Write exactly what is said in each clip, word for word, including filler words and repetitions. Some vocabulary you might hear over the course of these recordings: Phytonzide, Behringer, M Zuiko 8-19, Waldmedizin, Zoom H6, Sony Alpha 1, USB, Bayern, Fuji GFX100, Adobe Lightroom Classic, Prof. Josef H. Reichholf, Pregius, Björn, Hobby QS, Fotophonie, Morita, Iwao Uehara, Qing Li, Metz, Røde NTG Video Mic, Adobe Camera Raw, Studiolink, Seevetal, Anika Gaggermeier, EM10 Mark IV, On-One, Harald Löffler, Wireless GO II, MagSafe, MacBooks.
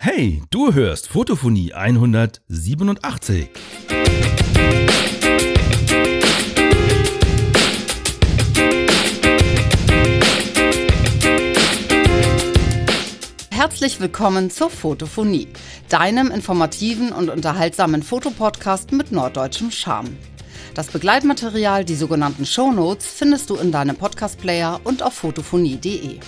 Hey, du hörst Fotophonie hundertsiebenundachtzig. Herzlich willkommen zur Fotophonie, deinem informativen und unterhaltsamen Fotopodcast mit norddeutschem Charme. Das Begleitmaterial, die sogenannten Shownotes, findest du in deinem Podcast-Player und auf fotophonie punkt de.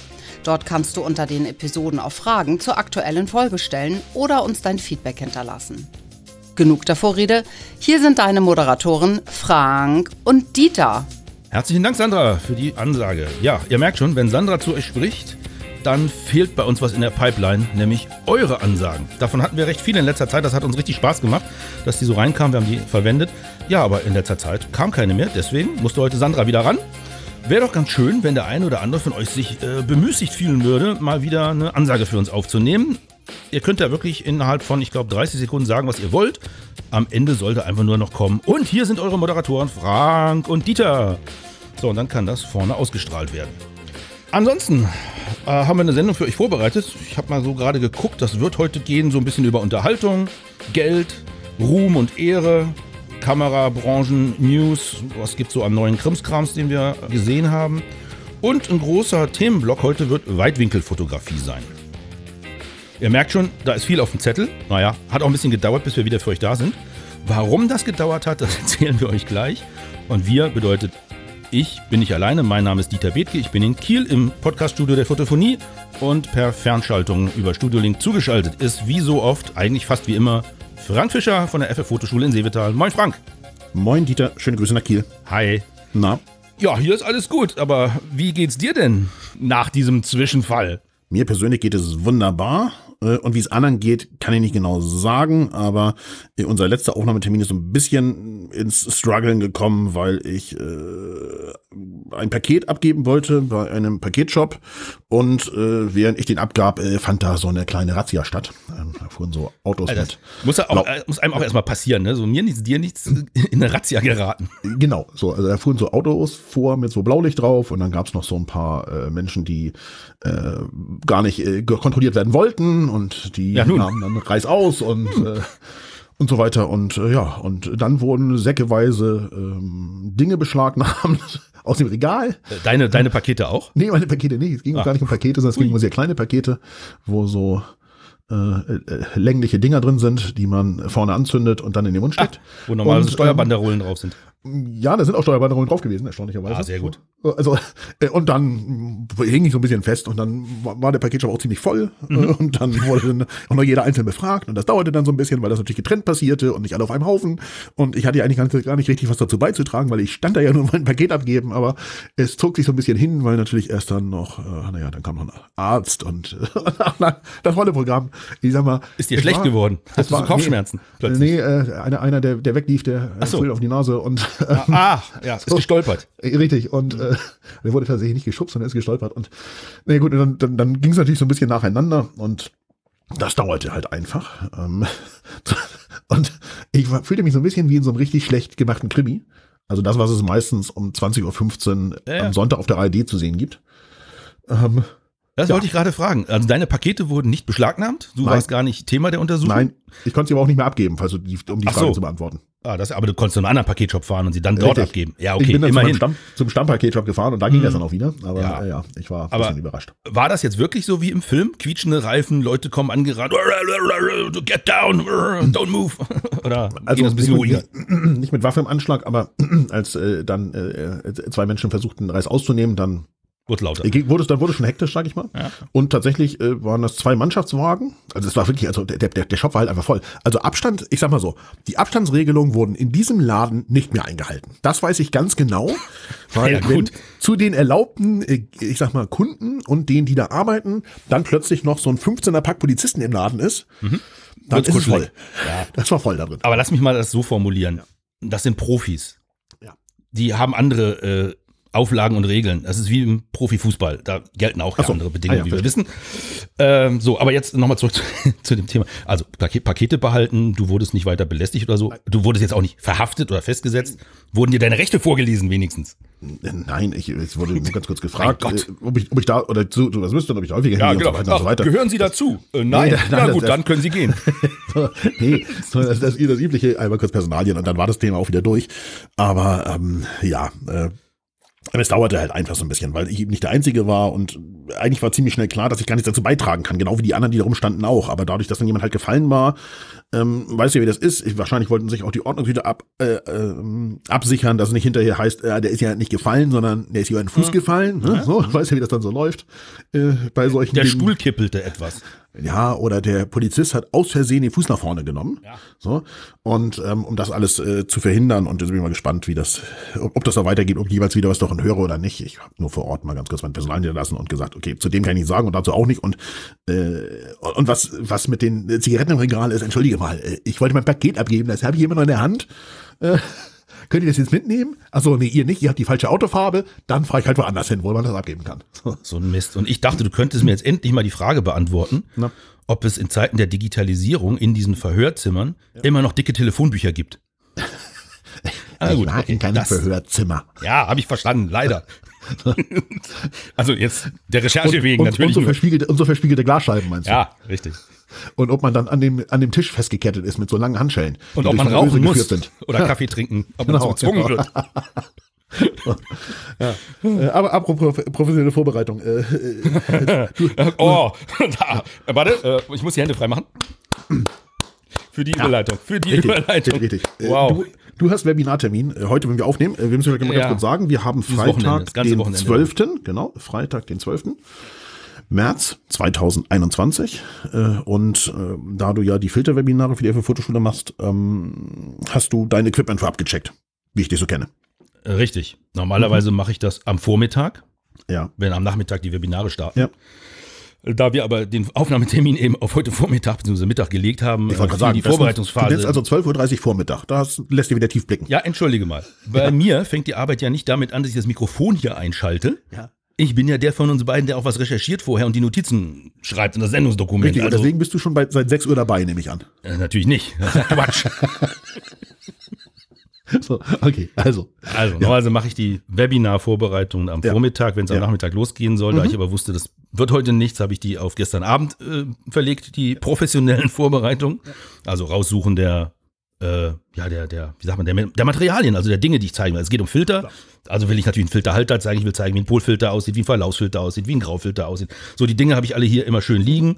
Dort kannst du unter den Episoden auch Fragen zur aktuellen Folge stellen oder uns dein Feedback hinterlassen. Genug der Vorrede, hier sind deine Moderatoren Frank und Dieter. Herzlichen Dank, Sandra, für die Ansage. Ja, ihr merkt schon, wenn Sandra zu euch spricht, dann fehlt bei uns was in der Pipeline, nämlich eure Ansagen. Davon hatten wir recht viele in letzter Zeit, das hat uns richtig Spaß gemacht, dass die so reinkamen, wir haben die verwendet. Ja, aber in letzter Zeit kam keine mehr, deswegen musste heute Sandra wieder ran. Wäre doch ganz schön, wenn der eine oder andere von euch sich äh, bemüßigt fühlen würde, mal wieder eine Ansage für uns aufzunehmen. Ihr könnt ja wirklich innerhalb von, ich glaube, dreißig Sekunden sagen, was ihr wollt. Am Ende sollte einfach nur noch kommen. Und hier sind eure Moderatoren Frank und Dieter. So, und dann kann das vorne ausgestrahlt werden. Ansonsten äh, haben wir eine Sendung für euch vorbereitet. Ich habe mal so gerade geguckt, das wird heute gehen so ein bisschen über Unterhaltung, Geld, Ruhm und Ehre, Kamerabranchen, News, was gibt es so an neuen Krimskrams, den wir gesehen haben. Und ein großer Themenblock heute wird Weitwinkelfotografie sein. Ihr merkt schon, da ist viel auf dem Zettel. Naja, hat auch ein bisschen gedauert, bis wir wieder für euch da sind. Warum das gedauert hat, das erzählen wir euch gleich. Und wir bedeutet, ich bin nicht alleine. Mein Name ist Dieter Bethke. Ich bin in Kiel im Podcaststudio der Fotophonie. Und per Fernschaltung über Studiolink zugeschaltet ist, wie so oft, eigentlich fast wie immer, Frank Fischer von der F F-Fotoschule in Seevetal. Moin Frank. Moin Dieter, schöne Grüße nach Kiel. Hi. Na? Ja, hier ist alles gut, aber wie geht's dir denn nach diesem Zwischenfall? Mir persönlich geht es wunderbar und wie es anderen geht, kann ich nicht genau sagen, aber unser letzter Aufnahmetermin ist so ein bisschen ins Struggeln gekommen, weil ich äh, ein Paket abgeben wollte bei einem Paketshop und äh, während ich den abgab, äh, fand da so eine kleine Razzia statt. Ähm, da fuhren so Autos also mit. Muss, ja auch, äh, muss einem auch erstmal passieren, ne? So mir nichts, dir nichts, in eine Razzia geraten. Genau, so, also da fuhren so Autos vor mit so Blaulicht drauf und dann gab es noch so ein paar äh, Menschen, die äh, gar nicht äh, kontrolliert werden wollten. Und die ja, nahmen dann Reiß aus und, hm. äh, und so weiter. Und äh, ja, und dann wurden säckeweise ähm, Dinge beschlagnahmt aus dem Regal. Deine, deine Pakete auch? Nee, meine Pakete nicht. Es ging ah. gar nicht um Pakete, sondern es Ui. ging um sehr kleine Pakete, wo so äh, äh, längliche Dinger drin sind, die man vorne anzündet und dann in den Mund steckt. Ach, wo normal und, Steuerbanderollen ähm, drauf sind. Ja, da sind auch Steuerbanderollen drauf gewesen, erstaunlicherweise. Ah, sehr gut. Also, und dann hing ich so ein bisschen fest und dann war der Paketshop auch ziemlich voll. Mhm. Und dann wurde dann auch noch jeder einzeln befragt. Und das dauerte dann so ein bisschen, weil das natürlich getrennt passierte und nicht alle auf einem Haufen. Und ich hatte ja eigentlich gar nicht richtig was dazu beizutragen, weil ich stand da ja nur mein Paket abgeben. Aber es zog sich so ein bisschen hin, weil natürlich erst dann noch, äh, naja, dann kam noch ein Arzt und äh, das volle Programm. Ich sag mal. Ist dir schlecht war, geworden? Hast du war, so Kopfschmerzen? Nee, nee äh, einer, einer, der, der weglief, der äh, so. auf die Nase und Ah, ah, ja, ist so, gestolpert. Richtig, und äh, er wurde tatsächlich nicht geschubst, sondern ist gestolpert. Und na nee, gut, dann, dann, dann ging es natürlich so ein bisschen nacheinander und das dauerte halt einfach. Ähm, und ich war, fühlte mich so ein bisschen wie in so einem richtig schlecht gemachten Krimi. Also das, was es meistens um zwanzig Uhr fünfzehn ja, ja. am Sonntag auf der A R D zu sehen gibt. Ähm, das ja. wollte ich gerade fragen. Also deine Pakete wurden nicht beschlagnahmt? Du Nein. warst gar nicht Thema der Untersuchung? Nein, ich konnte sie aber auch nicht mehr abgeben, falls du die, um die Ach Frage so. zu beantworten. Ah, das, aber du konntest zu einem anderen Paketshop fahren und sie dann dort Richtig. abgeben. Ja, okay, ich bin dann immerhin. Zum, Stamm, zum Stammpaketshop gefahren und da ging mm. das dann auch wieder. Aber ja, äh, ja ich war ein bisschen überrascht. War das jetzt wirklich so wie im Film? Quietschende Reifen, Leute kommen angerannt. Get down, don't move. Oder also das ein bisschen ruhiger? Nicht mit Waffe im Anschlag, aber als äh, dann äh, zwei Menschen versuchten, Reiß auszunehmen, dann Wurde lauter. Wurde, dann wurde schon hektisch, sag ich mal. Ja. Und tatsächlich äh, waren das zwei Mannschaftswagen. Also es war wirklich, also der, der, der Shop war halt einfach voll. Also Abstand, ich sag mal so, die Abstandsregelungen wurden in diesem Laden nicht mehr eingehalten. Das weiß ich ganz genau. Weil ja, wenn zu den erlaubten, ich sag mal, Kunden und denen, die da arbeiten, dann plötzlich noch so ein fünfzehner-Pack Polizisten im Laden ist, mhm. dann ist es voll. Ja. Das war voll da drin. Aber lass mich mal das so formulieren. Ja. Das sind Profis. Ja. Die haben andere äh, Auflagen und Regeln. Das ist wie im Profifußball. Da gelten auch so. andere Bedingungen, ah, ja, wie wir wissen. Ähm, so, aber jetzt nochmal zurück zu, zu dem Thema. Also Pakete behalten, du wurdest nicht weiter belästigt oder so. Du wurdest jetzt auch nicht verhaftet oder festgesetzt. Wurden dir deine Rechte vorgelesen wenigstens? Nein, ich, ich wurde nur ganz kurz gefragt, äh, ob, ich, ob ich da oder zu, was müsste, ob ich da häufiger ja, hingehe genau. und so weiter. Ach, und so weiter. Gehören Sie das, dazu? Äh, nein, nee, nein, na das, gut, das, dann können Sie gehen. Nee, so, das ist das, das übliche, einmal kurz Personalien und dann war das Thema auch wieder durch. Aber ähm, ja, äh, aber es dauerte halt einfach so ein bisschen, weil ich eben nicht der Einzige war und eigentlich war ziemlich schnell klar, dass ich gar nichts dazu beitragen kann, genau wie die anderen, die da rumstanden auch. Aber dadurch, dass dann jemand halt gefallen war, ähm, weißt du, wie das ist, ich, wahrscheinlich wollten sich auch die Ordnungshüter ab, äh, äh, absichern, dass es nicht hinterher heißt, äh, der ist ja nicht gefallen, sondern der ist über den Fuß mhm. gefallen. Ne? So, weißt du, wie das dann so läuft äh, bei solchen Der Dingen. Stuhl kippelte etwas. Ja, oder der Polizist hat aus Versehen den Fuß nach vorne genommen. Ja. So. Und ähm, um das alles äh, zu verhindern, und jetzt bin ich mal gespannt, wie das, ob, ob das da weitergeht, ob jeweils wieder was davon höre oder nicht. Ich habe nur vor Ort mal ganz kurz mein Personal hinterlassen und gesagt, okay, zu dem kann ich nicht sagen und dazu auch nicht. Und äh, und was was mit den Zigaretten im Regal ist, entschuldige mal, ich wollte mein Paket abgeben, das habe ich immer noch in der Hand. Äh, könnt ihr das jetzt mitnehmen? Achso, nee, ihr nicht, ihr habt die falsche Autofarbe, dann fahre ich halt woanders hin, wo man das abgeben kann. So ein Mist. Und ich dachte, du könntest mir jetzt endlich mal die Frage beantworten, Na? ob es in Zeiten der Digitalisierung in diesen Verhörzimmern ja. immer noch dicke Telefonbücher gibt. Ah, gut, ich war okay, in keinem das, Verhörzimmer. Ja, habe ich verstanden, leider. Also jetzt der Recherche und, wegen und, natürlich. Und so, verspiegelte, und so verspiegelte Glasscheiben meinst du? Ja, richtig. Und ob man dann an dem, an dem Tisch festgekettet ist mit so langen Handschellen. Und ob man rauchen muss sind. oder ja. Kaffee trinken, ob genau. man so gezwungen wird. Ja. Äh, aber apropos professionelle Vorbereitung. Äh, äh, du, oh, da, warte, äh, ich muss die Hände frei machen. Für die ja. Überleitung, für die richtig, Überleitung. Richtig. Wow. Du, Du hast Webinartermin heute, wenn wir aufnehmen. Wir müssen vielleicht mal ja. ganz kurz sagen, wir haben Freitag, den zwölften. Genau, Freitag, den zwölften März zweitausendeinundzwanzig. Und da du ja die Filterwebinare für die F F-Fotoschule machst, hast du dein Equipment vorab gecheckt, wie ich dich so kenne. Richtig. Normalerweise mhm. mache ich das am Vormittag, ja. wenn am Nachmittag die Webinare starten. Ja. Da wir aber den Aufnahmetermin eben auf heute Vormittag bzw. Mittag gelegt haben, ich wollte gerade sagen, die Vorbereitungsphase. Du nennst also zwölf Uhr dreißig Vormittag, da lässt dir wieder tief blicken. Ja, entschuldige mal. Bei ja. mir fängt die Arbeit ja nicht damit an, dass ich das Mikrofon hier einschalte. Ja. Ich bin ja der von uns beiden, der auch was recherchiert vorher und die Notizen schreibt und das Sendungsdokument. Richtig, also, deswegen bist du schon bei, seit sechs Uhr dabei, nehme ich an. Äh, natürlich nicht. Das ist ja Quatsch. So, okay, also. Also, ja. normalerweise mache ich die Webinar-Vorbereitungen am ja. Vormittag, wenn es am ja. Nachmittag losgehen soll. Mhm. Da ich aber wusste, das wird heute nichts, habe ich die auf gestern Abend äh, verlegt, die professionellen Vorbereitungen. Ja. Also raussuchen der, äh, ja, der, der, wie sagt man, der, der Materialien, also der Dinge, die ich zeigen will. Es geht um Filter. Klar. Also will ich natürlich einen Filterhalter zeigen. Ich will zeigen, wie ein Polfilter aussieht, wie ein Verlaufsfilter aussieht, wie ein Graufilter aussieht. So, die Dinge habe ich alle hier immer schön liegen,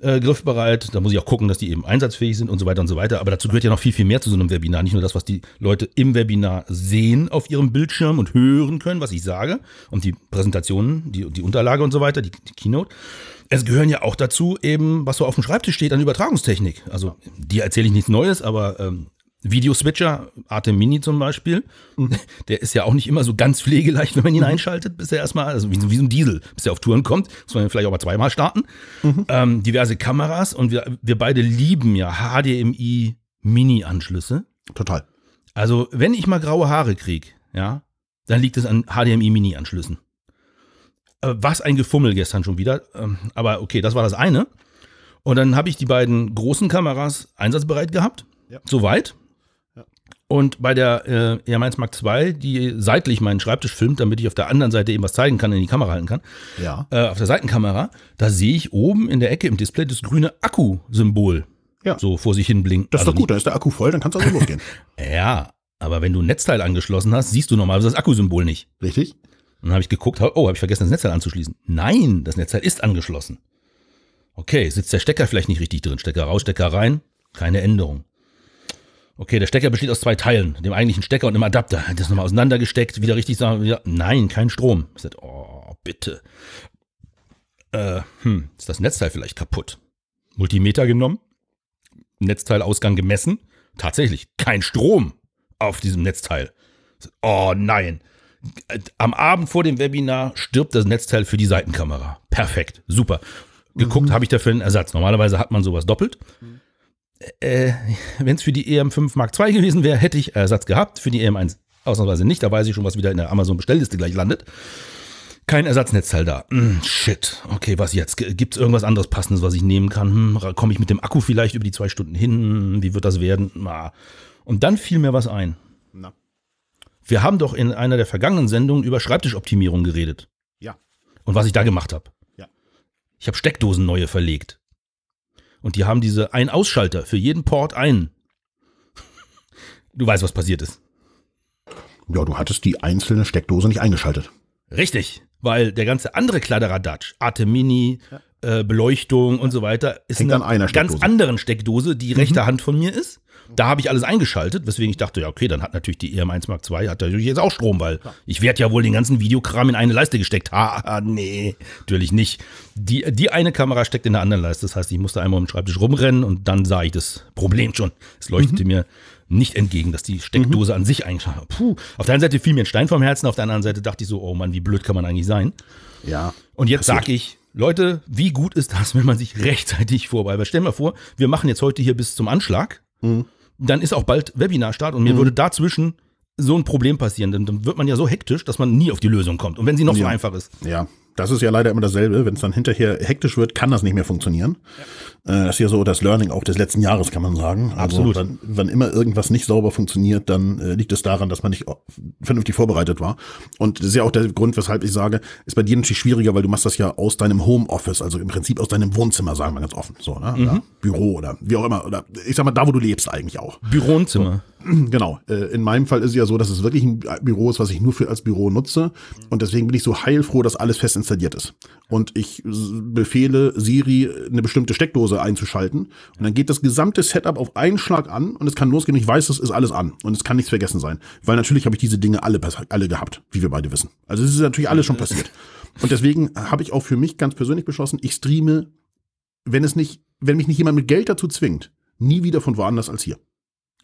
äh, griffbereit. Da muss ich auch gucken, dass die eben einsatzfähig sind und so weiter und so weiter. Aber dazu gehört ja noch viel, viel mehr zu so einem Webinar. Nicht nur das, was die Leute im Webinar sehen auf ihrem Bildschirm und hören können, was ich sage. Und die Präsentationen, die, die Unterlage und so weiter, die, die Keynote. Es gehören ja auch dazu eben, was so auf dem Schreibtisch steht an Übertragungstechnik. Also, dir erzähle ich nichts Neues, aber... Ähm, Videoswitcher, ATEM Mini zum Beispiel, der ist ja auch nicht immer so ganz pflegeleicht, wenn man ihn einschaltet, bis er erstmal, also wie, wie so ein Diesel, bis er auf Touren kommt, muss man vielleicht auch mal zweimal starten. Mhm. Ähm, diverse Kameras und wir, wir beide lieben ja H D M I-Mini-Anschlüsse. Total. Also wenn ich mal graue Haare kriege, ja, dann liegt es an H D M I-Mini-Anschlüssen. Äh, was ein Gefummel gestern schon wieder, ähm, aber okay, das war das eine. Und dann habe ich die beiden großen Kameras einsatzbereit gehabt, ja. soweit. Und bei der äh, E M eins Mark zwei, die seitlich meinen Schreibtisch filmt, damit ich auf der anderen Seite eben was zeigen kann, in die Kamera halten kann, ja. äh, auf der Seitenkamera, da sehe ich oben in der Ecke im Display das grüne Akku-Symbol ja. so vor sich hin blinken. Das ist also doch gut, da ist der Akku voll, dann kannst du auch losgehen. Ja, aber wenn du ein Netzteil angeschlossen hast, siehst du normalerweise das Akkusymbol nicht. Richtig. Und dann habe ich geguckt, oh, habe ich vergessen, das Netzteil anzuschließen. Nein, das Netzteil ist angeschlossen. Okay, sitzt der Stecker vielleicht nicht richtig drin. Stecker raus, Stecker rein, keine Änderung. Okay, der Stecker besteht aus zwei Teilen, dem eigentlichen Stecker und einem Adapter. Das nochmal auseinandergesteckt, wieder richtig sagen, wieder, nein, kein Strom. Ich sagte, oh, bitte. Äh, hm, ist das Netzteil vielleicht kaputt? Multimeter genommen, Netzteilausgang gemessen, tatsächlich kein Strom auf diesem Netzteil. Ich sagte, oh nein. Am Abend vor dem Webinar stirbt das Netzteil für die Seitenkamera. Perfekt, super. Geguckt, mhm. habe ich dafür einen Ersatz. Normalerweise hat man sowas doppelt. Mhm. Äh, wenn es für die E M fünf Mark zwei gewesen wäre, hätte ich Ersatz gehabt. Für die E M eins ausnahmsweise nicht. Da weiß ich schon, was wieder in der Amazon-Bestellliste gleich landet. Kein Ersatznetzteil da. Hm, shit. Okay, was jetzt? Gibt es irgendwas anderes Passendes, was ich nehmen kann? Hm, komme ich mit dem Akku vielleicht über die zwei Stunden hin? Wie wird das werden? Na. Und dann fiel mir was ein. Na. Wir haben doch in einer der vergangenen Sendungen über Schreibtischoptimierung geredet. Ja. Und was ich da gemacht habe. Ja. Ich habe Steckdosen neue verlegt. Und die haben diese Ein-Ausschalter für jeden Port ein. Du weißt, was passiert ist. Ja, du hattest die einzelne Steckdose nicht eingeschaltet. Richtig, weil der ganze andere Kladderadatsch, ATEM Mini, ja. äh, Beleuchtung ja. und so weiter, ist in einer, einer ganz anderen Steckdose, die mhm. rechte Hand von mir ist. Da habe ich alles eingeschaltet, weswegen ich dachte, ja okay, dann hat natürlich die E M eins Mark zwei, hat natürlich jetzt auch Strom, weil ja. ich werde ja wohl den ganzen Videokram in eine Leiste gesteckt. Ha, nee, natürlich nicht. Die, die eine Kamera steckt in der anderen Leiste, das heißt, ich musste einmal um den Schreibtisch rumrennen und dann sah ich das Problem schon. Es leuchtete mhm. mir nicht entgegen, dass die Steckdose mhm. an sich einschaltet. Puh, auf der einen Seite fiel mir ein Stein vom Herzen, auf der anderen Seite dachte ich so, oh Mann, wie blöd kann man eigentlich sein? Ja. Und jetzt sage ich, Leute, wie gut ist das, wenn man sich rechtzeitig vorbereitet? Stell mal vor, wir machen jetzt heute hier bis zum Anschlag. Mhm. Dann ist auch bald Webinarstart und mir mhm. würde dazwischen so ein Problem passieren. Denn dann wird man ja so hektisch, dass man nie auf die Lösung kommt. Und wenn sie noch ja. so einfach ist. Ja, das ist ja leider immer dasselbe. Wenn es dann hinterher hektisch wird, kann das nicht mehr funktionieren. Ja. Das ist ja so das Learning auch des letzten Jahres, kann man sagen. Also absolut. Wann, wann immer irgendwas nicht sauber funktioniert, dann äh, liegt es daran, dass man nicht vernünftig vorbereitet war. Und das ist ja auch der Grund, weshalb ich sage, ist bei dir natürlich schwieriger, weil du machst das ja aus deinem Homeoffice, also im Prinzip aus deinem Wohnzimmer, sagen wir ganz offen. So, ne? Oder mhm. Büro oder wie auch immer. Oder ich sag mal, da, wo du lebst eigentlich auch. Büro und Zimmer. So, genau. Äh, in meinem Fall ist es ja so, dass es wirklich ein Büro ist, was ich nur für als Büro nutze. Und deswegen bin ich so heilfroh, dass alles fest installiert ist. Und ich befehle Siri, eine bestimmte Steckdose einzuschalten. Und dann geht das gesamte Setup auf einen Schlag an und es kann losgehen. Ich weiß, es ist alles an und es kann nichts vergessen sein. Weil natürlich habe ich diese Dinge alle, alle gehabt, wie wir beide wissen. Also es ist natürlich alles schon passiert. Und deswegen habe ich auch für mich ganz persönlich beschlossen, ich streame, wenn es nicht, wenn mich nicht jemand mit Geld dazu zwingt, nie wieder von woanders als hier.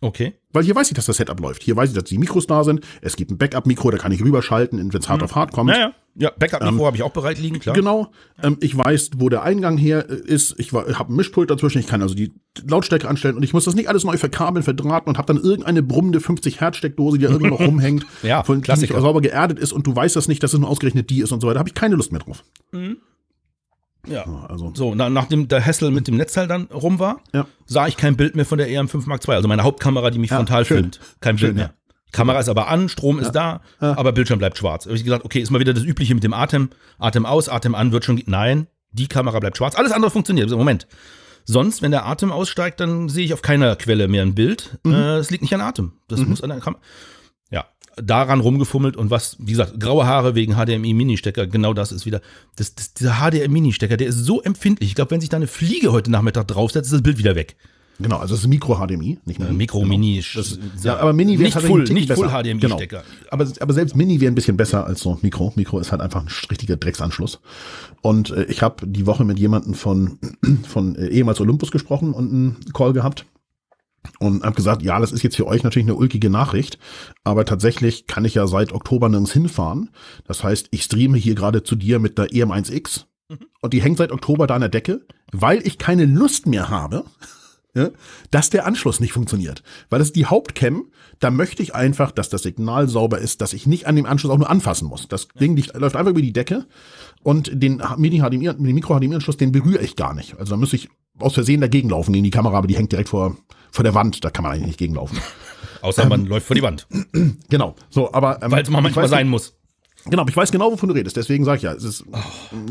Okay. Weil hier weiß ich, dass das Setup läuft. Hier weiß ich, dass die Mikros da sind. Es gibt ein Backup-Mikro, da kann ich rüberschalten, wenn es hart hm. auf hart kommt. Ja, ja. ja Backup-Mikro ähm, habe ich auch bereit liegen, klar. Genau. Ähm, ich weiß, wo der Eingang her ist. Ich habe ein Mischpult dazwischen. Ich kann also die Lautstärke anstellen und ich muss das nicht alles neu verkabeln, verdrahten und habe dann irgendeine brummende fünfzig Hertz Steckdose, die da irgendwo noch rumhängt, ja, von der nicht sauber geerdet ist und du weißt das nicht, dass es nur ausgerechnet die ist und so weiter. Da habe ich keine Lust mehr drauf. Mhm. Ja, also. So, na, nachdem der Hassel mit dem Netzteil dann rum war, ja. sah ich kein Bild mehr von der E M fünf Mark zwei, also meine Hauptkamera, die mich ja, frontal schön. filmt. Kein schön, Bild mehr. Ja. Kamera ist aber an, Strom ja. ist da, ja. aber Bildschirm bleibt schwarz. Da habe ich gesagt, okay, ist mal wieder das Übliche mit dem Atem. Atem aus, Atem an, wird schon, nein, die Kamera bleibt schwarz. Alles andere funktioniert. Also, Moment. Sonst, wenn der Atem aussteigt, dann sehe ich auf keiner Quelle mehr ein Bild. Es mhm. äh, liegt nicht an Atem. Das mhm. muss an der Kamera. Ja, daran rumgefummelt und was, wie gesagt, graue Haare wegen H D M I-Mini-Stecker, genau das ist wieder, das, das, dieser H D M I-Mini-Stecker, der ist so empfindlich. Ich glaube, wenn sich da eine Fliege heute Nachmittag draufsetzt, ist das Bild wieder weg. Genau, also das ist Micro-H D M I, nicht Mini. Mikro-Mini. Genau. Ja, aber Mini wäre nicht Full, nicht Full-H D M I-Stecker. Genau. Aber, aber selbst Mini wäre ein bisschen besser als so Mikro. Mikro ist halt einfach ein richtiger Drecksanschluss. Und äh, ich habe die Woche mit jemandem von, von äh, ehemals Olympus gesprochen und einen Call gehabt. Und habe gesagt, ja, das ist jetzt für euch natürlich eine ulkige Nachricht, aber tatsächlich kann ich ja seit Oktober nirgends hinfahren. Das heißt, ich streame hier gerade zu dir mit der E M eins X mhm. und die hängt seit Oktober da an der Decke, weil ich keine Lust mehr habe, ja, dass der Anschluss nicht funktioniert. Weil das ist die Hauptcam, da möchte ich einfach, dass das Signal sauber ist, dass ich nicht an dem Anschluss auch nur anfassen muss. Das Ding liegt, läuft einfach über die Decke und den Mini-H D M I, den Micro-H D M I-Anschluss, den berühre ich gar nicht. Also da müsste ich aus Versehen dagegen laufen gegen die Kamera, aber die hängt direkt vor, vor der Wand, da kann man eigentlich nicht gegenlaufen. Außer ähm, man läuft vor die Wand. Genau, so, aber. Ähm, weil es mal manchmal weiß, sein muss. Genau, ich weiß genau, wovon du redest, deswegen sage ich ja, es ist, oh.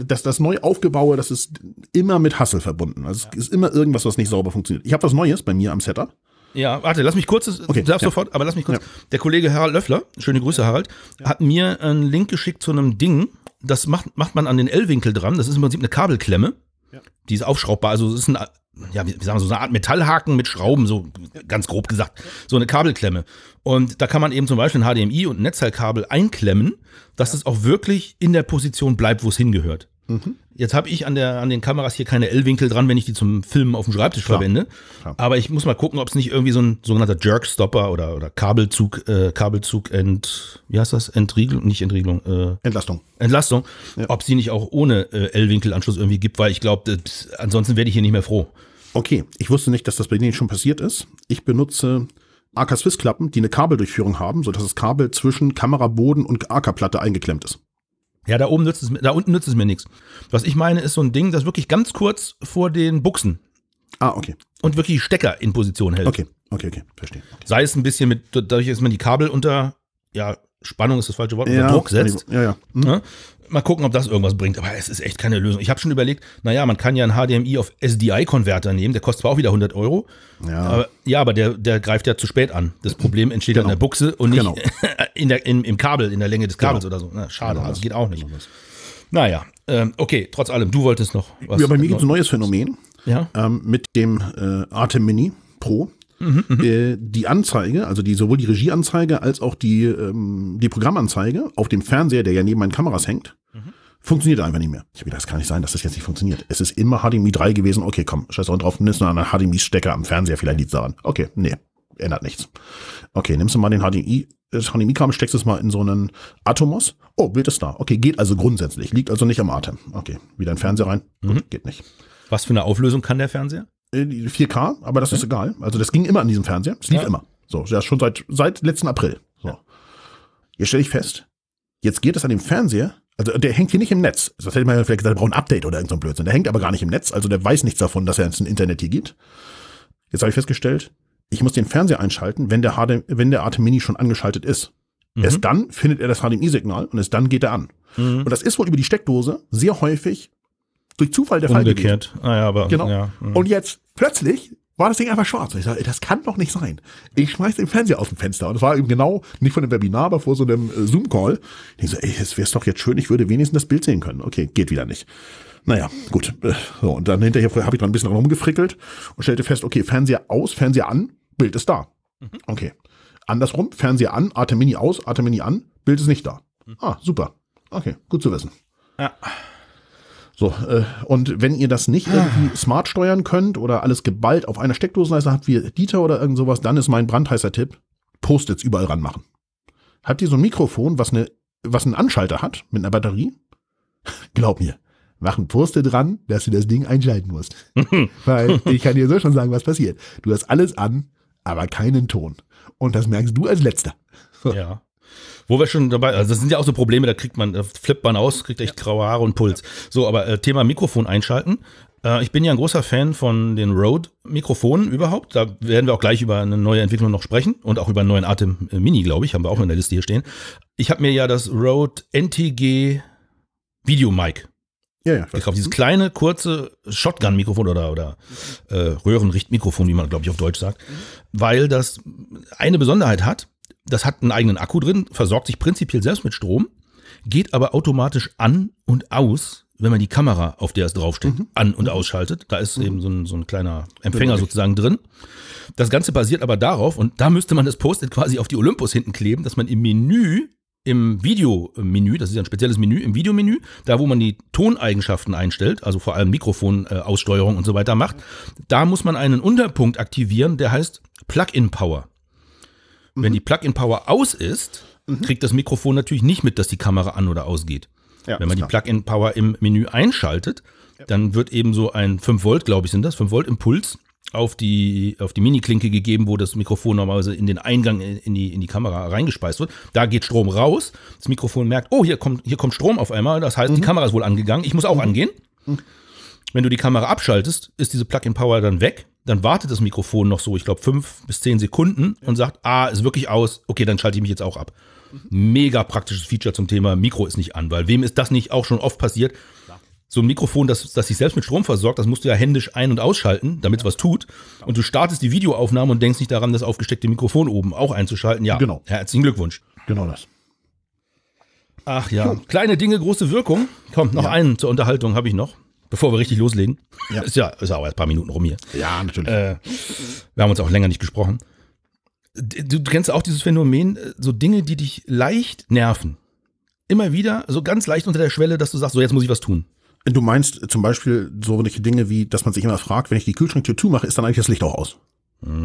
das, das neu Aufgebaue, das ist immer mit Hassel verbunden. Also ja. es ist immer irgendwas, was nicht sauber funktioniert. Ich habe was Neues bei mir am Setup. Ja, warte, lass mich kurz, okay, darfst ja. sofort, aber lass mich kurz. Ja. Der Kollege Harald Löffler, schöne Grüße Harald, ja. hat mir einen Link geschickt zu einem Ding, das macht, macht man an den L-Winkel dran, das ist im Prinzip eine Kabelklemme. Ja. Die ist aufschraubbar, also es ist ein, ja, wie sagen wir, so eine Art Metallhaken mit Schrauben, so ganz grob gesagt, so eine Kabelklemme. Und da kann man eben zum Beispiel ein H D M I und ein Netzteilkabel einklemmen, dass es ja. das auch wirklich in der Position bleibt, wo es hingehört. Mhm. Jetzt habe ich an, der, an den Kameras hier keine L-Winkel dran, wenn ich die zum Filmen auf dem Schreibtisch Klar. verwende. Klar. Aber ich muss mal gucken, ob es nicht irgendwie so ein sogenannter Jerk-Stopper oder, oder Kabelzug, äh, Kabelzug Ent, wie heißt das? Entriegelung, nicht Entriegelung. Äh, Entlastung. Entlastung, ja. ob es die nicht auch ohne äh, L-Winkel-Anschluss irgendwie gibt, weil ich glaube, ansonsten werde ich hier nicht mehr froh. Okay, ich wusste nicht, dass das bei denen schon passiert ist. Ich benutze A K-Swiss-Klappen, die eine Kabeldurchführung haben, sodass das Kabel zwischen Kameraboden und A K-Platte eingeklemmt ist. Ja, da oben nützt es, da unten nützt es mir nichts. Was ich meine, ist so ein Ding, das wirklich ganz kurz vor den Buchsen. Ah, okay. Und wirklich Stecker in Position hält. Okay, okay, okay, verstehe. Okay. Sei es ein bisschen mit, dadurch, dass man die Kabel unter, ja, Spannung ist das falsche Wort, unter ja, Druck setzt. Ja, ja. Hm. Ja. Mal gucken, ob das irgendwas bringt, aber es ist echt keine Lösung. Ich habe schon überlegt, naja, man kann ja einen H D M I auf S D I-Konverter nehmen, der kostet zwar auch wieder hundert Euro, ja, aber, ja, aber der, der greift ja zu spät an. Das Problem entsteht genau. an der Buchse und nicht genau. in der, in, im Kabel, in der Länge des Kabels genau. oder so. Na, schade, genau also das, geht auch nicht. Genau naja, ähm, okay, trotz allem, du wolltest noch was. Ja, bei mir gibt es ein neues Phänomen ja? ähm, mit dem äh, ATEM Mini Pro. Mhm, äh, die Anzeige, also die sowohl die Regieanzeige als auch die, ähm, die Programmanzeige auf dem Fernseher, der ja neben meinen Kameras hängt, mhm. funktioniert einfach nicht mehr. Ich habe gedacht, das kann nicht sein, dass das jetzt nicht funktioniert. Es ist immer H D M I drei gewesen. Okay, komm, scheiß auch drauf, nimmst du einen H D M I-Stecker am Fernseher, vielleicht liegt es daran. Okay, nee, ändert nichts. Okay, nimmst du mal den H D M I, das H D M I-Kabel, steckst es mal in so einen Atomos. Oh, Bild ist da. Okay, geht also grundsätzlich, liegt also nicht am ATEM. Okay, wieder in den Fernseher rein, mhm. Gut, geht nicht. Was für eine Auflösung kann der Fernseher? vier K, aber das okay. ist egal. Also das ging immer an diesem Fernseher. Das lief ja. immer. So, das schon seit, seit letzten April. So. Jetzt stelle ich fest, jetzt geht es an dem Fernseher, also der hängt hier nicht im Netz. Das hätte man ja vielleicht gesagt, wir brauchen ein Update oder irgendein so Blödsinn. Der hängt aber gar nicht im Netz, also der weiß nichts davon, dass er ins Internet hier geht. Jetzt habe ich festgestellt, ich muss den Fernseher einschalten, wenn der, H D, wenn der ATEM Mini schon angeschaltet ist. Mhm. Erst dann findet er das H D M I-Signal und erst dann geht er an. Mhm. Und das ist wohl über die Steckdose sehr häufig durch Zufall der Fall umgekehrt. Ah, ja, aber genau. Ja, ja. Und jetzt plötzlich war das Ding einfach schwarz. Und ich sage, das kann doch nicht sein. Ich schmeiß den Fernseher aus dem Fenster. Und das war eben genau nicht von einem Webinar, aber vor so einem äh, Zoom-Call. Ich so, ey, es wäre doch jetzt schön, ich würde wenigstens das Bild sehen können. Okay, geht wieder nicht. Naja, gut. Äh, so, und dann hinterher habe ich dann ein bisschen rumgefrickelt und stellte fest, okay, Fernseher aus, Fernseher an, Bild ist da. Mhm. Okay. Andersrum, Fernseher an, ATEM Mini aus, ATEM Mini an, Bild ist nicht da. Mhm. Ah, super. Okay, gut zu wissen. Ja. So, äh, und wenn ihr das nicht irgendwie smart steuern könnt oder alles geballt auf einer Steckdosenleiste habt wie Dieter oder irgend sowas, dann ist mein brandheißer Tipp, Post-its überall ranmachen. Habt ihr so ein Mikrofon, was, eine, was einen Anschalter hat mit einer Batterie? Glaub mir, mach ein Post-it ran, dass du das Ding einschalten musst. Weil ich kann dir so schon sagen, was passiert. Du hast alles an, aber keinen Ton. Und das merkst du als Letzter. Ja. Wo wir schon dabei, also das sind ja auch so Probleme, da kriegt man, da flippt man aus, kriegt echt graue Haare und Puls. So, aber äh, Thema Mikrofon einschalten. Äh, ich bin ja ein großer Fan von den Rode-Mikrofonen überhaupt. Da werden wir auch gleich über eine neue Entwicklung noch sprechen und auch über einen neuen ATEM Mini, glaube ich, haben wir auch in der Liste hier stehen. Ich habe mir ja das Rode N T G Video Mic ja, ja, gekauft. Dieses kleine, kurze Shotgun-Mikrofon oder, oder äh, Röhrenrichtmikrofon, wie man, glaube ich, auf Deutsch sagt. Weil das eine Besonderheit hat. Das hat einen eigenen Akku drin, versorgt sich prinzipiell selbst mit Strom, geht aber automatisch an und aus, wenn man die Kamera, auf der es draufsteht, mhm. an- und ausschaltet. Da ist mhm. eben so ein, so ein kleiner Empfänger genau. sozusagen drin. Das Ganze basiert aber darauf, und da müsste man das Post-it quasi auf die Olympus hinten kleben, dass man im Menü, im Videomenü, das ist ja ein spezielles Menü, im Videomenü, da wo man die Toneigenschaften einstellt, also vor allem Mikrofonaussteuerung äh, und so weiter macht, da muss man einen Unterpunkt aktivieren, der heißt Plug-in-Power. Wenn die Plug-in-Power aus ist, mhm. kriegt das Mikrofon natürlich nicht mit, dass die Kamera an- oder ausgeht. Ja, wenn man die Plug-in-Power im Menü einschaltet, ja. dann wird eben so ein fünf Volt, glaube ich, sind das, fünf Volt Impuls auf die, auf die Mini-Klinke gegeben, wo das Mikrofon normalerweise in den Eingang in die, in die Kamera reingespeist wird. Da geht Strom raus. Das Mikrofon merkt, oh, hier kommt, hier kommt Strom auf einmal. Das heißt, mhm. die Kamera ist wohl angegangen. Ich muss auch mhm. angehen. Mhm. Wenn du die Kamera abschaltest, ist diese Plug-in-Power dann weg. Dann wartet das Mikrofon noch so, ich glaube, fünf bis zehn Sekunden und sagt, ah, ist wirklich aus, okay, dann schalte ich mich jetzt auch ab. Mega praktisches Feature zum Thema Mikro ist nicht an, weil wem ist das nicht auch schon oft passiert? So ein Mikrofon, das, das sich selbst mit Strom versorgt, das musst du ja händisch ein- und ausschalten, damit es was tut. Und du startest die Videoaufnahme und denkst nicht daran, das aufgesteckte Mikrofon oben auch einzuschalten. Ja, genau. Herzlichen Glückwunsch. Genau das. Ach ja, jo. Kleine Dinge, große Wirkung. Komm, noch ja. einen zur Unterhaltung habe ich noch. Bevor wir richtig loslegen, ja. ist ja ist auch erst ein paar Minuten rum hier. Ja, natürlich. Äh, wir haben uns auch länger nicht gesprochen. Du, du kennst auch dieses Phänomen, so Dinge, die dich leicht nerven. Immer wieder, so ganz leicht unter der Schwelle, dass du sagst, so jetzt muss ich was tun. Du meinst zum Beispiel so Dinge wie, dass man sich immer fragt, wenn ich die Kühlschranktür zumache, ist dann eigentlich das Licht auch aus?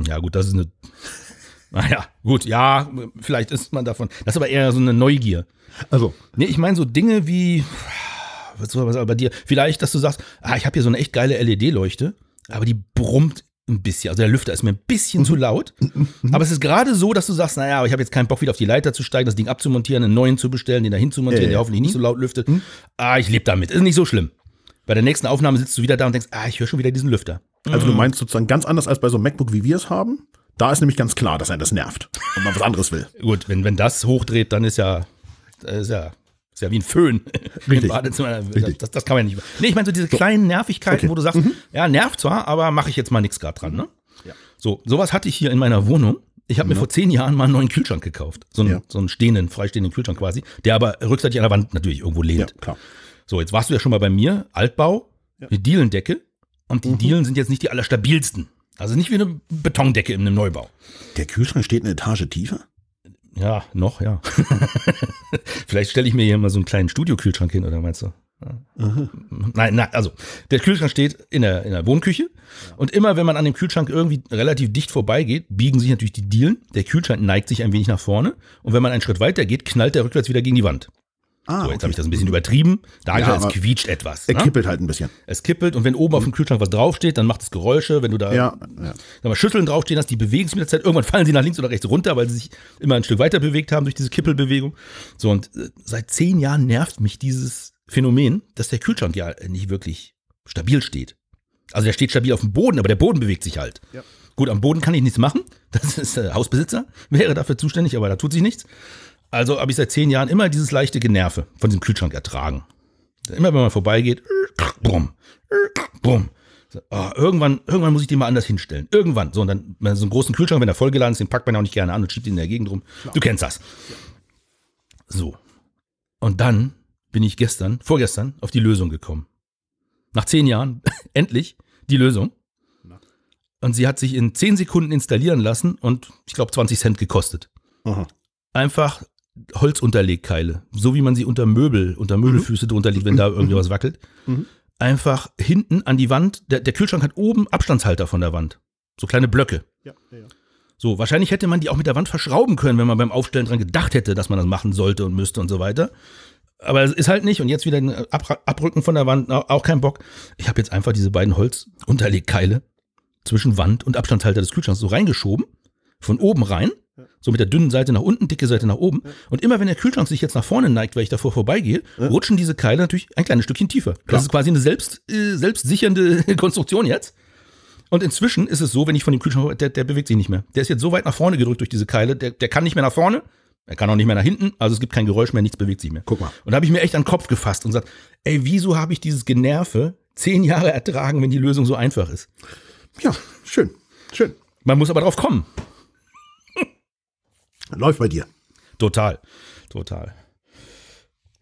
Ja gut, das ist eine... Naja, gut, ja, vielleicht ist man davon... Das ist aber eher so eine Neugier. Also, nee, ich meine so Dinge wie... Was bei dir? Vielleicht, dass du sagst, ah, ich habe hier so eine echt geile L E D-Leuchte, aber die brummt ein bisschen, also der Lüfter ist mir ein bisschen mhm. zu laut. Mhm. Aber es ist gerade so, dass du sagst, naja, aber ich habe jetzt keinen Bock, wieder auf die Leiter zu steigen, das Ding abzumontieren, einen neuen zu bestellen, den dahin zu montieren, ja, ja, der hoffentlich mhm. nicht so laut lüftet. Mhm. Ah, ich lebe damit, ist nicht so schlimm. Bei der nächsten Aufnahme sitzt du wieder da und denkst, ah, ich höre schon wieder diesen Lüfter. Also mhm. du meinst sozusagen ganz anders als bei so einem MacBook, wie wir es haben? Da ist nämlich ganz klar, dass einen das nervt und man was anderes will. Gut, wenn, wenn das hochdreht, dann ist ja, ist ja, ist ja wie ein Föhn. Richtig. Richtig. Das, das kann man ja nicht. Nee, ich meine so diese kleinen Nervigkeiten, okay. wo du sagst, mhm. ja, nervt zwar, aber mache ich jetzt mal nichts gerade dran. Ne? Ja. So, sowas hatte ich hier in meiner Wohnung. Ich habe mhm. mir vor zehn Jahren mal einen neuen Kühlschrank gekauft. So einen, ja. so einen stehenden, freistehenden Kühlschrank quasi, der aber rückseitig an der Wand natürlich irgendwo lehnt. Ja, klar. So, jetzt warst du ja schon mal bei mir, Altbau, ja. die Dielendecke. Und die mhm. Dielen sind jetzt nicht die allerstabilsten. Also nicht wie eine Betondecke in einem Neubau. Der Kühlschrank steht eine Etage tiefer? Ja, noch, ja. Vielleicht stelle ich mir hier mal so einen kleinen Studio-Kühlschrank hin, oder meinst du? Aha. Nein, nein, also der Kühlschrank steht in der, in der Wohnküche. Ja. Und immer, wenn man an dem Kühlschrank irgendwie relativ dicht vorbeigeht, biegen sich natürlich die Dielen. Der Kühlschrank neigt sich ein wenig nach vorne. Und wenn man einen Schritt weiter geht, knallt der rückwärts wieder gegen die Wand. Ah, so, jetzt okay. habe ich das ein bisschen übertrieben. Da ja, es quietscht etwas. Er ne? kippelt halt ein bisschen. Es kippelt und wenn oben mhm. auf dem Kühlschrank was draufsteht, dann macht es Geräusche. Wenn du da ja, ja. mal, Schüsseln draufstehen hast, die bewegen sich mit der Zeit. Irgendwann fallen sie nach links oder rechts runter, weil sie sich immer ein Stück weiter bewegt haben durch diese Kippelbewegung. So, und äh, seit zehn Jahren nervt mich dieses Phänomen, dass der Kühlschrank ja nicht wirklich stabil steht. Also der steht stabil auf dem Boden, aber der Boden bewegt sich halt. Ja. Gut, am Boden kann ich nichts machen. Das ist äh, Hausbesitzer, wäre dafür zuständig, aber da tut sich nichts. Also habe ich seit zehn Jahren immer dieses leichte Generve von diesem Kühlschrank ertragen. Immer wenn man vorbeigeht, brumm, brumm. Oh, irgendwann, irgendwann muss ich den mal anders hinstellen. Irgendwann. So, und dann so einen großen Kühlschrank, wenn er vollgeladen ist, den packt man ja auch nicht gerne an und schiebt ihn in der Gegend rum. Klar. Du kennst das. So. Und dann bin ich gestern, vorgestern, auf die Lösung gekommen. Nach zehn Jahren, endlich, die Lösung. Und sie hat sich in zehn Sekunden installieren lassen und ich glaube zwanzig Cent gekostet. Aha. Einfach Holzunterlegkeile, so wie man sie unter Möbel, unter Möbelfüße mhm. drunter liegt, wenn da irgendwie was wackelt. Mhm. Einfach hinten an die Wand. Der, der Kühlschrank hat oben Abstandshalter von der Wand. So kleine Blöcke. Ja, ja, ja. So, wahrscheinlich hätte man die auch mit der Wand verschrauben können, wenn man beim Aufstellen dran gedacht hätte, dass man das machen sollte und müsste und so weiter. Aber es ist halt nicht. Und jetzt wieder ein Ab- Abrücken von der Wand, auch kein Bock. Ich habe jetzt einfach diese beiden Holzunterlegkeile zwischen Wand und Abstandshalter des Kühlschranks so reingeschoben. Von oben rein. So mit der dünnen Seite nach unten, dicke Seite nach oben. Ja. Und immer wenn der Kühlschrank sich jetzt nach vorne neigt, weil ich davor vorbeigehe, ja. rutschen diese Keile natürlich ein kleines Stückchen tiefer. Klar. Das ist quasi eine selbst, äh, selbstsichernde Konstruktion jetzt. Und inzwischen ist es so, wenn ich von dem Kühlschrank, der, der bewegt sich nicht mehr. Der ist jetzt so weit nach vorne gedrückt durch diese Keile, der, der kann nicht mehr nach vorne, er kann auch nicht mehr nach hinten, also es gibt kein Geräusch mehr, nichts bewegt sich mehr. Guck mal. Und da habe ich mir echt an den Kopf gefasst und gesagt, ey, wieso habe ich dieses Generve zehn Jahre ertragen, wenn die Lösung so einfach ist? Ja, schön, schön. Man muss aber drauf kommen. Läuft bei dir. Total, total.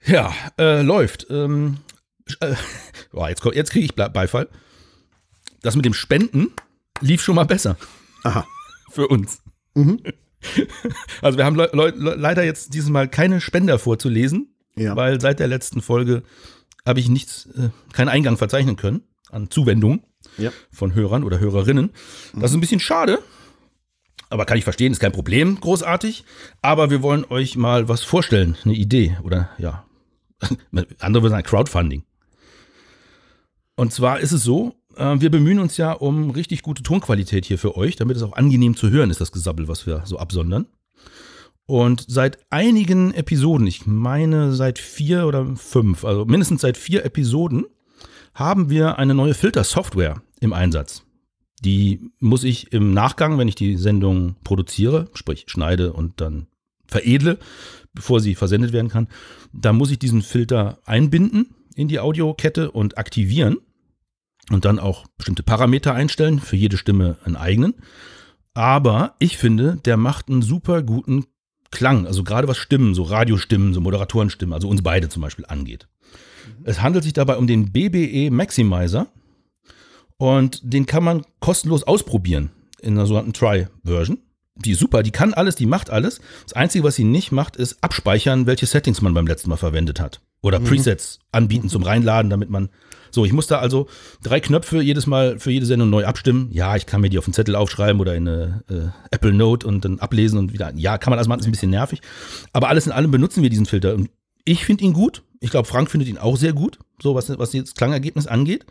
Ja, äh, läuft. Ähm, äh, boah, jetzt jetzt kriege ich Beifall. Das mit dem Spenden lief schon mal besser. Aha. Für uns. Mhm. Also wir haben le- le- leider jetzt dieses Mal keine Spender vorzulesen, ja. weil seit der letzten Folge habe ich nichts, äh, keinen Eingang verzeichnen können an Zuwendungen ja. von Hörern oder Hörerinnen. Das ist ein bisschen schade. Aber kann ich verstehen, ist kein Problem, großartig. Aber wir wollen euch mal was vorstellen, eine Idee oder ja. Andere würden sagen Crowdfunding. Und zwar ist es so, wir bemühen uns ja um richtig gute Tonqualität hier für euch, damit es auch angenehm zu hören ist, das Gesabbel, was wir so absondern. Und seit einigen Episoden, ich meine seit vier oder fünf, also mindestens seit vier Episoden, haben wir eine neue Filter-Software im Einsatz. Die muss ich im Nachgang, wenn ich die Sendung produziere, sprich schneide und dann veredle, bevor sie versendet werden kann, da muss ich diesen Filter einbinden in die Audiokette und aktivieren und dann auch bestimmte Parameter einstellen, für jede Stimme einen eigenen. Aber ich finde, der macht einen super guten Klang, also gerade was Stimmen, so Radiostimmen, so Moderatorenstimmen, also uns beide zum Beispiel angeht. Es handelt sich dabei um den B B E Maximizer. Und den kann man kostenlos ausprobieren in einer sogenannten Try-Version. Die ist super, die kann alles, die macht alles. Das Einzige, was sie nicht macht, ist abspeichern, welche Settings man beim letzten Mal verwendet hat. Oder mhm. Presets anbieten mhm. zum Reinladen, damit man... So, ich muss da also drei Knöpfe jedes Mal für jede Sendung neu abstimmen. Ja, ich kann mir die auf einen Zettel aufschreiben oder in eine äh, Apple Note und dann ablesen und wieder... Ja, kann man das machen, ist ein bisschen nervig. Aber alles in allem benutzen wir diesen Filter. Und ich finde ihn gut. Ich glaube, Frank findet ihn auch sehr gut, so was, was das Klangergebnis angeht.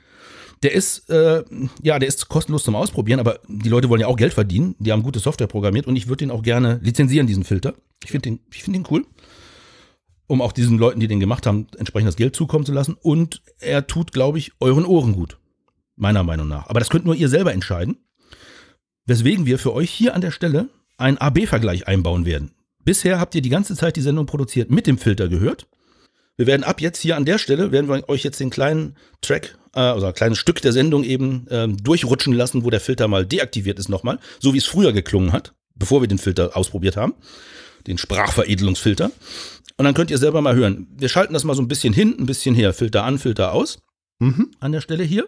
Der ist, äh, ja, der ist kostenlos zum Ausprobieren, aber die Leute wollen ja auch Geld verdienen. Die haben gute Software programmiert und ich würde den auch gerne lizenzieren, diesen Filter. Ich finde den, ich finde den cool, um auch diesen Leuten, die den gemacht haben, entsprechend das Geld zukommen zu lassen. Und er tut, glaube ich, euren Ohren gut, meiner Meinung nach. Aber das könnt nur ihr selber entscheiden, weswegen wir für euch hier an der Stelle einen A B Vergleich einbauen werden. Bisher habt ihr die ganze Zeit die Sendung produziert mit dem Filter gehört. Wir werden ab jetzt hier an der Stelle, werden wir euch jetzt den kleinen Track, äh, oder ein kleines Stück der Sendung eben ähm, durchrutschen lassen, wo der Filter mal deaktiviert ist nochmal, so wie es früher geklungen hat, bevor wir den Filter ausprobiert haben, den Sprachveredelungsfilter. Und dann könnt ihr selber mal hören. Wir schalten das mal so ein bisschen hin, ein bisschen her, Filter an, Filter aus, mhm. an der Stelle hier.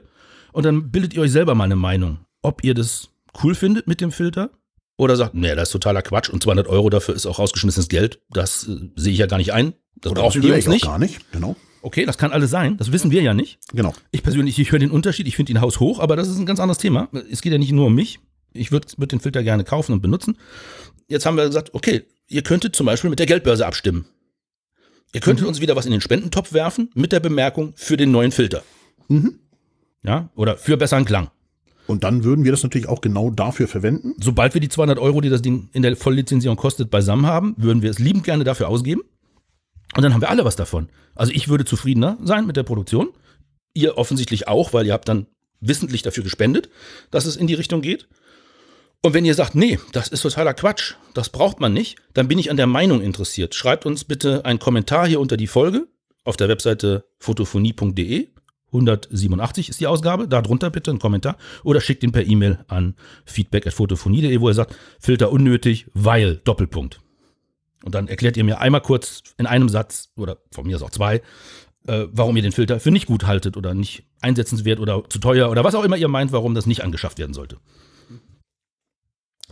Und dann bildet ihr euch selber mal eine Meinung, ob ihr das cool findet mit dem Filter oder sagt, nee, das ist totaler Quatsch und zweihundert Euro dafür ist auch rausgeschmissenes Geld. Das äh, sehe ich ja gar nicht ein. Das oder brauchen wir uns nicht. Gar nicht. Genau. Okay, das kann alles sein. Das wissen wir ja nicht. Genau. Ich persönlich, ich höre den Unterschied. Ich finde ihn haushoch, aber das ist ein ganz anderes Thema. Es geht ja nicht nur um mich. Ich würde würd den Filter gerne kaufen und benutzen. Jetzt haben wir gesagt, okay, ihr könntet zum Beispiel mit der Geldbörse abstimmen. Ihr könntet mhm. uns wieder was in den Spendentopf werfen mit der Bemerkung für den neuen Filter. Mhm. Ja, oder für besseren Klang. Und dann würden wir das natürlich auch genau dafür verwenden. Sobald wir die zweihundert Euro, die das Ding in der Volllizenzierung kostet, beisammen haben, würden wir es liebend gerne dafür ausgeben. Und dann haben wir alle was davon. Also ich würde zufriedener sein mit der Produktion. Ihr offensichtlich auch, weil ihr habt dann wissentlich dafür gespendet, dass es in die Richtung geht. Und wenn ihr sagt, nee, das ist totaler Quatsch, das braucht man nicht, dann bin ich an der Meinung interessiert. Schreibt uns bitte einen Kommentar hier unter die Folge auf der Webseite fotophonie punkt de. hundertsiebenundachtzig ist die Ausgabe, darunter bitte einen Kommentar oder schickt ihn per E-Mail an feedback at fotophonie punkt de, wo er sagt, Filter unnötig, weil, Doppelpunkt. Und dann erklärt ihr mir einmal kurz in einem Satz oder von mir ist auch zwei, äh, warum ihr den Filter für nicht gut haltet oder nicht einsetzenswert oder zu teuer oder was auch immer ihr meint, warum das nicht angeschafft werden sollte.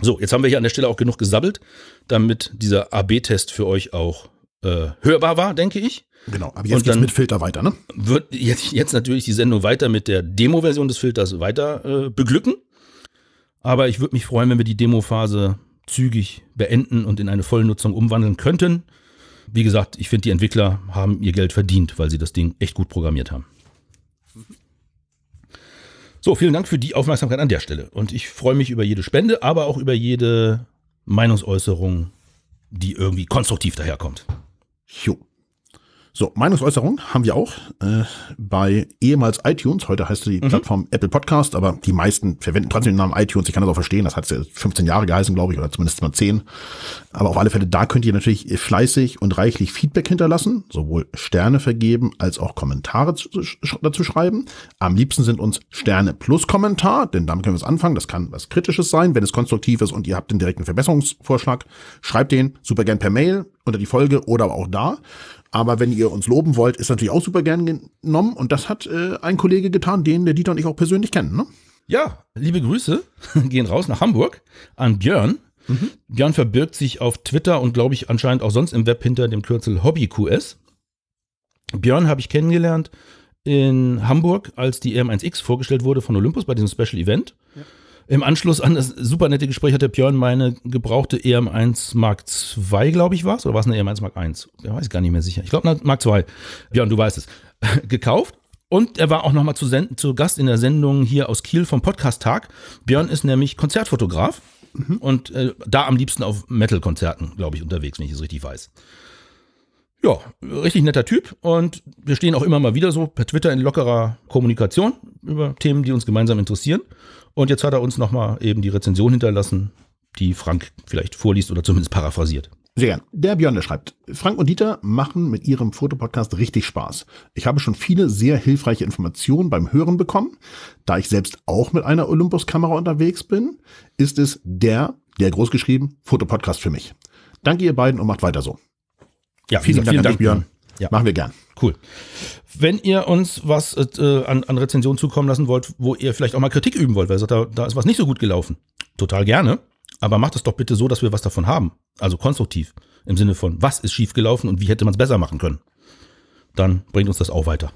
So, jetzt haben wir hier an der Stelle auch genug gesabbelt, damit dieser A B Test für euch auch äh, hörbar war, denke ich. Genau, aber jetzt geht's mit Filter weiter, ne? Wird jetzt, jetzt natürlich die Sendung weiter mit der Demo-Version des Filters weiter äh, beglücken. Aber ich würde mich freuen, wenn wir die Demo-Phase zügig beenden und in eine Vollnutzung umwandeln könnten. Wie gesagt, ich finde, die Entwickler haben ihr Geld verdient, weil sie das Ding echt gut programmiert haben. So, vielen Dank für die Aufmerksamkeit an der Stelle. Und ich freue mich über jede Spende, aber auch über jede Meinungsäußerung, die irgendwie konstruktiv daherkommt. Jo. So, Meinungsäußerung haben wir auch äh, bei ehemals iTunes. Heute heißt die mhm. Plattform Apple Podcast, aber die meisten verwenden trotzdem den Namen iTunes. Ich kann das auch verstehen. Das hat ja fünfzehn Jahre geheißen, glaube ich, oder zumindest mal zehn. Aber auf alle Fälle, da könnt ihr natürlich fleißig und reichlich Feedback hinterlassen. Sowohl Sterne vergeben, als auch Kommentare zu, sch- dazu schreiben. Am liebsten sind uns Sterne plus Kommentar, denn damit können wir es anfangen. Das kann was Kritisches sein. Wenn es konstruktiv ist und ihr habt den direkten Verbesserungsvorschlag, schreibt den super gern per Mail unter die Folge oder auch da. Aber wenn ihr uns loben wollt, ist natürlich auch super gern genommen. Und das hat äh, ein Kollege getan, den der Dieter und ich auch persönlich kennen. Ne? Ja, liebe Grüße gehen raus nach Hamburg an Björn. Mhm. Björn verbirgt sich auf Twitter und glaube ich anscheinend auch sonst im Web hinter dem Kürzel Hobby Q S. Björn habe ich kennengelernt in Hamburg, als die E M eins X vorgestellt wurde von Olympus bei diesem Special Event. Ja. Im Anschluss an das super nette Gespräch hat der Björn meine gebrauchte E M eins Mark zwei, glaube ich, war es. Oder war es eine E M eins Mark eins? Ja, weiß ich gar nicht mehr sicher. Ich glaube, eine Mark zwei. Björn, du weißt es. Gekauft. Und er war auch nochmal zu, zu Gast in der Sendung hier aus Kiel vom Podcast-Tag. Björn ist nämlich Konzertfotograf. Mhm. Und äh, da am liebsten auf Metal-Konzerten, glaube ich, unterwegs, wenn ich es richtig weiß. Ja, richtig netter Typ. Und wir stehen auch immer mal wieder so per Twitter in lockerer Kommunikation über Themen, die uns gemeinsam interessieren. Und jetzt hat er uns nochmal eben die Rezension hinterlassen, die Frank vielleicht vorliest oder zumindest paraphrasiert. Sehr gern. Der Björn, der schreibt, Frank und Dieter machen mit ihrem Fotopodcast richtig Spaß. Ich habe schon viele sehr hilfreiche Informationen beim Hören bekommen. Da ich selbst auch mit einer Olympus-Kamera unterwegs bin, ist es der, der groß geschrieben, Fotopodcast für mich. Danke ihr beiden und macht weiter so. Ja, vielen, vielen, vielen Dank, Dank Björn. Ja. Machen wir gern. Cool. Wenn ihr uns was äh, an, an Rezensionen zukommen lassen wollt, wo ihr vielleicht auch mal Kritik üben wollt, weil ihr sagt, da, da ist was nicht so gut gelaufen, total gerne. Aber macht es doch bitte so, dass wir was davon haben. Also konstruktiv. Im Sinne von, was ist schief gelaufen und wie hätte man es besser machen können. Dann bringt uns das auch weiter.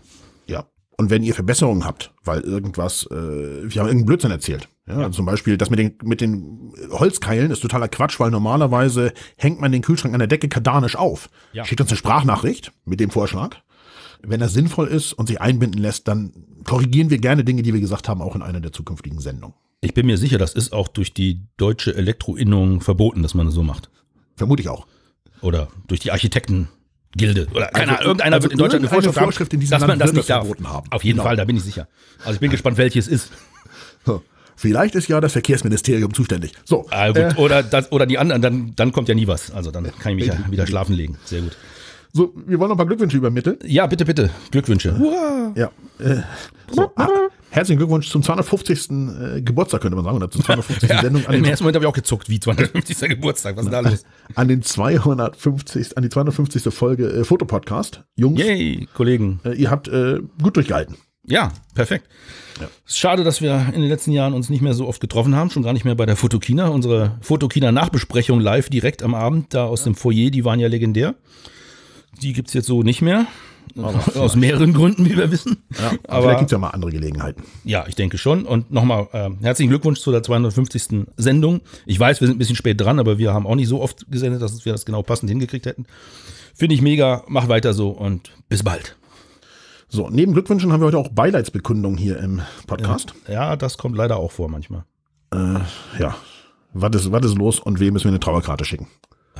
Ja. Und wenn ihr Verbesserungen habt, weil irgendwas, äh, wir haben irgendeinen Blödsinn erzählt. Ja, ja. Zum Beispiel, das mit den, mit den Holzkeilen ist totaler Quatsch, weil normalerweise hängt man den Kühlschrank an der Decke kardanisch auf. Ja. Schickt uns eine Sprachnachricht mit dem Vorschlag. Wenn das sinnvoll ist und sich einbinden lässt, dann korrigieren wir gerne Dinge, die wir gesagt haben, auch in einer der zukünftigen Sendungen. Ich bin mir sicher, das ist auch durch die deutsche Elektroinnung verboten, dass man das so macht. Vermute ich auch. Oder durch die Architektengilde. Oder keiner, also, irgendeiner also wird in Deutschland eine Vorschrift, Vorschrift haben, in dass man das nicht darf. Verboten haben. Auf jeden genau. Fall, da bin ich sicher. Also ich bin gespannt, welche es ist. Vielleicht ist ja das Verkehrsministerium zuständig. So. Ah, gut. Äh, oder, das, oder die anderen, dann, dann kommt ja nie was. Also dann kann ich mich ja wieder schlafen legen. Sehr gut. So, wir wollen noch ein paar Glückwünsche übermitteln. Ja, bitte, bitte. Glückwünsche. Ja. Äh, so, ah, herzlichen Glückwunsch zum zweihundertfünfzigsten Geburtstag, könnte man sagen. Oder zur zweihundertfünfzigsten ja, Sendung. An den Im ersten Moment habe ich auch gezuckt, wie zweihundertfünfzigsten Geburtstag. Was ist da los? An den zweihundertfünfzigsten An die zweihundertfünfzigste Folge äh, Fotopodcast. Jungs. Yay, Kollegen. Äh, ihr habt äh, gut durchgehalten. Ja, perfekt. Ja. Es ist schade, dass wir in den letzten Jahren uns nicht mehr so oft getroffen haben, schon gar nicht mehr bei der Fotokina. Unsere Fotokina-Nachbesprechung live direkt am Abend da aus ja. dem Foyer, die waren ja legendär. Die gibt es jetzt so nicht mehr. Aber aus mehreren Gründen, wie wir wissen. Ja, aber vielleicht gibt es ja mal andere Gelegenheiten. Ja, ich denke schon. Und nochmal äh, herzlichen Glückwunsch zu der zweihundertfünfzigsten Sendung. Ich weiß, wir sind ein bisschen spät dran, aber wir haben auch nicht so oft gesendet, dass wir das genau passend hingekriegt hätten. Finde ich mega. Mach weiter so und bis bald. So, neben Glückwünschen haben wir heute auch Beileidsbekundungen hier im Podcast. Ja, das kommt leider auch vor manchmal. Äh, ja, was ist, was ist los und wem müssen wir eine Trauerkarte schicken?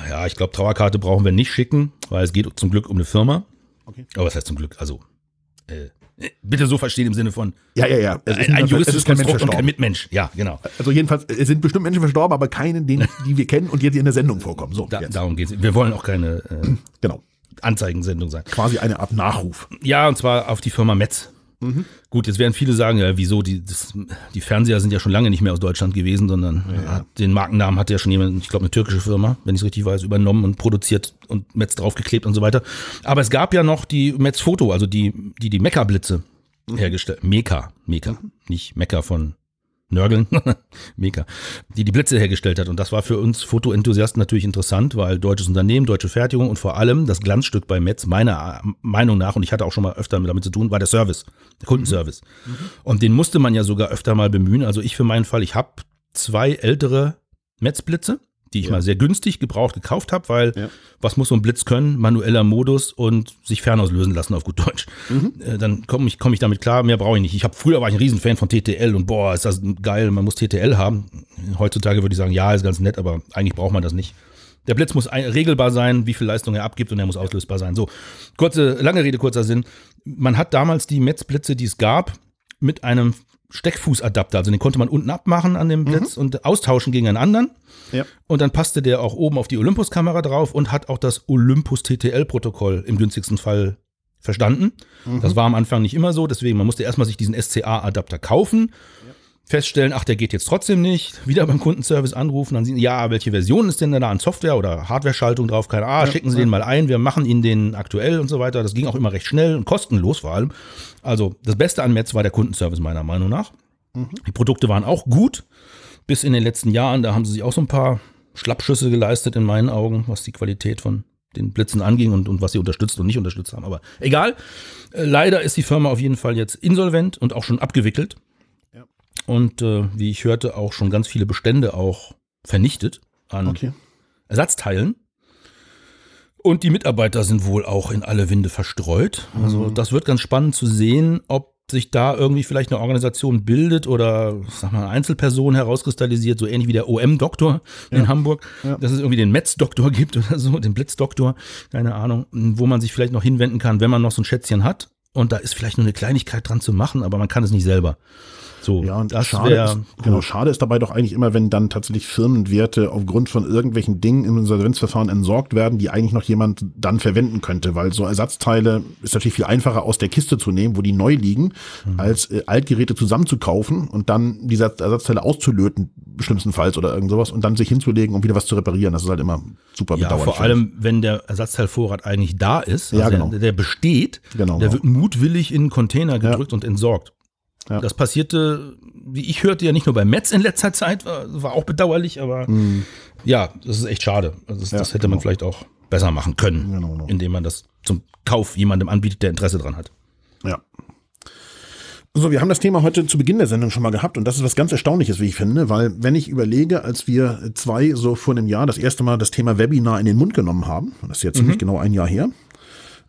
Ja, ich glaube, Trauerkarte brauchen wir nicht schicken, weil es geht zum Glück um eine Firma. Okay. Aber was heißt zum Glück? Also, äh, bitte so verstehen im Sinne von ja, ja, ja. Es ein, ein juristisches Konstrukt und kein Mitmensch. Ja, genau. Also jedenfalls, es sind bestimmt Menschen verstorben, aber keinen, den, die wir kennen und die in der Sendung vorkommen. So, da, darum geht es. Wir wollen auch keine äh, genau. Anzeigensendung sein. Quasi eine Art Nachruf. Ja, und zwar auf die Firma Metz. Mhm. Gut, jetzt werden viele sagen, ja, wieso, die, das, die Fernseher sind ja schon lange nicht mehr aus Deutschland gewesen, sondern ja. äh, den Markennamen hat ja schon jemand, ich glaube eine türkische Firma, wenn ich es richtig weiß, übernommen und produziert und Metz draufgeklebt und so weiter. Aber es gab ja noch die Metz Foto, also die, die, die Meka-Blitze mhm. hergestellt. Meka, Meka, mhm. nicht Meka von Nörgeln, Meka, die die Blitze hergestellt hat. Und das war für uns Fotoenthusiasten natürlich interessant, weil deutsches Unternehmen, deutsche Fertigung und vor allem das Glanzstück bei Metz, meiner Meinung nach, und ich hatte auch schon mal öfter damit zu tun, war der Service, der Kundenservice. Mhm. Und den musste man ja sogar öfter mal bemühen. Also ich für meinen Fall, ich habe zwei ältere Metz-Blitze, die ich ja. mal sehr günstig gebraucht gekauft habe, weil ja. was muss so ein Blitz können? Manueller Modus und sich fernauslösen lassen auf gut Deutsch. Mhm. Äh, dann komme ich, komm ich damit klar, mehr brauche ich nicht. Ich habe früher war ich ein Riesenfan von T T L und boah, ist das geil, man muss T T L haben. Heutzutage würde ich sagen, ja, ist ganz nett, aber eigentlich braucht man das nicht. Der Blitz muss regelbar sein, wie viel Leistung er abgibt und er muss auslösbar sein. So, kurze, lange Rede, kurzer Sinn. Man hat damals die Metz-Blitze, die es gab, mit einem Steckfußadapter, also den konnte man unten abmachen an dem Blitz mhm. und austauschen gegen einen anderen. Ja. Und dann passte der auch oben auf die Olympus-Kamera drauf und hat auch das Olympus-T T L-Protokoll im günstigsten Fall verstanden. Mhm. Das war am Anfang nicht immer so, deswegen, man musste erstmal sich diesen S C A-Adapter kaufen, ja. feststellen, ach, der geht jetzt trotzdem nicht, wieder beim Kundenservice anrufen, dann sehen, ja, welche Version ist denn da an Software oder Hardware-Schaltung drauf, keine Ahnung, ah, ja, schicken Sie ja. den mal ein, wir machen Ihnen den aktuell und so weiter. Das ging auch immer recht schnell und kostenlos vor allem. Also das Beste an Metz war der Kundenservice meiner Meinung nach. Mhm. Die Produkte waren auch gut, bis in den letzten Jahren, da haben sie sich auch so ein paar Schlappschüsse geleistet in meinen Augen, was die Qualität von den Blitzen anging und, und was sie unterstützt und nicht unterstützt haben. Aber egal, leider ist die Firma auf jeden Fall jetzt insolvent und auch schon abgewickelt. Und äh, wie ich hörte, auch schon ganz viele Bestände auch vernichtet an okay. Ersatzteilen. Und die Mitarbeiter sind wohl auch in alle Winde verstreut. Mhm. Also das wird ganz spannend zu sehen, ob sich da irgendwie vielleicht eine Organisation bildet oder sag mal, eine Einzelperson herauskristallisiert, so ähnlich wie der O M-Doktor ja. in Hamburg, ja. dass es irgendwie den Metz-Doktor gibt oder so, den Blitz-Doktor, keine Ahnung, wo man sich vielleicht noch hinwenden kann, wenn man noch so ein Schätzchen hat. Und da ist vielleicht nur eine Kleinigkeit dran zu machen, aber man kann es nicht selber. So, ja, und das schade, ist, genau, schade ist dabei doch eigentlich immer, wenn dann tatsächlich Firmenwerte aufgrund von irgendwelchen Dingen im Insolvenzverfahren entsorgt werden, die eigentlich noch jemand dann verwenden könnte. Weil so Ersatzteile ist natürlich viel einfacher aus der Kiste zu nehmen, wo die neu liegen, mhm. als äh, Altgeräte zusammenzukaufen und dann diese Ersatzteile auszulöten, schlimmstenfalls oder irgend sowas, und dann sich hinzulegen, um wieder was zu reparieren. Das ist halt immer super ja, bedauerlich. Vor allem, wenn der Ersatzteilvorrat eigentlich da ist, also ja, genau. der, der besteht, genau, der genau. wird mutwillig in einen Container gedrückt ja. und entsorgt. Ja. Das passierte, wie ich hörte, ja nicht nur bei Metz in letzter Zeit, war, war auch bedauerlich, aber mm. ja, das ist echt schade. Also das, ja, das hätte genau. man vielleicht auch besser machen können, genau, genau. indem man das zum Kauf jemandem anbietet, der Interesse dran hat. Ja. So, wir haben das Thema heute zu Beginn der Sendung schon mal gehabt und das ist was ganz Erstaunliches, wie ich finde, weil wenn ich überlege, als wir zwei so vor einem Jahr das erste Mal das Thema Webinar in den Mund genommen haben, das ist ja ziemlich mhm. genau ein Jahr her,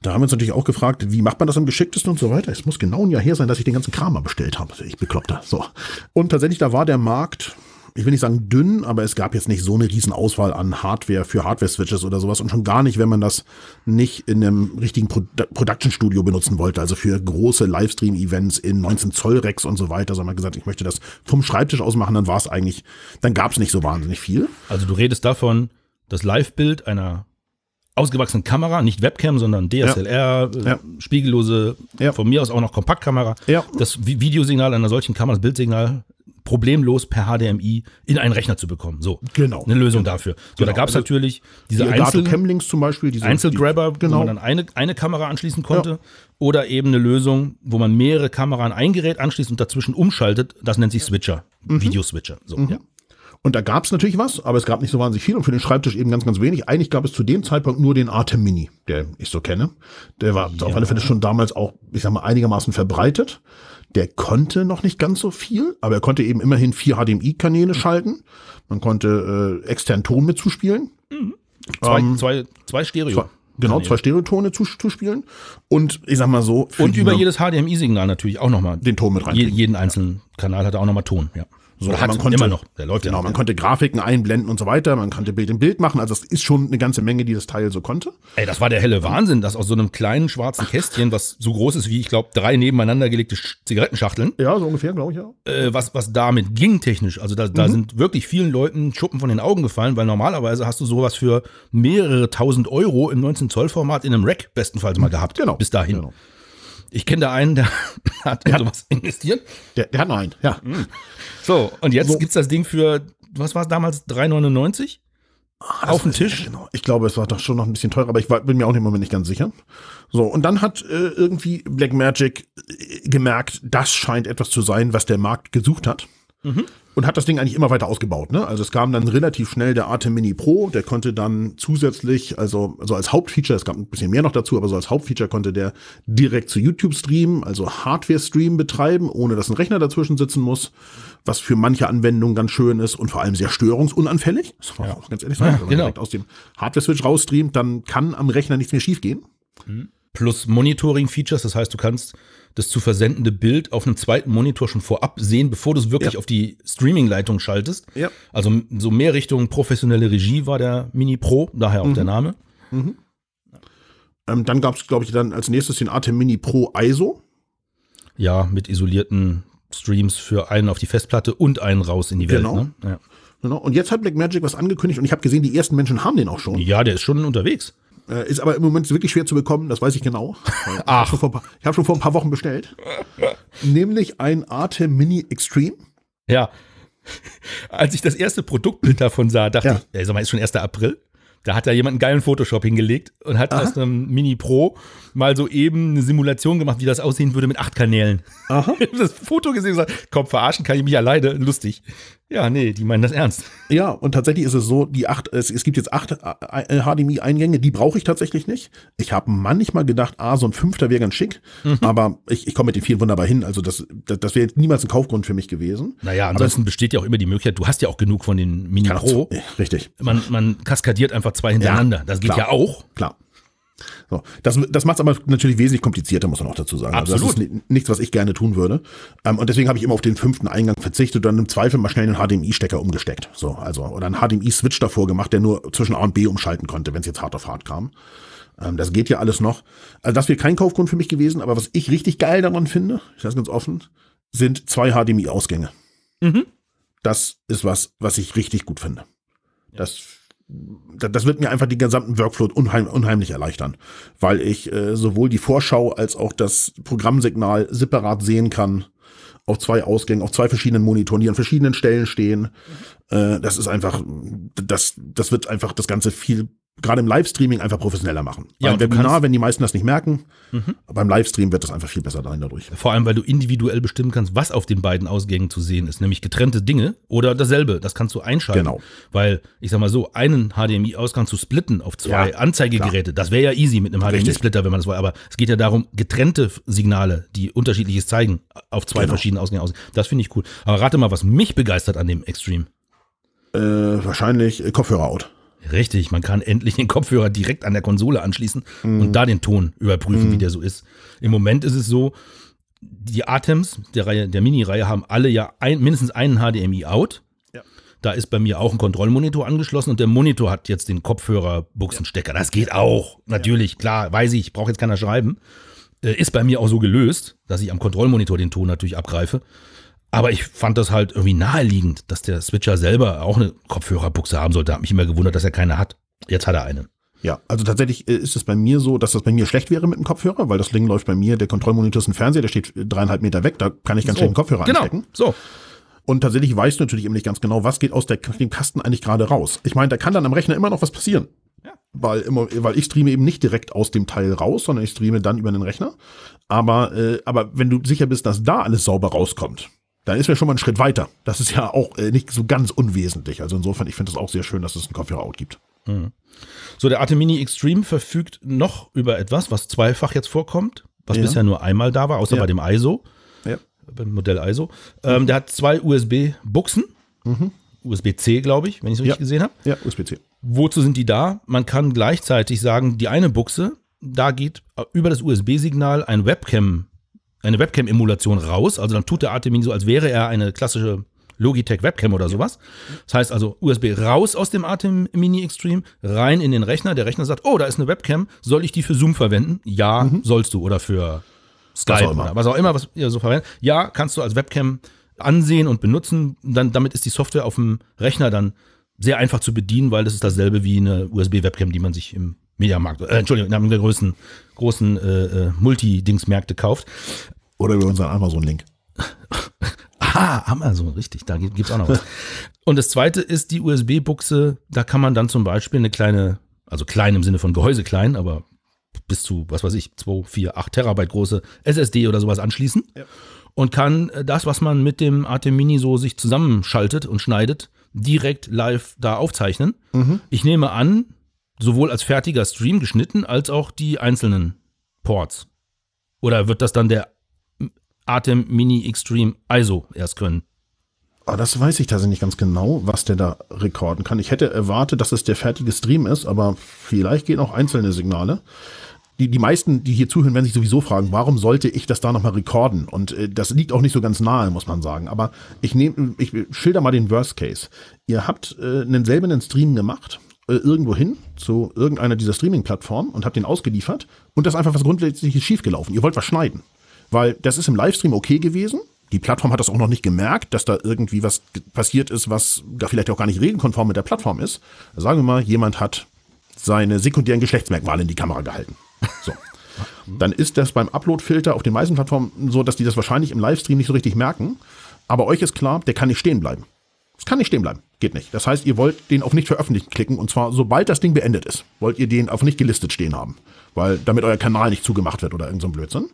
Da haben wir uns natürlich auch gefragt, wie macht man das am geschicktesten und so weiter. Es muss genau ein Jahr her sein, dass ich den ganzen Kram mal bestellt habe. Ich bekloppter. So. Und tatsächlich, da war der Markt, ich will nicht sagen dünn, aber es gab jetzt nicht so eine riesen Auswahl an Hardware für Hardware-Switches oder sowas. Und schon gar nicht, wenn man das nicht in einem richtigen Pro- Production-Studio benutzen wollte. Also für große Livestream-Events in neunzehn Zoll Rex und so weiter. Sondern man hat gesagt, ich möchte das vom Schreibtisch aus machen. Dann war es eigentlich, dann gab es nicht so wahnsinnig viel. Also du redest davon, das Live-Bild einer ausgewachsenen Kamera, nicht Webcam, sondern D S L R, ja. Ja. Spiegellose, ja. Von mir aus auch noch Kompaktkamera. Ja. Das Videosignal einer solchen Kamera, das Bildsignal, problemlos per H D M I in einen Rechner zu bekommen. So, genau. Eine Lösung genau. dafür. So, genau. Da gab es also natürlich diese die Einzel-Cam-Links zum Beispiel, diese Einzelgrabber, die, genau. wo man dann eine, eine Kamera anschließen konnte. Ja. Oder eben eine Lösung, wo man mehrere Kameras an ein Gerät anschließt und dazwischen umschaltet. Das nennt sich Switcher, mhm. Videoswitcher. So, mhm. ja. Und da gab es natürlich was, aber es gab nicht so wahnsinnig viel und für den Schreibtisch eben ganz, ganz wenig. Eigentlich gab es zu dem Zeitpunkt nur den ATEM Mini, der ich so kenne. Der war ja. auf alle Fälle schon damals auch, ich sag mal, einigermaßen verbreitet. Der konnte noch nicht ganz so viel, aber er konnte eben immerhin vier H D M I-Kanäle mhm. schalten. Man konnte äh, externen Ton mit zuspielen. Mhm. Zwei, ähm, zwei, zwei Stereo. Zwei, genau, zwei Stereotone zuspielen. Und ich sag mal so. Und über jedes H D M I-Signal natürlich auch nochmal. Den Ton mit rein. Je, jeden einzelnen ja. Kanal hatte auch nochmal Ton, ja. So, hat man konnte, immer noch. Der läuft genau, ja. man konnte Grafiken einblenden und so weiter, man konnte Bild in Bild machen, also das ist schon eine ganze Menge, die das Teil so konnte. Ey, das war der helle Wahnsinn, dass aus so einem kleinen schwarzen Kästchen, was so groß ist wie, ich glaube, drei nebeneinander gelegte Zigarettenschachteln. Ja, so ungefähr, glaube ich, ja. Äh, was, was damit ging technisch, also da, da mhm. sind wirklich vielen Leuten Schuppen von den Augen gefallen, weil normalerweise hast du sowas für mehrere tausend Euro im neunzehn Zoll Format in einem Rack bestenfalls mal gehabt, genau. bis dahin. Genau. Ich kenne da einen, der hat in sowas investiert. Der, der hat noch einen, ja. So, und jetzt so. Gibt's das Ding für, was war es damals, drei neunundneunzig? Ach, auf dem Tisch. Genau. Ich glaube, es war doch schon noch ein bisschen teurer, aber ich war, bin mir auch im Moment nicht ganz sicher. So, und dann hat äh, irgendwie Blackmagic äh, gemerkt, das scheint etwas zu sein, was der Markt gesucht hat. Mhm. Und hat das Ding eigentlich immer weiter ausgebaut, ne? Also es kam dann relativ schnell der ATEM Mini Pro, der konnte dann zusätzlich, also so also als Hauptfeature, es gab ein bisschen mehr noch dazu, aber so als Hauptfeature konnte der direkt zu YouTube streamen, also Hardware-Stream betreiben, ohne dass ein Rechner dazwischen sitzen muss, was für manche Anwendungen ganz schön ist und vor allem sehr störungsunanfällig. Das war ja. auch ganz ehrlich sagen, ja, wenn genau. man direkt aus dem Hardware-Switch rausstreamt, dann kann am Rechner nichts mehr schiefgehen. Mhm. Plus Monitoring-Features, das heißt, du kannst das zu versendende Bild auf einem zweiten Monitor schon vorab sehen, bevor du es wirklich ja. auf die Streaming-Leitung schaltest. Ja. Also so mehr Richtung professionelle Regie war der Mini Pro, daher auch mhm. der Name. Mhm. Ähm, dann gab es, glaube ich, dann als nächstes den ATEM Mini Pro I S O. Ja, mit isolierten Streams für einen auf die Festplatte und einen raus in die Welt. Genau. Ne? Ja. Genau. Und jetzt hat Blackmagic was angekündigt und ich habe gesehen, die ersten Menschen haben den auch schon. Ja, der ist schon unterwegs. Ist aber im Moment wirklich schwer zu bekommen, das weiß ich genau. Ach. Ich habe schon, hab schon vor ein paar Wochen bestellt. Nämlich ein ATEM Mini Extreme. Ja. Als ich das erste Produktbild davon sah, dachte ja. ich, ey, sag mal, ist schon erster April. Da hat ja jemand einen geilen Photoshop hingelegt und hat Aha. aus einem Mini Pro mal so eben eine Simulation gemacht, wie das aussehen würde mit acht Kanälen. Aha. Ich habe das Foto gesehen und gesagt, komm, verarschen kann ich mich alleine, lustig. Ja, nee, die meinen das ernst. Ja, und tatsächlich ist es so, die acht, es, es gibt jetzt acht H D M I-Eingänge, die brauche ich tatsächlich nicht. Ich habe manchmal gedacht, ah, so ein fünfter wäre ganz schick, mhm. aber ich, ich komme mit den vier wunderbar hin. Also das, das, das wäre jetzt niemals ein Kaufgrund für mich gewesen. Naja, ansonsten aber, besteht ja auch immer die Möglichkeit, du hast ja auch genug von den Mini Pro. Ja, richtig. Man, man kaskadiert einfach zwei hintereinander. Ja, das geht klar, ja auch. Klar. So, das das macht es aber natürlich wesentlich komplizierter, muss man auch dazu sagen. Absolut. Also das ist nichts, was ich gerne tun würde. Ähm, und deswegen habe ich immer auf den fünften Eingang verzichtet und dann im Zweifel mal schnell einen H D M I-Stecker umgesteckt. So, also, oder einen H D M I-Switch davor gemacht, der nur zwischen A und B umschalten konnte, wenn es jetzt hart auf hart kam. Ähm, das geht ja alles noch. Also das wäre kein Kaufgrund für mich gewesen, aber was ich richtig geil daran finde, ich sage es ganz offen, sind zwei H D M I-Ausgänge. Mhm. Das ist was, was ich richtig gut finde. Ja. Das Das wird mir einfach den gesamten Workflow unheim, unheimlich erleichtern, weil ich äh, sowohl die Vorschau als auch das Programmsignal separat sehen kann, auf zwei Ausgängen, auf zwei verschiedenen Monitoren, die an verschiedenen Stellen stehen. Äh, das ist einfach, das, das wird einfach das Ganze viel, gerade im Livestreaming, einfach professioneller machen. Ja, beim Webinar, wenn die meisten das nicht merken, mhm. beim Livestream wird das einfach viel besser sein dadurch. Vor allem, weil du individuell bestimmen kannst, was auf den beiden Ausgängen zu sehen ist, nämlich getrennte Dinge oder dasselbe. Das kannst du einschalten. Genau. Weil, ich sag mal so, einen H D M I-Ausgang zu splitten auf zwei ja, Anzeigegeräte, klar. das wäre ja easy mit einem H D M I-Splitter, wenn man das will. Aber es geht ja darum, getrennte Signale, die unterschiedliches zeigen, auf zwei genau. verschiedenen Ausgängen aussehen. Das finde ich cool. Aber rate mal, was mich begeistert an dem Extreme. Äh, wahrscheinlich Kopfhörer-Out. Richtig, man kann endlich den Kopfhörer direkt an der Konsole anschließen mhm. und da den Ton überprüfen, mhm. wie der so ist. Im Moment ist es so, die ATEMs der Reihe, der Mini-Reihe haben alle ja ein, mindestens einen H D M I-Out. Ja. Da ist bei mir auch ein Kontrollmonitor angeschlossen und der Monitor hat jetzt den Kopfhörer-Buchsenstecker. Das geht auch, natürlich, ja. klar, weiß ich, braucht jetzt keiner schreiben. Ist bei mir auch so gelöst, dass ich am Kontrollmonitor den Ton natürlich abgreife. Aber ich fand das halt irgendwie naheliegend, dass der Switcher selber auch eine Kopfhörerbuchse haben sollte. Hat mich immer gewundert, dass er keine hat. Jetzt hat er eine. Ja, also tatsächlich ist es bei mir so, dass das bei mir schlecht wäre mit dem Kopfhörer, weil das Ding läuft bei mir, der Kontrollmonitor ist ein Fernseher, der steht dreieinhalb Meter weg, da kann ich ganz so, schön den Kopfhörer genau, anstecken. So. Und tatsächlich weißt du natürlich eben nicht ganz genau, was geht aus der, dem Kasten eigentlich gerade raus. Ich meine, da kann dann am Rechner immer noch was passieren. Ja. Weil, immer, weil ich streame eben nicht direkt aus dem Teil raus, sondern ich streame dann über den Rechner. Aber, äh, aber wenn du sicher bist, dass da alles sauber rauskommt, dann ist mir schon mal ein Schritt weiter. Das ist ja auch äh, nicht so ganz unwesentlich. Also insofern, ich finde es auch sehr schön, dass es einen Kopfhörer-Out gibt. Mhm. So, der ATEM Mini Extreme verfügt noch über etwas, was zweifach jetzt vorkommt, was ja. bisher nur einmal da war, außer ja. bei dem I S O, ja. beim Modell I S O. Ähm, mhm. Der hat zwei U S B-Buchsen, mhm. U S B C, glaube ich, wenn ich es richtig ja. gesehen habe. Ja, U S B C. Wozu sind die da? Man kann gleichzeitig sagen, die eine Buchse, da geht über das U S B-Signal ein Webcam, eine Webcam-Emulation raus. Also dann tut der ATEM Mini so, als wäre er eine klassische Logitech-Webcam oder sowas. Das heißt also, U S B raus aus dem ATEM Mini Extreme, rein in den Rechner. Der Rechner sagt, oh, da ist eine Webcam, soll ich die für Zoom verwenden? Ja, mhm. sollst du. Oder für Skype oder was auch immer, was ihr so verwendet. Ja, kannst du als Webcam ansehen und benutzen. Dann, damit ist die Software auf dem Rechner dann sehr einfach zu bedienen, weil das ist dasselbe wie eine U S B-Webcam, die man sich im Mediamarkt, äh, Entschuldigung, in einem der größten, großen äh, Multi-Dings-Märkte kauft. Oder über unseren Amazon-Link. Ah, Amazon, richtig, da gibt es auch noch was. Und das zweite ist die U S B-Buchse, da kann man dann zum Beispiel eine kleine, also klein im Sinne von Gehäuse klein, aber bis zu, was weiß ich, zwei, vier, acht Terabyte große S S D oder sowas anschließen ja. und kann das, was man mit dem ATEM Mini so sich zusammenschaltet und schneidet, direkt live da aufzeichnen. Mhm. Ich nehme an, sowohl als fertiger Stream geschnitten, als auch die einzelnen Ports. Oder wird das dann der ATEM Mini Extreme I S O erst können? Ah, das weiß ich tatsächlich nicht ganz genau, was der da rekorden kann. Ich hätte erwartet, dass es der fertige Stream ist, aber vielleicht gehen auch einzelne Signale. Die, die meisten, die hier zuhören, werden sich sowieso fragen, warum sollte ich das da nochmal rekorden? Und äh, das liegt auch nicht so ganz nahe, muss man sagen. Aber ich nehme, ich schilder mal den Worst Case. Ihr habt äh, einen selben Stream gemacht, äh, irgendwo hin, zu irgendeiner dieser Streaming-Plattformen und habt den ausgeliefert und das ist einfach was Grundsätzliches schiefgelaufen. Ihr wollt was schneiden. Weil das ist im Livestream okay gewesen. Die Plattform hat das auch noch nicht gemerkt, dass da irgendwie was passiert ist, was da vielleicht auch gar nicht regelkonform mit der Plattform ist. Sagen wir mal, jemand hat seine sekundären Geschlechtsmerkmale in die Kamera gehalten. So. Dann ist das beim Upload-Filter auf den meisten Plattformen so, dass die das wahrscheinlich im Livestream nicht so richtig merken. Aber euch ist klar, der kann nicht stehen bleiben. Es kann nicht stehen bleiben. Geht nicht. Das heißt, ihr wollt den auf nicht veröffentlichen klicken und zwar sobald das Ding beendet ist, wollt ihr den auf nicht gelistet stehen haben. Weil damit euer Kanal nicht zugemacht wird oder irgend so ein Blödsinn.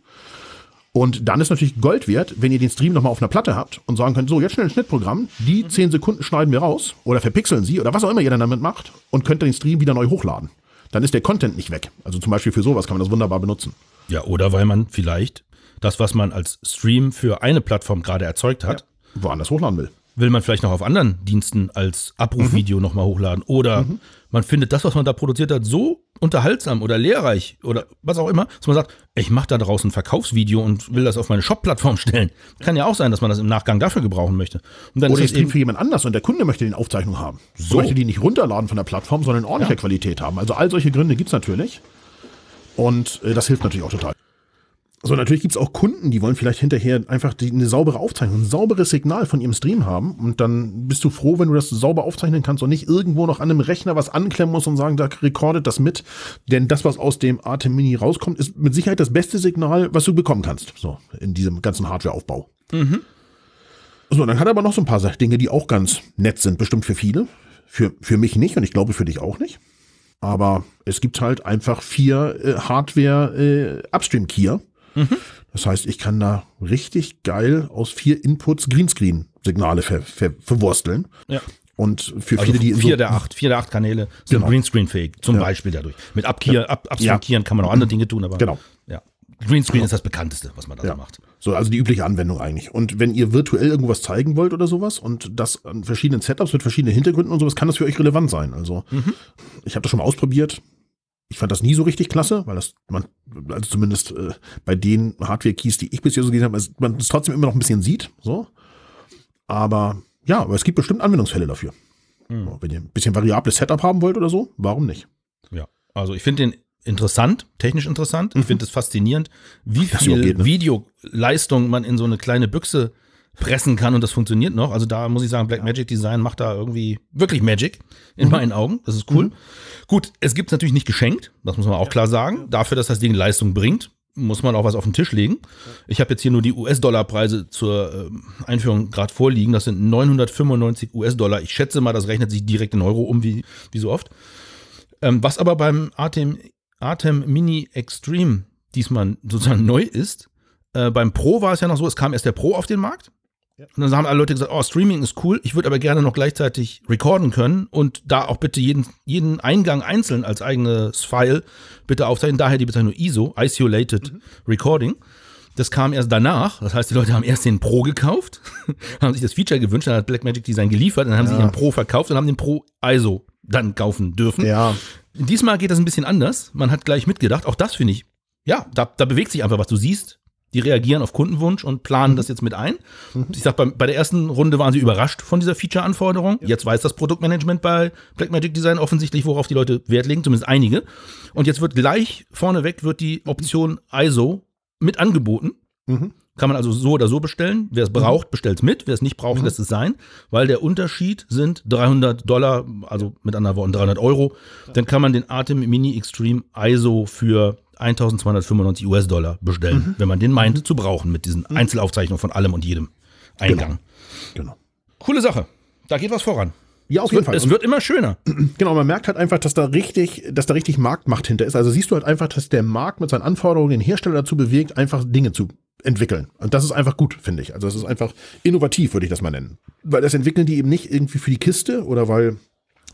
Und dann ist natürlich Gold wert, wenn ihr den Stream nochmal auf einer Platte habt und sagen könnt, so, jetzt schnell ein Schnittprogramm, die zehn Sekunden schneiden wir raus oder verpixeln sie oder was auch immer ihr dann damit macht und könnt den Stream wieder neu hochladen. Dann ist der Content nicht weg. Also zum Beispiel für sowas kann man das wunderbar benutzen. Ja, oder weil man vielleicht das, was man als Stream für eine Plattform gerade erzeugt hat, ja, woanders hochladen will. Will man vielleicht noch auf anderen Diensten als Abrufvideo mhm. nochmal hochladen. Oder mhm. man findet das, was man da produziert hat, so unterhaltsam oder lehrreich oder was auch immer, dass man sagt, ich mache da draußen ein Verkaufsvideo und will das auf meine Shop-Plattform stellen. Kann ja auch sein, dass man das im Nachgang dafür gebrauchen möchte. Und dann oder ist es eben für jemand anders und der Kunde möchte den Aufzeichnung haben. So. Möchte die nicht runterladen von der Plattform, sondern in ordentlicher ja. Qualität haben. Also all solche Gründe gibt es natürlich. Und äh, das hilft natürlich auch total. So, natürlich gibt's auch Kunden, die wollen vielleicht hinterher einfach die, eine saubere Aufzeichnung, ein sauberes Signal von ihrem Stream haben und dann bist du froh, wenn du das sauber aufzeichnen kannst und nicht irgendwo noch an einem Rechner was anklemmen musst und sagen, da rekordet das mit, denn das, was aus dem ATEM Mini rauskommt, ist mit Sicherheit das beste Signal, was du bekommen kannst, so in diesem ganzen Hardwareaufbau. Mhm. So, dann hat er aber noch so ein paar Dinge, die auch ganz nett sind, bestimmt für viele, für, für mich nicht und ich glaube für dich auch nicht. Aber es gibt halt einfach vier äh, Hardware-Upstream-Keyer. Äh, Mhm. Das heißt, ich kann da richtig geil aus vier Inputs Greenscreen-Signale ver, ver, verwursteln. Ja. Und für also viele, die vier so der acht, vier der acht Kanäle sind genau. Greenscreen-fähig, zum ja. Beispiel dadurch. Mit Upstream-Keyern ja. Ab, ja. kann man auch andere Dinge tun, aber genau. ja. Greenscreen genau. ist das Bekannteste, was man da ja. macht. So, also die übliche Anwendung eigentlich. Und wenn ihr virtuell irgendwas zeigen wollt oder sowas und das an verschiedenen Setups mit verschiedenen Hintergründen und sowas, kann das für euch relevant sein. Also mhm. ich habe das schon mal ausprobiert. Ich fand das nie so richtig klasse, weil das man, also zumindest äh, bei den Hardware-Keys, die ich bisher so gesehen habe, also man es trotzdem immer noch ein bisschen sieht. So. Aber ja, aber es gibt bestimmt Anwendungsfälle dafür. Mhm. So, wenn ihr ein bisschen variables Setup haben wollt oder so, warum nicht? Ja, also ich finde den interessant, technisch interessant. Ich finde es faszinierend, wie viel geht, ne? Videoleistung man in so eine kleine Büchse pressen kann und das funktioniert noch. Also da muss ich sagen, Blackmagic Design macht da irgendwie wirklich Magic in mhm. meinen Augen. Das ist cool. Mhm. Gut, es gibt es natürlich nicht geschenkt. Das muss man auch ja. klar sagen. Dafür, dass das Ding Leistung bringt, muss man auch was auf den Tisch legen. Ich habe jetzt hier nur die U S-Dollar-Preise zur äh, Einführung gerade vorliegen. Das sind neunhundertfünfundneunzig US-Dollar. Ich schätze mal, das rechnet sich direkt in Euro um, wie, wie so oft. Ähm, was aber beim ATEM ATEM Mini Extreme diesmal sozusagen neu ist. Äh, beim Pro war es ja noch so, es kam erst der Pro auf den Markt. Ja. Und dann haben alle Leute gesagt, oh, Streaming ist cool, ich würde aber gerne noch gleichzeitig recorden können und da auch bitte jeden, jeden Eingang einzeln als eigenes File bitte aufzeichnen. Daher die Bezeichnung I S O, Isolated mhm. Recording. Das kam erst danach. Das heißt, die Leute haben erst den Pro gekauft, haben sich das Feature gewünscht, dann hat Blackmagic Design geliefert, dann haben ja. sie den Pro verkauft und haben den Pro I S O dann kaufen dürfen. Ja. Diesmal geht das ein bisschen anders. Man hat gleich mitgedacht. Auch das finde ich, ja, da, da bewegt sich einfach was. Du siehst, die reagieren auf Kundenwunsch und planen mhm. das jetzt mit ein. Mhm. Ich sag, bei, bei der ersten Runde waren sie überrascht von dieser Feature-Anforderung. Ja. Jetzt weiß das Produktmanagement bei Blackmagic Design offensichtlich, worauf die Leute Wert legen, zumindest einige. Und jetzt wird gleich vorneweg wird die Option I S O mit angeboten. Mhm. Kann man also so oder so bestellen. Wer es braucht, bestellt es mit. Wer es nicht braucht, mhm. lässt es sein. Weil der Unterschied sind dreihundert Dollar, also mit anderen Worten dreihundert Euro. Dann kann man den ATEM Mini Extreme I S O für eintausendzweihundertfünfundneunzig US-Dollar bestellen, mhm. wenn man den meint mhm. zu brauchen mit diesen mhm. Einzelaufzeichnungen von allem und jedem Eingang. Genau. Genau. Coole Sache. Da geht was voran. Ja, auf jeden Fall. Es wird immer schöner. Genau, man merkt halt einfach, dass da richtig, dass da richtig Marktmacht hinter ist. Also siehst du halt einfach, dass der Markt mit seinen Anforderungen den Hersteller dazu bewegt, einfach Dinge zu entwickeln. Und das ist einfach gut, finde ich. Also das ist einfach innovativ, würde ich das mal nennen. Weil das entwickeln die eben nicht irgendwie für die Kiste oder weil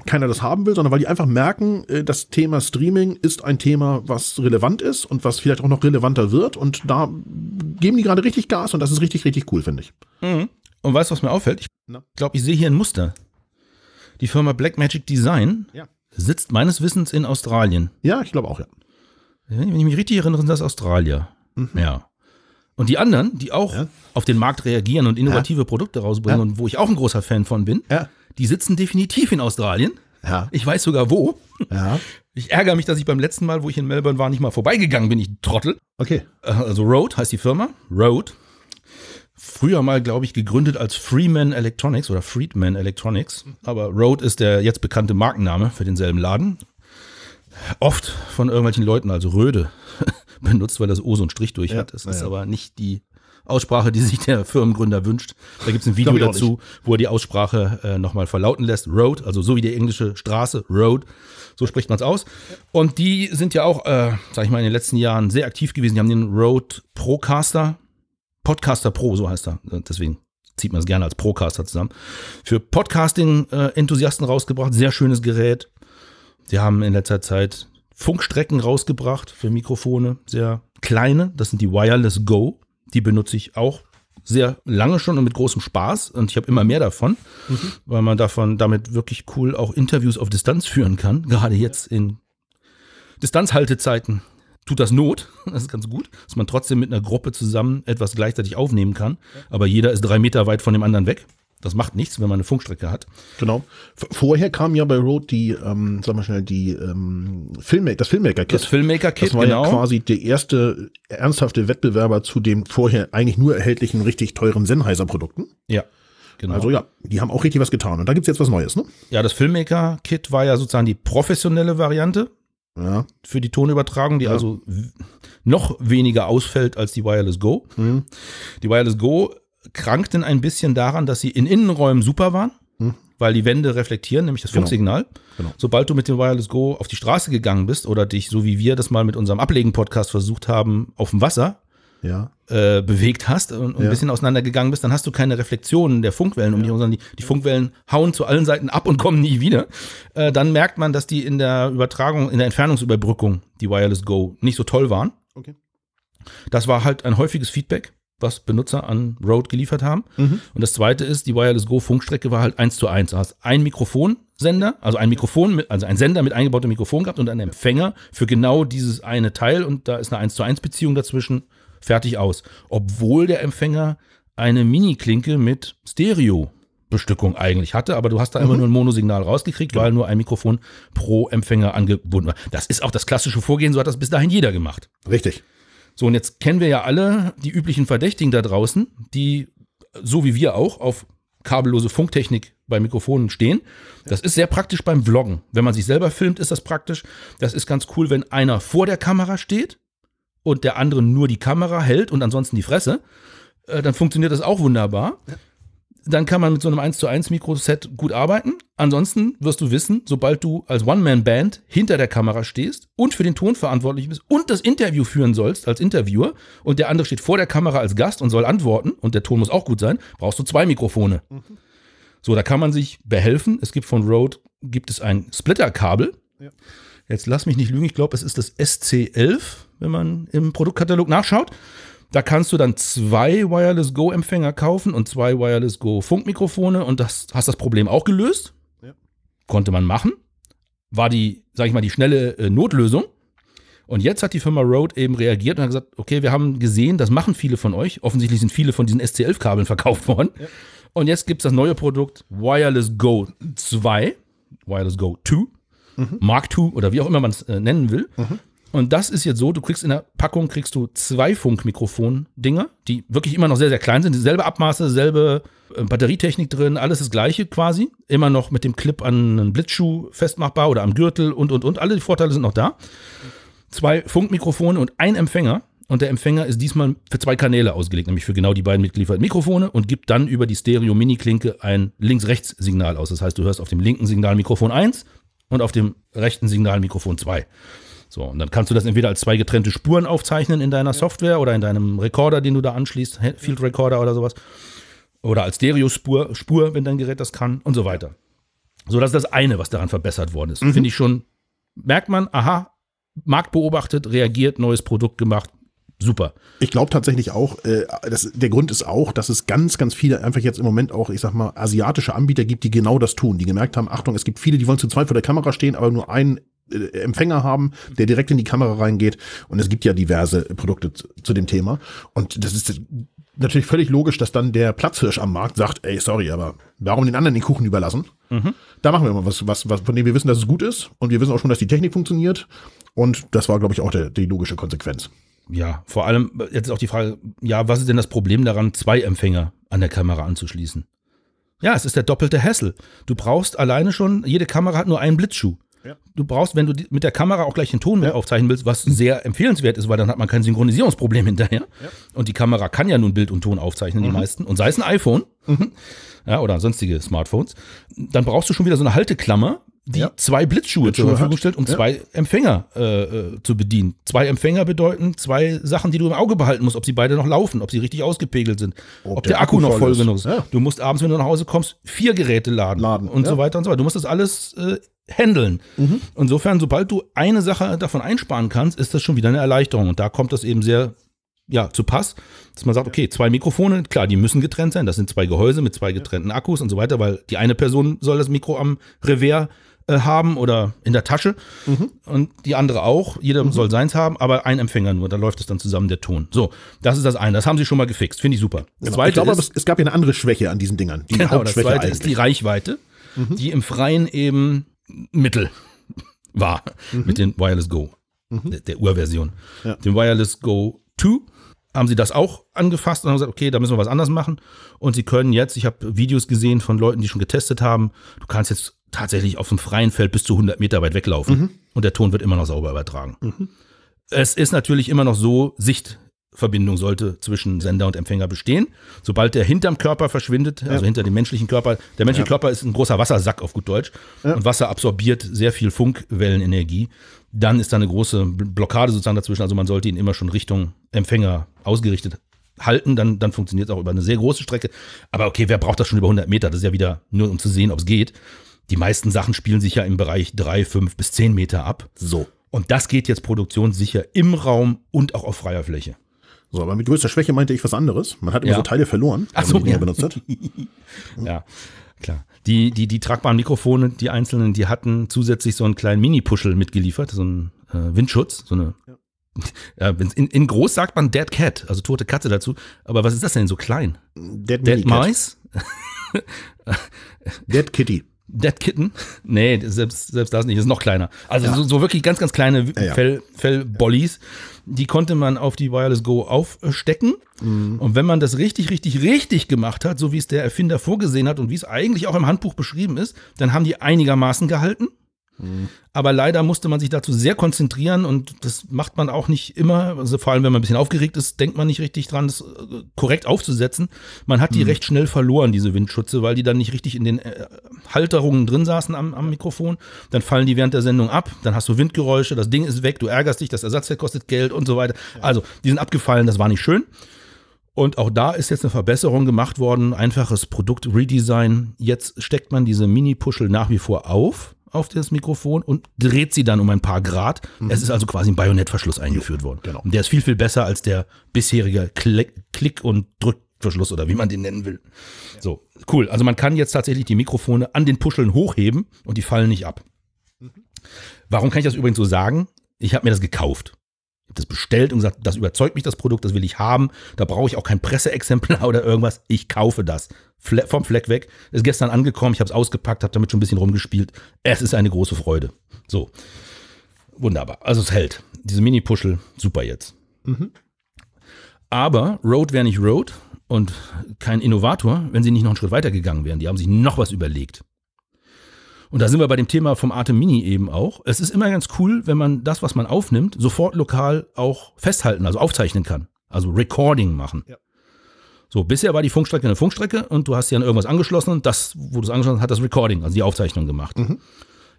keiner das haben will, sondern weil die einfach merken, das Thema Streaming ist ein Thema, was relevant ist und was vielleicht auch noch relevanter wird. Und da geben die gerade richtig Gas und das ist richtig, richtig cool, finde ich. Mhm. Und weißt du, was mir auffällt? Ich glaube, ich sehe hier ein Muster. Die Firma Blackmagic Design ja. sitzt meines Wissens in Australien. Ja, ich glaube auch, ja. Wenn ich mich richtig erinnere, sind das Australier. Mhm. Ja. Und die anderen, die auch ja. auf den Markt reagieren und innovative ja. Produkte rausbringen ja. und wo ich auch ein großer Fan von bin, ja. die sitzen definitiv in Australien. Ja. Ich weiß sogar wo. Ja. Ich ärgere mich, dass ich beim letzten Mal, wo ich in Melbourne war, nicht mal vorbeigegangen bin. Ich Trottel. Okay. Also Rode heißt die Firma. Rode. Früher mal, glaube ich, gegründet als Freeman Electronics oder Friedman Electronics. Aber Rode ist der jetzt bekannte Markenname für denselben Laden. Oft von irgendwelchen Leuten, also Röde, benutzt, weil das O so einen Strich durch ja, hat. Das ja. ist aber nicht die Aussprache, die sich der Firmengründer wünscht. Da gibt es ein Video dazu, wo er die Aussprache äh, nochmal verlauten lässt. Road, also so wie die englische Straße, Road, so spricht man es aus. Ja. Und die sind ja auch, äh, sag ich mal, in den letzten Jahren sehr aktiv gewesen. Die haben den Rode Procaster, Podcaster Pro, so heißt er, deswegen zieht man es gerne als Procaster zusammen, für Podcasting-Enthusiasten rausgebracht. Sehr schönes Gerät. Sie haben in letzter Zeit Funkstrecken rausgebracht für Mikrofone, sehr kleine. Das sind die Wireless Go. Die benutze ich auch sehr lange schon und mit großem Spaß. Und ich habe immer mehr davon, mhm. weil man davon damit wirklich cool auch Interviews auf Distanz führen kann. Gerade jetzt in Distanzhaltezeiten tut das Not. Das ist ganz gut, dass man trotzdem mit einer Gruppe zusammen etwas gleichzeitig aufnehmen kann. Aber jeder ist drei Meter weit von dem anderen weg. Das macht nichts, wenn man eine Funkstrecke hat. Genau. Vorher kam ja bei Rode die, ähm, sagen wir schnell, die ähm, Filmmaker, das Filmmaker-Kit. Das Filmmaker-Kit, genau. Das war ja quasi der erste ernsthafte Wettbewerber zu den vorher eigentlich nur erhältlichen, richtig teuren Sennheiser-Produkten. Ja, genau. Also ja, die haben auch richtig was getan. Und da gibt's jetzt was Neues, ne? Ja, das Filmmaker-Kit war ja sozusagen die professionelle Variante. Ja. Für die Tonübertragung, die ja. also noch weniger ausfällt als die Wireless Go. Mhm. Die Wireless Go krankten ein bisschen daran, dass sie in Innenräumen super waren, hm. weil die Wände reflektieren, nämlich das Funksignal. Genau. Genau. Sobald du mit dem Wireless Go auf die Straße gegangen bist oder dich, so wie wir das mal mit unserem Ablegen-Podcast versucht haben, auf dem Wasser ja. äh, bewegt hast und, und ja. ein bisschen auseinandergegangen bist, dann hast du keine Reflexionen der Funkwellen um ja. dich, sondern die, die Funkwellen hauen zu allen Seiten ab und kommen nie wieder. Äh, dann merkt man, dass die in der Übertragung, in der Entfernungsüberbrückung, die Wireless Go, nicht so toll waren. Okay. Das war halt ein häufiges Feedback. was Benutzer an Rode geliefert haben. Mhm. Und das zweite ist, die Wireless Go Funkstrecke war halt eins zu eins. Du hast einen Mikrofonsender, also ein Mikrofon, mit, also ein Sender mit eingebautem Mikrofon gehabt und einen Empfänger für genau dieses eine Teil. Und da ist eine eins zu eins Beziehung dazwischen. Fertig, aus. Obwohl der Empfänger eine Mini-Klinke mit Stereo-Bestückung eigentlich hatte, aber du hast da mhm. immer nur ein Monosignal rausgekriegt, weil nur ein Mikrofon pro Empfänger angebunden war. Das ist auch das klassische Vorgehen, so hat das bis dahin jeder gemacht. Richtig. So, und jetzt kennen wir ja alle die üblichen Verdächtigen da draußen, die, so wie wir auch, auf kabellose Funktechnik bei Mikrofonen stehen. Das ist sehr praktisch beim Vloggen. Wenn man sich selber filmt, ist das praktisch. Das ist ganz cool, wenn einer vor der Kamera steht und der andere nur die Kamera hält und ansonsten die Fresse. Dann funktioniert das auch wunderbar. Ja. Dann kann man mit so einem eins zu eins Mikroset gut arbeiten. Ansonsten wirst du wissen, sobald du als One-Man-Band hinter der Kamera stehst und für den Ton verantwortlich bist und das Interview führen sollst als Interviewer und der andere steht vor der Kamera als Gast und soll antworten und der Ton muss auch gut sein, brauchst du zwei Mikrofone. Mhm. So, da kann man sich behelfen. Es gibt von Rode, gibt es ein Splitterkabel. Ja. Jetzt lass mich nicht lügen, ich glaube, es ist das S C elf, wenn man im Produktkatalog nachschaut. Da kannst du dann zwei Wireless Go Empfänger kaufen und zwei Wireless Go Funkmikrofone und das hast das Problem auch gelöst. Ja. Konnte man machen. War die, sag ich mal, die schnelle äh, Notlösung. Und jetzt hat die Firma Rode eben reagiert und hat gesagt, okay, wir haben gesehen, das machen viele von euch. Offensichtlich sind viele von diesen S C elf-Kabeln verkauft worden. Ja. Und jetzt gibt es das neue Produkt Wireless Go zwei, Wireless Go zwei, mhm. Mark zwei oder wie auch immer man es äh, nennen will. Mhm. Und das ist jetzt so, du kriegst in der Packung kriegst du zwei Funkmikrofon-Dinger, die wirklich immer noch sehr, sehr klein sind. Dieselbe Abmaße, selbe Batterietechnik drin, alles das Gleiche quasi. Immer noch mit dem Clip an einen Blitzschuh festmachbar oder am Gürtel und, und, und. Alle die Vorteile sind noch da. Zwei Funkmikrofone und ein Empfänger. Und der Empfänger ist diesmal für zwei Kanäle ausgelegt, nämlich für genau die beiden mitgelieferten Mikrofone und gibt dann über die Stereo-Mini-Klinke ein Links-Rechts-Signal aus. Das heißt, du hörst auf dem linken Signal Mikrofon eins und auf dem rechten Signal Mikrofon zwei. So, und dann kannst du das entweder als zwei getrennte Spuren aufzeichnen in deiner Software oder in deinem Recorder, den du da anschließt, Field Recorder oder sowas. Oder als Stereospur, Spur, wenn dein Gerät das kann und so weiter. So, das ist das eine, was daran verbessert worden ist. Mhm. Finde ich schon, merkt man, aha, Markt beobachtet, reagiert, neues Produkt gemacht. Super. Ich glaube tatsächlich auch, äh, das, der Grund ist auch, dass es ganz, ganz viele einfach jetzt im Moment auch, ich sag mal, asiatische Anbieter gibt, die genau das tun, die gemerkt haben, Achtung, es gibt viele, die wollen zu zweit vor der Kamera stehen, aber nur einen äh, Empfänger haben, der direkt in die Kamera reingeht. Und es gibt ja diverse Produkte zu, zu dem Thema. Und das ist natürlich völlig logisch, dass dann der Platzhirsch am Markt sagt, ey, sorry, aber warum den anderen den Kuchen überlassen? Mhm. Da machen wir mal was, was, was, von dem wir wissen, dass es gut ist. Und wir wissen auch schon, dass die Technik funktioniert. Und das war, glaube ich, auch der, die logische Konsequenz. Ja, vor allem, jetzt ist auch die Frage, ja, was ist denn das Problem daran, zwei Empfänger an der Kamera anzuschließen? Ja, es ist der doppelte Hassel. Du brauchst alleine schon, jede Kamera hat nur einen Blitzschuh. Ja. Du brauchst, wenn du mit der Kamera auch gleich den Ton mit ja. aufzeichnen willst, was sehr empfehlenswert ist, weil dann hat man kein Synchronisierungsproblem hinterher. Ja. Und die Kamera kann ja nun Bild und Ton aufzeichnen, mhm. die meisten. Und sei es ein iPhone mhm. ja, oder sonstige Smartphones, dann brauchst du schon wieder so eine Halteklammer, die ja. zwei Blitzschuhe, Blitzschuhe zur Verfügung hat. stellt, um ja. zwei Empfänger äh, äh, zu bedienen. Zwei Empfänger bedeuten zwei Sachen, die du im Auge behalten musst, ob sie beide noch laufen, ob sie richtig ausgepegelt sind, ob, ob der, der Akku, Akku noch voll genug ist. Ja. Du musst abends, wenn du nach Hause kommst, vier Geräte laden, laden. und ja. so weiter und so weiter. Du musst das alles äh, handeln. Mhm. Insofern, sobald du eine Sache davon einsparen kannst, ist das schon wieder eine Erleichterung. Und da kommt das eben sehr ja, zu Pass, dass man sagt, okay, zwei Mikrofone, klar, die müssen getrennt sein. Das sind zwei Gehäuse mit zwei getrennten Akkus und so weiter, weil die eine Person soll das Mikro am Revers haben oder in der Tasche mhm. und die andere auch. Jeder mhm. soll seins haben, aber ein Empfänger nur. Da läuft es dann zusammen, der Ton. So, das ist das eine. Das haben sie schon mal gefixt. Finde ich super. Das genau. Zweite ich glaube, ist, aber es gab ja eine andere Schwäche an diesen Dingern. Die genau, das Zweite eigentlich. ist die Reichweite, mhm. die im Freien eben mittel war mhm. mit dem Wireless Go, mhm. der, der Urversion. Ja. Dem Wireless Go zwei haben sie das auch angefasst und haben gesagt, okay, da müssen wir was anders machen. Und sie können jetzt, ich habe Videos gesehen von Leuten, die schon getestet haben, du kannst jetzt tatsächlich auf dem freien Feld bis zu hundert Meter weit weglaufen. Mhm. Und der Ton wird immer noch sauber übertragen. Mhm. Es ist natürlich immer noch so, Sichtverbindung sollte zwischen Sender und Empfänger bestehen. Sobald der hinterm Körper verschwindet, ja. also hinter dem menschlichen Körper, der menschliche ja. Körper ist ein großer Wassersack auf gut Deutsch. Ja. Und Wasser absorbiert sehr viel Funkwellenenergie. Dann ist da eine große Blockade sozusagen dazwischen. Also man sollte ihn immer schon Richtung Empfänger ausgerichtet halten, dann, dann funktioniert es auch über eine sehr große Strecke. Aber okay, wer braucht das schon über hundert Meter? Das ist ja wieder nur, um zu sehen, ob es geht. Die meisten Sachen spielen sich ja im Bereich drei, fünf bis zehn Meter ab. So. Und das geht jetzt produktionssicher im Raum und auch auf freier Fläche. So, aber mit größter Schwäche meinte ich was anderes. Man hat immer ja. so Teile verloren, wenn man die mehr benutzt hat. Ja, klar. Die, die, die tragbaren Mikrofone, die einzelnen, die hatten zusätzlich so einen kleinen Mini-Puschel mitgeliefert, so einen äh, Windschutz, so eine. Ja. Ja, in, in groß sagt man Dead Cat, also tote Katze dazu. Aber was ist das denn so klein? Dead, Dead Mice? Dead Kitty. Dead Kitten? Nee, selbst, selbst das nicht, das ist noch kleiner. Also ja. so, so wirklich ganz, ganz kleine ja, ja. Fell, Fellbollies. Die konnte man auf die Wireless Go aufstecken. Mhm. Und wenn man das richtig, richtig, richtig gemacht hat, so wie es der Erfinder vorgesehen hat und wie es eigentlich auch im Handbuch beschrieben ist, dann haben die einigermaßen gehalten. Aber leider musste man sich dazu sehr konzentrieren und das macht man auch nicht immer, also vor allem wenn man ein bisschen aufgeregt ist, denkt man nicht richtig dran, das korrekt aufzusetzen. Man hat die mhm. recht schnell verloren, diese Windschutze, weil die dann nicht richtig in den Halterungen drin saßen am, am Mikrofon. Dann fallen die während der Sendung ab, dann hast du Windgeräusche, das Ding ist weg, du ärgerst dich, das Ersatzteil kostet Geld und so weiter. Ja. Also, die sind abgefallen, das war nicht schön. Und auch da ist jetzt eine Verbesserung gemacht worden, einfaches Produkt-Redesign. Jetzt steckt man diese Mini-Puschel nach wie vor auf. auf das Mikrofon und dreht sie dann um ein paar Grad. Mhm. Es ist also quasi ein Bajonettverschluss eingeführt worden. Genau. Und der ist viel, viel besser als der bisherige Klick- Klick- und Drückverschluss oder wie man den nennen will. Ja. So, cool. Also man kann jetzt tatsächlich die Mikrofone an den Puscheln hochheben und die fallen nicht ab. Mhm. Warum kann ich das übrigens so sagen? Ich habe mir das gekauft. Ich habe das bestellt und gesagt, das überzeugt mich, das Produkt, das will ich haben. Da brauche ich auch kein Presseexemplar oder irgendwas. Ich kaufe das. Fle- vom Fleck weg. Ist gestern angekommen, ich habe es ausgepackt, habe damit schon ein bisschen rumgespielt. Es ist eine große Freude. So, wunderbar. Also es hält. Diese Mini-Puschel, super jetzt. Mhm. Aber Rode wäre nicht Rode und kein Innovator, wenn sie nicht noch einen Schritt weiter gegangen wären. Die haben sich noch was überlegt. Und da sind wir bei dem Thema vom ATEM Mini eben auch. Es ist immer ganz cool, wenn man das, was man aufnimmt, sofort lokal auch festhalten, also aufzeichnen kann. Also Recording machen. Ja. So, bisher war die Funkstrecke eine Funkstrecke und du hast ja an irgendwas angeschlossen und das, wo du es angeschlossen hast, hat das Recording, also die Aufzeichnung gemacht. Mhm.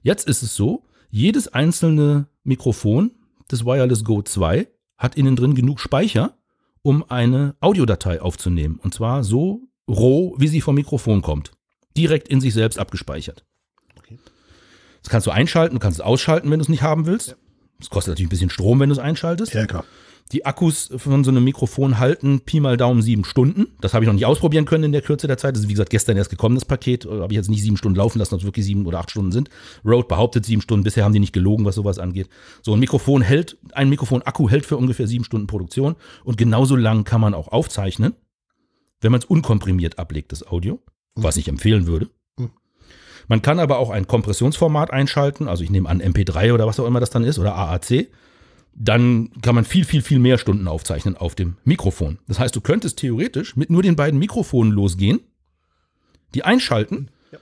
Jetzt ist es so, jedes einzelne Mikrofon des Wireless Go zwei hat innen drin genug Speicher, um eine Audiodatei aufzunehmen. Und zwar so roh, wie sie vom Mikrofon kommt. Direkt in sich selbst abgespeichert. Das kannst du einschalten, du kannst es ausschalten, wenn du es nicht haben willst. Es ja. kostet natürlich ein bisschen Strom, wenn du es einschaltest. Ja, klar. Die Akkus von so einem Mikrofon halten Pi mal Daumen sieben Stunden. Das habe ich noch nicht ausprobieren können in der Kürze der Zeit. Das ist wie gesagt gestern erst gekommen, das Paket. Habe ich jetzt nicht sieben Stunden laufen lassen, ob es wirklich sieben oder acht Stunden sind. Rode behauptet sieben Stunden. Bisher haben die nicht gelogen, was sowas angeht. So ein Mikrofon hält, ein Mikrofon-Akku hält für ungefähr sieben Stunden Produktion. Und genauso lang kann man auch aufzeichnen, wenn man es unkomprimiert ablegt, das Audio. Mhm. Was ich empfehlen würde. Man kann aber auch ein Kompressionsformat einschalten, also ich nehme an M P drei oder was auch immer das dann ist oder A A C. Dann kann man viel, viel, viel mehr Stunden aufzeichnen auf dem Mikrofon. Das heißt, du könntest theoretisch mit nur den beiden Mikrofonen losgehen, die einschalten, ja.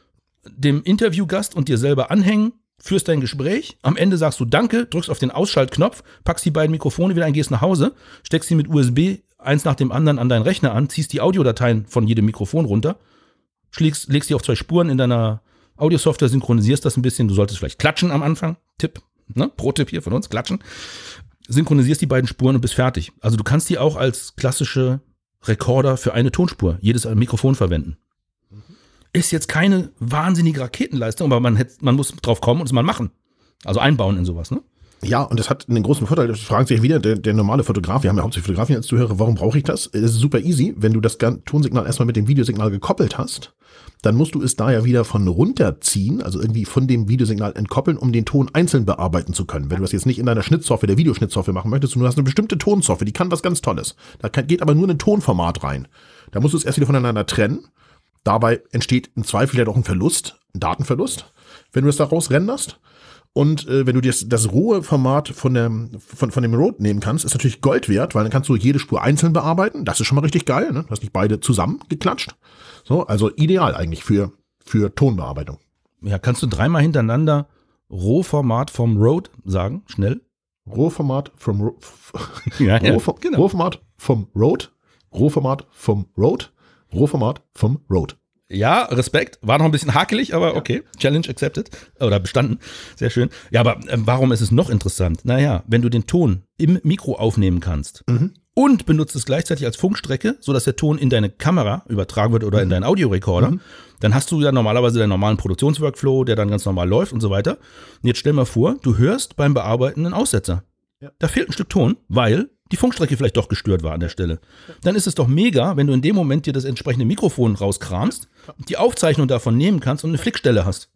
dem Interviewgast und dir selber anhängen, führst dein Gespräch, am Ende sagst du Danke, drückst auf den Ausschaltknopf, packst die beiden Mikrofone wieder ein, gehst nach Hause, steckst sie mit U S B eins nach dem anderen an deinen Rechner an, ziehst die Audiodateien von jedem Mikrofon runter, schlägst, legst die auf zwei Spuren in deiner Audio-Software, synchronisierst das ein bisschen. Du solltest vielleicht klatschen am Anfang. Tipp, ne? Pro-Tipp hier von uns, klatschen. Synchronisierst die beiden Spuren und bist fertig. Also du kannst die auch als klassische Rekorder für eine Tonspur, jedes Mikrofon verwenden. Ist jetzt keine wahnsinnige Raketenleistung, aber man, hätt, man muss drauf kommen und es mal machen. Also einbauen in sowas, ne? Ja, und das hat einen großen Vorteil. Das fragt sich wieder der, der normale Fotograf. Wir haben ja hauptsächlich Fotografen als Zuhörer. Warum brauche ich das? Es ist super easy. Wenn du das Tonsignal erstmal mit dem Videosignal gekoppelt hast, dann musst du es da ja wieder von runterziehen, also irgendwie von dem Videosignal entkoppeln, um den Ton einzeln bearbeiten zu können. Wenn du das jetzt nicht in deiner Schnittsoftware, der Videoschnittsoftware machen möchtest, du hast eine bestimmte Tonsoftware, die kann was ganz Tolles. Da kann, geht aber nur ein Tonformat rein. Da musst du es erst wieder voneinander trennen. Dabei entsteht im Zweifel vielleicht auch ein Verlust, ein Datenverlust, wenn du es da rausrenderst. Und äh, wenn du dir das, das rohe Format von, der, von, von dem Rode nehmen kannst, ist natürlich Gold wert, weil dann kannst du jede Spur einzeln bearbeiten. Das ist schon mal richtig geil, ne? Du hast nicht beide zusammengeklatscht. So, also ideal eigentlich für, für Tonbearbeitung. Ja, kannst du dreimal hintereinander Rohformat vom Rode sagen, schnell? Rohformat vom Rode. Ja, ja, Rohformat, genau. Rohformat vom Rode. Rohformat vom Rode. Rohformat vom Rode. Ja, Respekt. War noch ein bisschen hakelig, aber okay. Challenge accepted. Oder bestanden. Sehr schön. Ja, aber warum ist es noch interessant? Naja, wenn du den Ton im Mikro aufnehmen kannst mhm. und benutzt es gleichzeitig als Funkstrecke, sodass der Ton in deine Kamera übertragen wird oder mhm. in deinen Audiorekorder, mhm. dann hast du ja normalerweise deinen normalen Produktionsworkflow, der dann ganz normal läuft und so weiter. Und jetzt stell mal vor, du hörst beim Bearbeiten einen Aussetzer. Ja. Da fehlt ein Stück Ton, weil die Funkstrecke vielleicht doch gestört war an der Stelle. Dann ist es doch mega, wenn du in dem Moment dir das entsprechende Mikrofon rauskramst, die Aufzeichnung davon nehmen kannst und eine Flickstelle hast.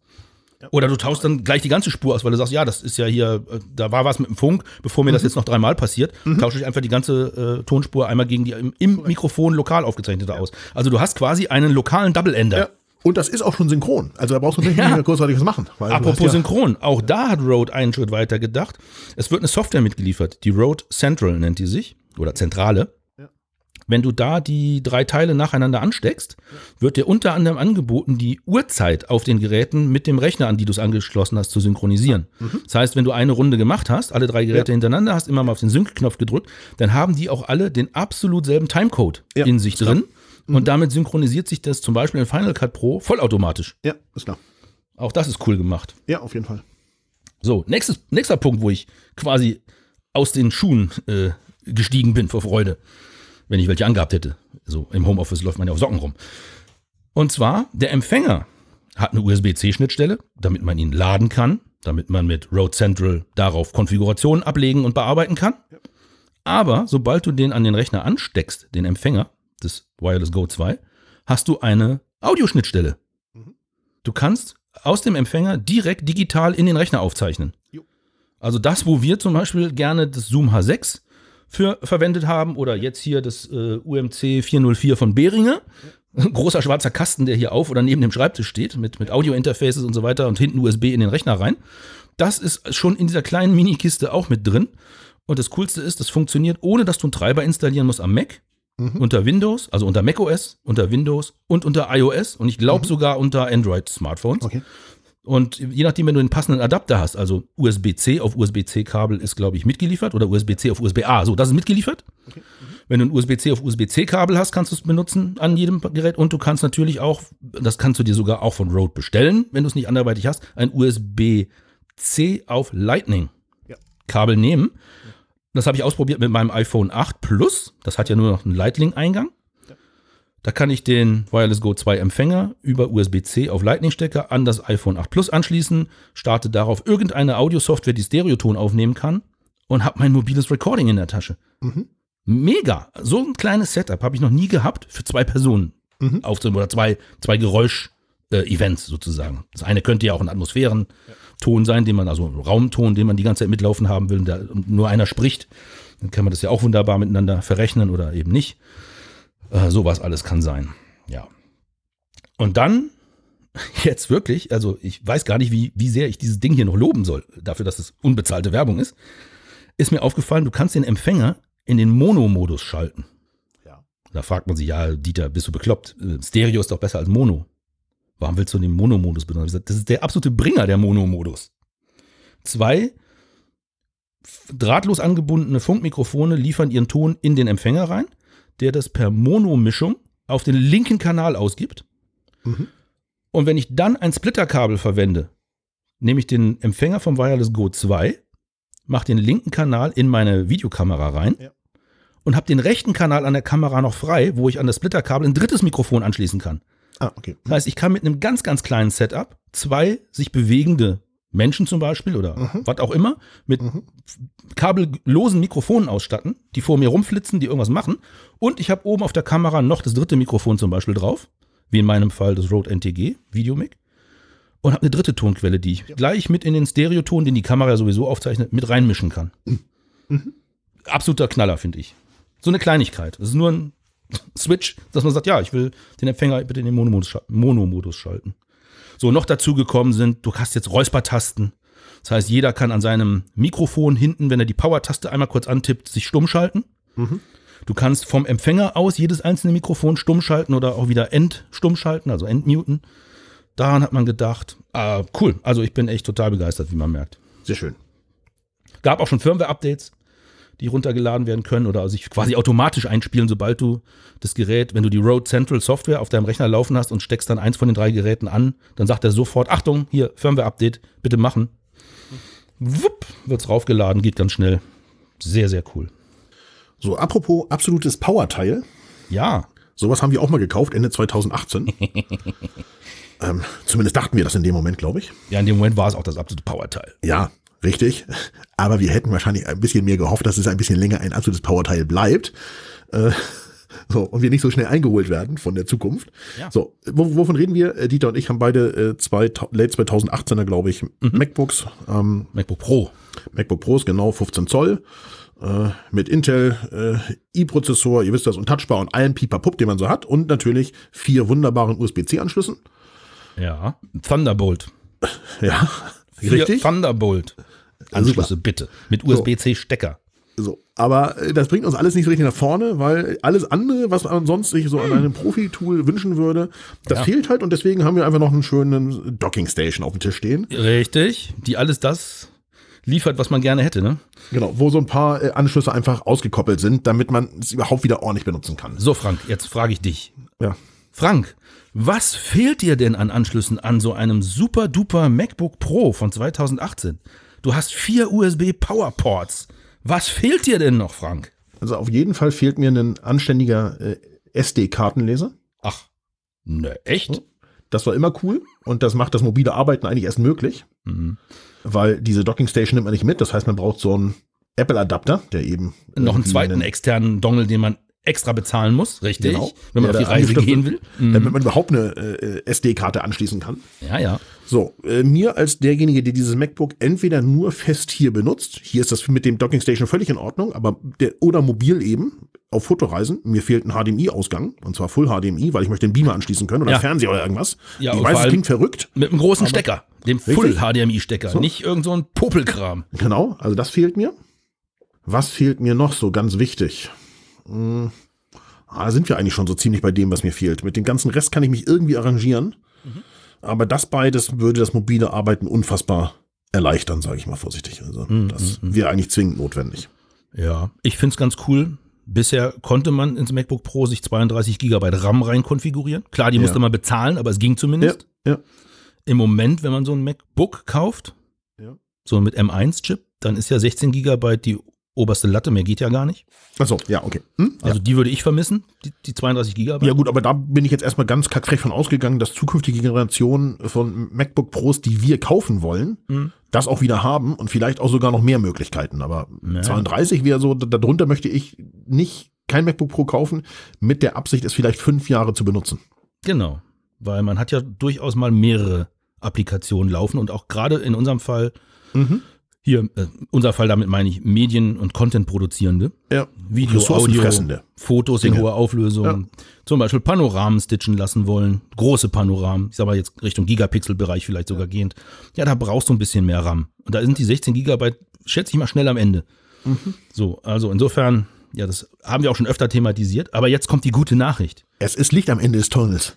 Oder du tauschst dann gleich die ganze Spur aus, weil du sagst, ja, das ist ja hier, da war was mit dem Funk, bevor mir mhm. das jetzt noch dreimal passiert, mhm. tausche ich einfach die ganze äh, Tonspur einmal gegen die im, im Mikrofon lokal aufgezeichnete ja. aus. Also du hast quasi einen lokalen Double-Ender. Ja. Und das ist auch schon synchron. Also da brauchst du nicht ja. mehr großartiges machen. Weil apropos ja synchron, auch da hat Rode einen Schritt weiter gedacht. Es wird eine Software mitgeliefert, die Rode Central nennt die sich, oder Zentrale. Ja. Wenn du da die drei Teile nacheinander ansteckst, ja. wird dir unter anderem angeboten, die Uhrzeit auf den Geräten mit dem Rechner, an die du es angeschlossen hast, zu synchronisieren. Mhm. Das heißt, wenn du eine Runde gemacht hast, alle drei Geräte ja. hintereinander hast, immer mal auf den Sync-Knopf gedrückt, dann haben die auch alle den absolut selben Timecode ja. in sich drin. Und mhm. damit synchronisiert sich das zum Beispiel in Final Cut Pro vollautomatisch. Ja, ist klar. Auch das ist cool gemacht. Ja, auf jeden Fall. So, nächstes, nächster Punkt, wo ich quasi aus den Schuhen äh, gestiegen bin vor Freude, wenn ich welche angehabt hätte. So, im Homeoffice läuft man ja auf Socken rum. Und zwar, der Empfänger hat eine U S B C-Schnittstelle, damit man ihn laden kann, damit man mit Rode Central darauf Konfigurationen ablegen und bearbeiten kann. Ja. Aber sobald du den an den Rechner ansteckst, den Empfänger, des Wireless Go zwei, hast du eine Audioschnittstelle. Mhm. Du kannst aus dem Empfänger direkt digital in den Rechner aufzeichnen. Jo. Also das, wo wir zum Beispiel gerne das Zoom H sechs für verwendet haben oder jetzt hier das äh, U M C vier null vier von Behringer. Ja. Ein großer schwarzer Kasten, der hier auf oder neben dem Schreibtisch steht mit, mit Audio-Interfaces und so weiter und hinten U S B in den Rechner rein. Das ist schon in dieser kleinen Mini-Kiste auch mit drin. Und das Coolste ist, das funktioniert, ohne dass du einen Treiber installieren musst am Mac. Mhm. Unter Windows, also unter macOS, unter Windows und unter iOS und ich glaube mhm. sogar unter Android-Smartphones. Okay. Und je nachdem, wenn du den passenden Adapter hast, also U S B C auf U S B C-Kabel ist, glaube ich, mitgeliefert oder U S B C auf U S B A. So, das ist mitgeliefert. Okay. Mhm. Wenn du ein U S B C auf U S B C-Kabel hast, kannst du es benutzen an jedem Gerät und du kannst natürlich auch, das kannst du dir sogar auch von Rode bestellen, wenn du es nicht anderweitig hast, ein U S B C auf Lightning-Kabel ja. nehmen. Das habe ich ausprobiert mit meinem iPhone acht Plus. Das hat ja nur noch einen Lightning-Eingang. Ja. Da kann ich den Wireless Go zwei Empfänger über U S B C auf Lightning-Stecker an das iPhone acht Plus anschließen, starte darauf irgendeine Audio-Software, die Stereoton aufnehmen kann und habe mein mobiles Recording in der Tasche. Mhm. Mega! So ein kleines Setup habe ich noch nie gehabt für zwei Personen mhm. aufzunehmen oder zwei, zwei Geräusch-Events sozusagen. Das eine könnte ja auch in Atmosphären ja. Ton sein, den man, also Raumton, den man die ganze Zeit mitlaufen haben will und da nur einer spricht, dann kann man das ja auch wunderbar miteinander verrechnen oder eben nicht. Äh, sowas alles kann sein. Ja. Und dann, jetzt wirklich, also ich weiß gar nicht, wie, wie sehr ich dieses Ding hier noch loben soll, dafür, dass es unbezahlte Werbung ist, ist mir aufgefallen, du kannst den Empfänger in den Mono-Modus schalten. Ja. Da fragt man sich, ja, Dieter, bist du bekloppt? Stereo ist doch besser als Mono. Warum willst du den Mono-Modus benutzen? Das ist der absolute Bringer, der Mono-Modus. Zwei drahtlos angebundene Funkmikrofone liefern ihren Ton in den Empfänger rein, der das per Mono-Mischung auf den linken Kanal ausgibt. Mhm. Und wenn ich dann ein Splitterkabel verwende, nehme ich den Empfänger vom Wireless Go zwei, mache den linken Kanal in meine Videokamera rein ja. und habe den rechten Kanal an der Kamera noch frei, wo ich an das Splitterkabel ein drittes Mikrofon anschließen kann. Ah, okay. Das heißt, ich kann mit einem ganz, ganz kleinen Setup zwei sich bewegende Menschen zum Beispiel oder mhm. was auch immer mit mhm. kabellosen Mikrofonen ausstatten, die vor mir rumflitzen, die irgendwas machen. Und ich habe oben auf der Kamera noch das dritte Mikrofon zum Beispiel drauf, wie in meinem Fall das Rode N T G Videomic. Und habe eine dritte Tonquelle, die ich ja. gleich mit in den Stereoton, den die Kamera sowieso aufzeichnet, mit reinmischen kann. Mhm. Absoluter Knaller, finde ich. So eine Kleinigkeit. Das ist nur ein Switch, dass man sagt, ja, ich will den Empfänger bitte in den Monomodus, Monomodus schalten. So, noch dazu gekommen sind, du hast jetzt Räuspertasten. Das heißt, jeder kann an seinem Mikrofon hinten, wenn er die Power-Taste einmal kurz antippt, sich stumm schalten. Mhm. Du kannst vom Empfänger aus jedes einzelne Mikrofon stumm schalten oder auch wieder entstumm schalten, also entmuten. Daran hat man gedacht, ah, cool, also ich bin echt total begeistert, wie man merkt. Sehr schön. Gab auch schon Firmware-Updates, die runtergeladen werden können oder sich quasi automatisch einspielen, sobald du das Gerät, wenn du die Rode Central Software auf deinem Rechner laufen hast und steckst dann eins von den drei Geräten an, dann sagt er sofort, Achtung, hier, Firmware-Update, bitte machen. Wupp, wird's raufgeladen, geht ganz schnell. Sehr, sehr cool. So, apropos absolutes Power-Teil. Ja. Sowas haben wir auch mal gekauft, Ende zweitausendachtzehn. ähm, zumindest dachten wir das in dem Moment, glaube ich. Ja, in dem Moment war es auch das absolute Power-Teil. Ja. Richtig, aber wir hätten wahrscheinlich ein bisschen mehr gehofft, dass es ein bisschen länger ein absolutes Powerteil bleibt. Äh, so, und wir nicht so schnell eingeholt werden von der Zukunft. Ja. So, wovon reden wir? Dieter und ich haben beide äh, zwei, late zwanzig achtzehner, glaube ich, mhm. MacBooks. Ähm, MacBook Pro. MacBook Pros, genau, fünfzehn Zoll. Äh, mit Intel, äh, i-Prozessor, ihr wisst das, und Touchbar und allem Pipapup, den man so hat. Und natürlich vier wunderbaren U S B C-Anschlüssen. Ja, Thunderbolt. Ja, richtig. Thunderbolt. Anschlüsse bitte. Mit U S B C-Stecker. So. Aber das bringt uns alles nicht so richtig nach vorne, weil alles andere, was man sonst sich so an einem Profi-Tool wünschen würde, das ja. fehlt halt. Und deswegen haben wir einfach noch einen schönen Docking-Station auf dem Tisch stehen. Richtig, die alles das liefert, was man gerne hätte. Ne? Genau, wo so ein paar Anschlüsse einfach ausgekoppelt sind, damit man es überhaupt wieder ordentlich benutzen kann. So Frank, jetzt frage ich dich. Ja. Frank, was fehlt dir denn an Anschlüssen an so einem super-duper MacBook Pro von zwanzig achtzehn? Du hast vier U S B-Powerports. Was fehlt dir denn noch, Frank? Also auf jeden Fall fehlt mir ein anständiger äh, S D-Kartenleser. Ach, ne, echt? Das war immer cool und das macht das mobile Arbeiten eigentlich erst möglich, mhm. weil diese Dockingstation nimmt man nicht mit. Das heißt, man braucht so einen Apple-Adapter, der eben... Noch einen zweiten einen externen Dongle, den man extra bezahlen muss, richtig, genau. Wenn man ja, auf die Reise gehen will. Mhm. Damit man überhaupt eine äh, S D-Karte anschließen kann. Ja, ja. So, äh, mir als derjenige, der dieses MacBook entweder nur fest hier benutzt, hier ist das mit dem Dockingstation völlig in Ordnung, aber der, oder mobil eben, auf Fotoreisen, mir fehlt ein H D M I-Ausgang, und zwar Full H D M I, weil ich möchte den Beamer anschließen können oder ja. Fernseher oder irgendwas. Ja, ich weiß, es klingt verrückt. Mit einem großen Stecker, dem Full H D M I-Stecker, so. Nicht irgend so ein Popelkram. Genau, also das fehlt mir. Was fehlt mir noch so ganz wichtig? Ah, sind wir eigentlich schon so ziemlich bei dem, was mir fehlt. Mit dem ganzen Rest kann ich mich irgendwie arrangieren. Mhm. Aber das beides würde das mobile Arbeiten unfassbar erleichtern, sage ich mal vorsichtig. Also mhm. das wäre eigentlich zwingend notwendig. Ja, ich finde es ganz cool. Bisher konnte man ins MacBook Pro sich zweiunddreißig Gigabyte RAM rein konfigurieren. Klar, die ja. musste man bezahlen, aber es ging zumindest. Ja, ja. Im Moment, wenn man so ein MacBook kauft, ja. so mit M eins Chip, dann ist ja sechzehn Gigabyte die oberste Latte, mehr geht ja gar nicht. Achso, ja, okay. Hm? Also ja. die würde ich vermissen, die, die zweiunddreißig Gigabyte. Ja gut, aber da bin ich jetzt erstmal ganz kackfrech von ausgegangen, dass zukünftige Generationen von MacBook Pros, die wir kaufen wollen, hm. das auch wieder haben und vielleicht auch sogar noch mehr Möglichkeiten. Aber naja. zweiunddreißig wäre so, darunter möchte ich nicht kein MacBook Pro kaufen, mit der Absicht, es vielleicht fünf Jahre zu benutzen. Genau, weil man hat ja durchaus mal mehrere Applikationen laufen und auch gerade in unserem Fall mhm. Hier, äh, unser Fall, damit meine ich Medien- und Content-Produzierende, ja. Video, Audio, Fotos in hoher Auflösung, ja. zum Beispiel Panoramen stitchen lassen wollen, große Panoramen, ich sag mal jetzt Richtung Gigapixel-Bereich vielleicht sogar ja. gehend. Ja, da brauchst du ein bisschen mehr RAM. Und da sind die sechzehn Gigabyte, schätze ich mal, schnell am Ende. Mhm. So, also insofern, ja, das haben wir auch schon öfter thematisiert, aber jetzt kommt die gute Nachricht. Es ist Licht am Ende des Tunnels.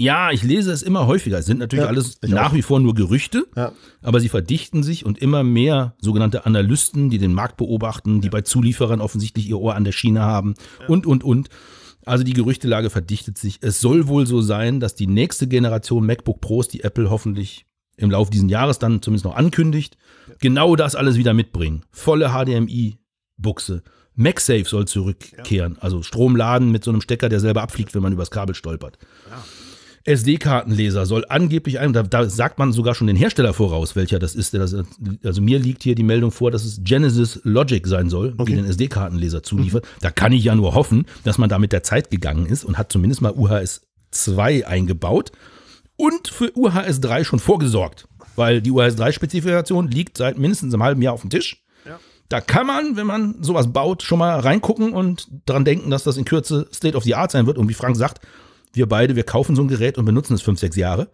Ja, ich lese es immer häufiger. Es sind natürlich ja, alles nach auch. wie vor nur Gerüchte, ja. aber sie verdichten sich und immer mehr sogenannte Analysten, die den Markt beobachten, die ja. bei Zulieferern offensichtlich ihr Ohr an der Schiene haben ja. und, und, und. Also die Gerüchtelage verdichtet sich. Es soll wohl so sein, dass die nächste Generation MacBook Pros, die Apple hoffentlich im Laufe dieses Jahres dann zumindest noch ankündigt, ja. genau das alles wieder mitbringen. Volle H D M I-Buchse. MagSafe soll zurückkehren. Ja. Also Strom laden mit so einem Stecker, der selber abfliegt, wenn man übers Kabel stolpert. Ja. S D-Kartenleser soll angeblich ein, da, da sagt man sogar schon den Hersteller voraus, welcher das ist. Der das, also mir liegt hier die Meldung vor, dass es Genesis Logic sein soll, okay. die den S D-Kartenleser zuliefert. Mhm. Da kann ich ja nur hoffen, dass man da mit der Zeit gegangen ist und hat zumindest mal U H S zwei eingebaut und für U H S drei schon vorgesorgt, weil die U H S drei-Spezifikation liegt seit mindestens einem halben Jahr auf dem Tisch. Ja. Da kann man, wenn man sowas baut, schon mal reingucken und dran denken, dass das in Kürze State of the Art sein wird. Und wie Frank sagt, wir beide, wir kaufen so ein Gerät und benutzen es fünf, sechs Jahre.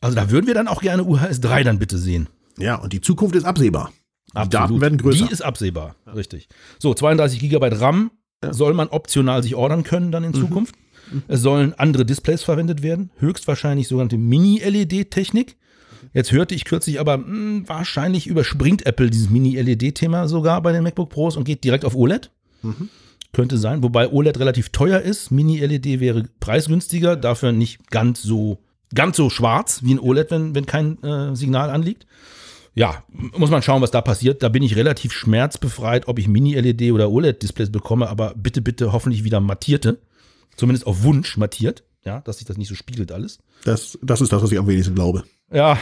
Also da würden wir dann auch gerne U H S drei dann bitte sehen. Ja, und die Zukunft ist absehbar. Absolut. Die Daten werden größer. Die ist absehbar, ja. richtig. So, zweiunddreißig Gigabyte RAM ja. soll man optional sich ordern können dann in Zukunft. Mhm. Es sollen andere Displays verwendet werden, höchstwahrscheinlich sogenannte Mini-L E D-Technik. Jetzt hörte ich kürzlich aber, mh, wahrscheinlich überspringt Apple dieses Mini-L E D-Thema sogar bei den MacBook Pros und geht direkt auf O L E D. Mhm. Könnte sein, wobei O L E D relativ teuer ist. Mini-L E D wäre preisgünstiger, dafür nicht ganz so ganz so schwarz wie ein O L E D, wenn, wenn kein äh, Signal anliegt. Ja, muss man schauen, was da passiert. Da bin ich relativ schmerzbefreit, ob ich Mini-L E D oder O L E D-Displays bekomme, aber bitte, bitte hoffentlich wieder mattierte. Zumindest auf Wunsch mattiert, ja, dass sich das nicht so spiegelt alles. Das, das ist das, was ich am wenigsten glaube. Ja,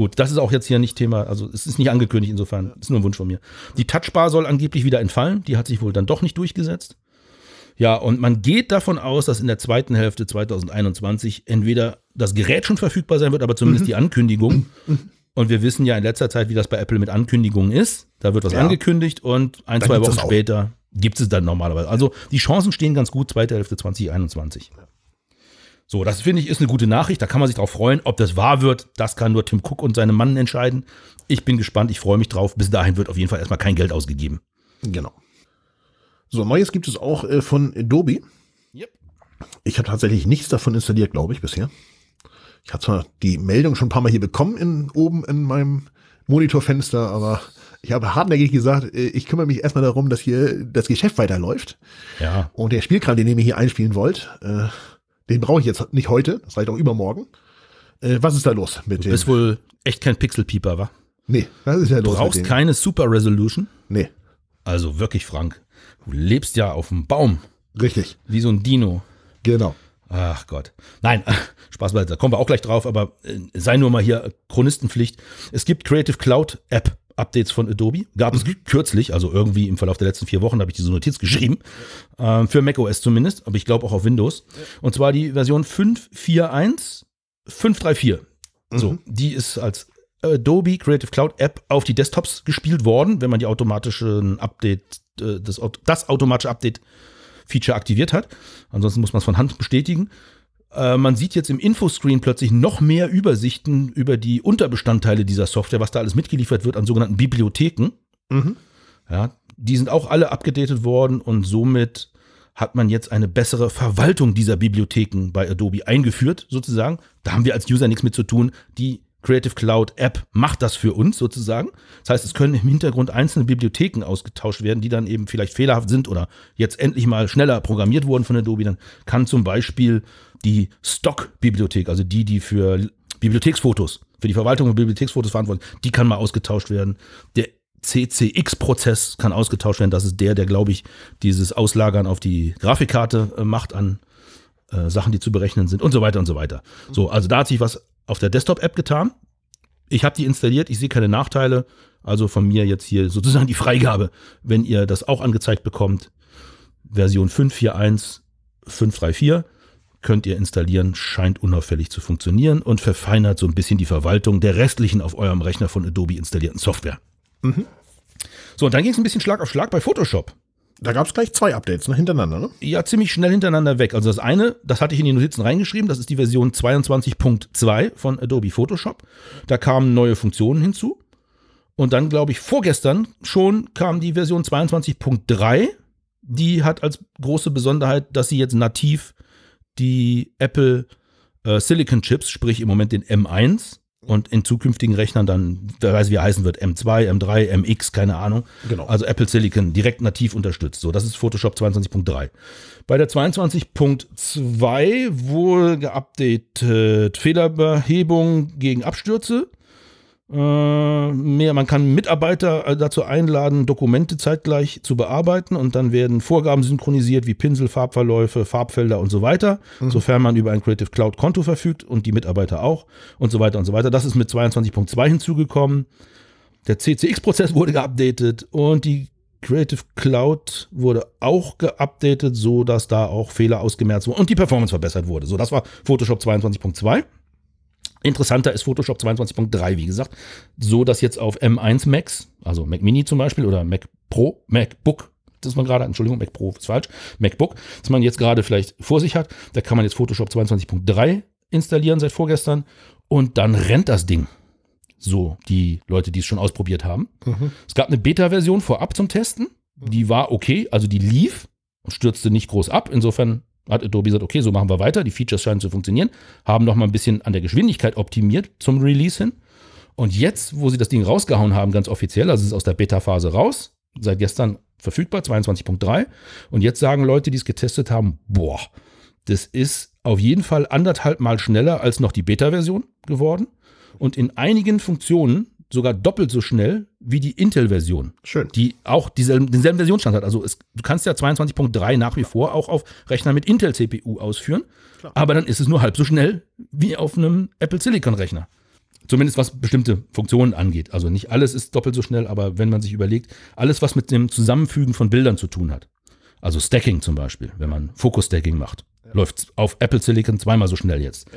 Gut, das ist auch jetzt hier nicht Thema, also es ist nicht angekündigt insofern, ist nur ein Wunsch von mir. Die Touchbar soll angeblich wieder entfallen, die hat sich wohl dann doch nicht durchgesetzt. Ja, und man geht davon aus, dass in der zweiten Hälfte zweitausendeinundzwanzig entweder das Gerät schon verfügbar sein wird, aber zumindest mhm. die Ankündigung. Und wir wissen ja in letzter Zeit, wie das bei Apple mit Ankündigungen ist. Da wird was ja. angekündigt und ein, dann zwei Wochen später gibt es dann normalerweise. Also die Chancen stehen ganz gut, zweite Hälfte zweitausendeinundzwanzig. So, das finde ich ist eine gute Nachricht, da kann man sich drauf freuen. Ob das wahr wird, das kann nur Tim Cook und seine Mannen entscheiden. Ich bin gespannt, ich freue mich drauf. Bis dahin wird auf jeden Fall erstmal kein Geld ausgegeben. Genau. So, Neues gibt es auch äh, von Adobe. Yep. Ich habe tatsächlich nichts davon installiert, glaube ich, bisher. Ich habe zwar die Meldung schon ein paar Mal hier bekommen, in, oben in meinem Monitorfenster, aber ich habe hartnäckig gesagt, ich kümmere mich erstmal darum, dass hier das Geschäft weiterläuft. Ja. Und der Spielkram, den ihr mir hier einspielen wollt, äh, den brauche ich jetzt nicht heute, das reicht auch übermorgen. Äh, was ist da los mit dem? Du bist dem? wohl echt kein Pixelpieper, wa? Nee, was ist da los? Du brauchst keine Super Resolution? Nee. Also wirklich, Frank, du lebst ja auf dem Baum. Richtig. Wie so ein Dino. Genau. Ach Gott. Nein, Spaß beiseite, da kommen wir auch gleich drauf, aber sei nur mal hier Chronistenpflicht. Es gibt Creative Cloud App Updates von Adobe. Gab es kürzlich, also irgendwie im Verlauf der letzten vier Wochen habe ich diese Notiz geschrieben, äh, für macOS zumindest, aber ich glaube auch auf Windows. Und zwar die Version fünf Punkt vier Punkt eins Punkt fünf drei vier. So, mhm. die ist als Adobe Creative Cloud App auf die Desktops gespielt worden, wenn man die automatische Update, das, das automatische Update-Feature aktiviert hat. Ansonsten muss man es von Hand bestätigen. Äh, man sieht jetzt im Infoscreen plötzlich noch mehr Übersichten über die Unterbestandteile dieser Software, was da alles mitgeliefert wird an sogenannten Bibliotheken. Mhm. Ja, die sind auch alle abgedatet worden und somit hat man jetzt eine bessere Verwaltung dieser Bibliotheken bei Adobe eingeführt, sozusagen. Da haben wir als User nichts mit zu tun. Die Creative Cloud App macht das für uns sozusagen. Das heißt, es können im Hintergrund einzelne Bibliotheken ausgetauscht werden, die dann eben vielleicht fehlerhaft sind oder jetzt endlich mal schneller programmiert wurden von Adobe. Dann kann zum Beispiel die Stock-Bibliothek, also die, die für Bibliotheksfotos, für die Verwaltung von Bibliotheksfotos verantwortlich ist, die kann mal ausgetauscht werden. Der C C X-Prozess kann ausgetauscht werden. Das ist der, der, glaube ich, dieses Auslagern auf die Grafikkarte macht an äh, Sachen, die zu berechnen sind und so weiter und so weiter. So, also da hat sich was auf der Desktop-App getan. Ich habe die installiert, ich sehe keine Nachteile. Also von mir jetzt hier sozusagen die Freigabe, wenn ihr das auch angezeigt bekommt. Version fünf Punkt vier Punkt eins Punkt fünf drei vier könnt ihr installieren, scheint unauffällig zu funktionieren und verfeinert so ein bisschen die Verwaltung der restlichen auf eurem Rechner von Adobe installierten Software. Mhm. So, und dann ging es ein bisschen Schlag auf Schlag bei Photoshop. Da gab es gleich zwei Updates, ne, hintereinander, ne? Ja, ziemlich schnell hintereinander weg. Also das eine, das hatte ich in die Notizen reingeschrieben, das ist die Version zweiundzwanzig Punkt zwei von Adobe Photoshop. Da kamen neue Funktionen hinzu. Und dann, glaube ich, vorgestern schon kam die Version zweiundzwanzig Punkt drei. Die hat als große Besonderheit, dass sie jetzt nativ die Apple äh, Silicon Chips, sprich im Moment den M eins, und in zukünftigen Rechnern dann, wer weiß, wie er heißen wird, M zwei, M drei, M X, keine Ahnung. Genau. Also Apple Silicon direkt nativ unterstützt. So, das ist Photoshop zweiundzwanzig Punkt drei. Bei der zweiundzwanzig Punkt zwei wohl geupdatet Fehlerbehebung gegen Abstürze. Äh, mehr, man kann Mitarbeiter dazu einladen, Dokumente zeitgleich zu bearbeiten und dann werden Vorgaben synchronisiert wie Pinsel, Farbverläufe, Farbfelder und so weiter, mhm. sofern man über ein Creative Cloud Konto verfügt und die Mitarbeiter auch und so weiter und so weiter. Das ist mit zweiundzwanzig Punkt zwei hinzugekommen. Der C C X-Prozess wurde geupdatet und die Creative Cloud wurde auch geupdatet, so dass da auch Fehler ausgemerzt wurden und die Performance verbessert wurde. So, das war Photoshop zweiundzwanzig Punkt zwei. Interessanter ist Photoshop zweiundzwanzig Punkt drei, wie gesagt, so dass jetzt auf M eins Macs, also Mac Mini zum Beispiel oder Mac Pro, MacBook, das man gerade, Entschuldigung, Mac Pro ist falsch, MacBook, das man jetzt gerade vielleicht vor sich hat, da kann man jetzt Photoshop zweiundzwanzig Punkt drei installieren seit vorgestern und dann rennt das Ding. So, die Leute, die es schon ausprobiert haben. Mhm. Es gab eine Beta-Version vorab zum Testen, die war okay, also die lief und stürzte nicht groß ab, insofern hat Adobe gesagt, okay, so machen wir weiter, die Features scheinen zu funktionieren, haben noch mal ein bisschen an der Geschwindigkeit optimiert zum Release hin. Und jetzt, wo sie das Ding rausgehauen haben, ganz offiziell, also es ist aus der Beta-Phase raus, seit gestern verfügbar, zweiundzwanzig Punkt drei. Und jetzt sagen Leute, die es getestet haben, boah, das ist auf jeden Fall anderthalb Mal schneller als noch die Beta-Version geworden. Und in einigen Funktionen sogar doppelt so schnell wie die Intel-Version. Schön. Die auch dieselben, denselben Versionsstand hat. Also es, du kannst ja zweiundzwanzig Punkt drei nach wie vor auch auf Rechner mit Intel-C P U ausführen. Klar. Aber dann ist es nur halb so schnell wie auf einem Apple-Silicon-Rechner. Zumindest was bestimmte Funktionen angeht. Also nicht alles ist doppelt so schnell, aber wenn man sich überlegt, alles, was mit dem Zusammenfügen von Bildern zu tun hat. Also Stacking zum Beispiel, wenn man Focus-Stacking macht, ja, läuft auf Apple Silicon zweimal so schnell jetzt.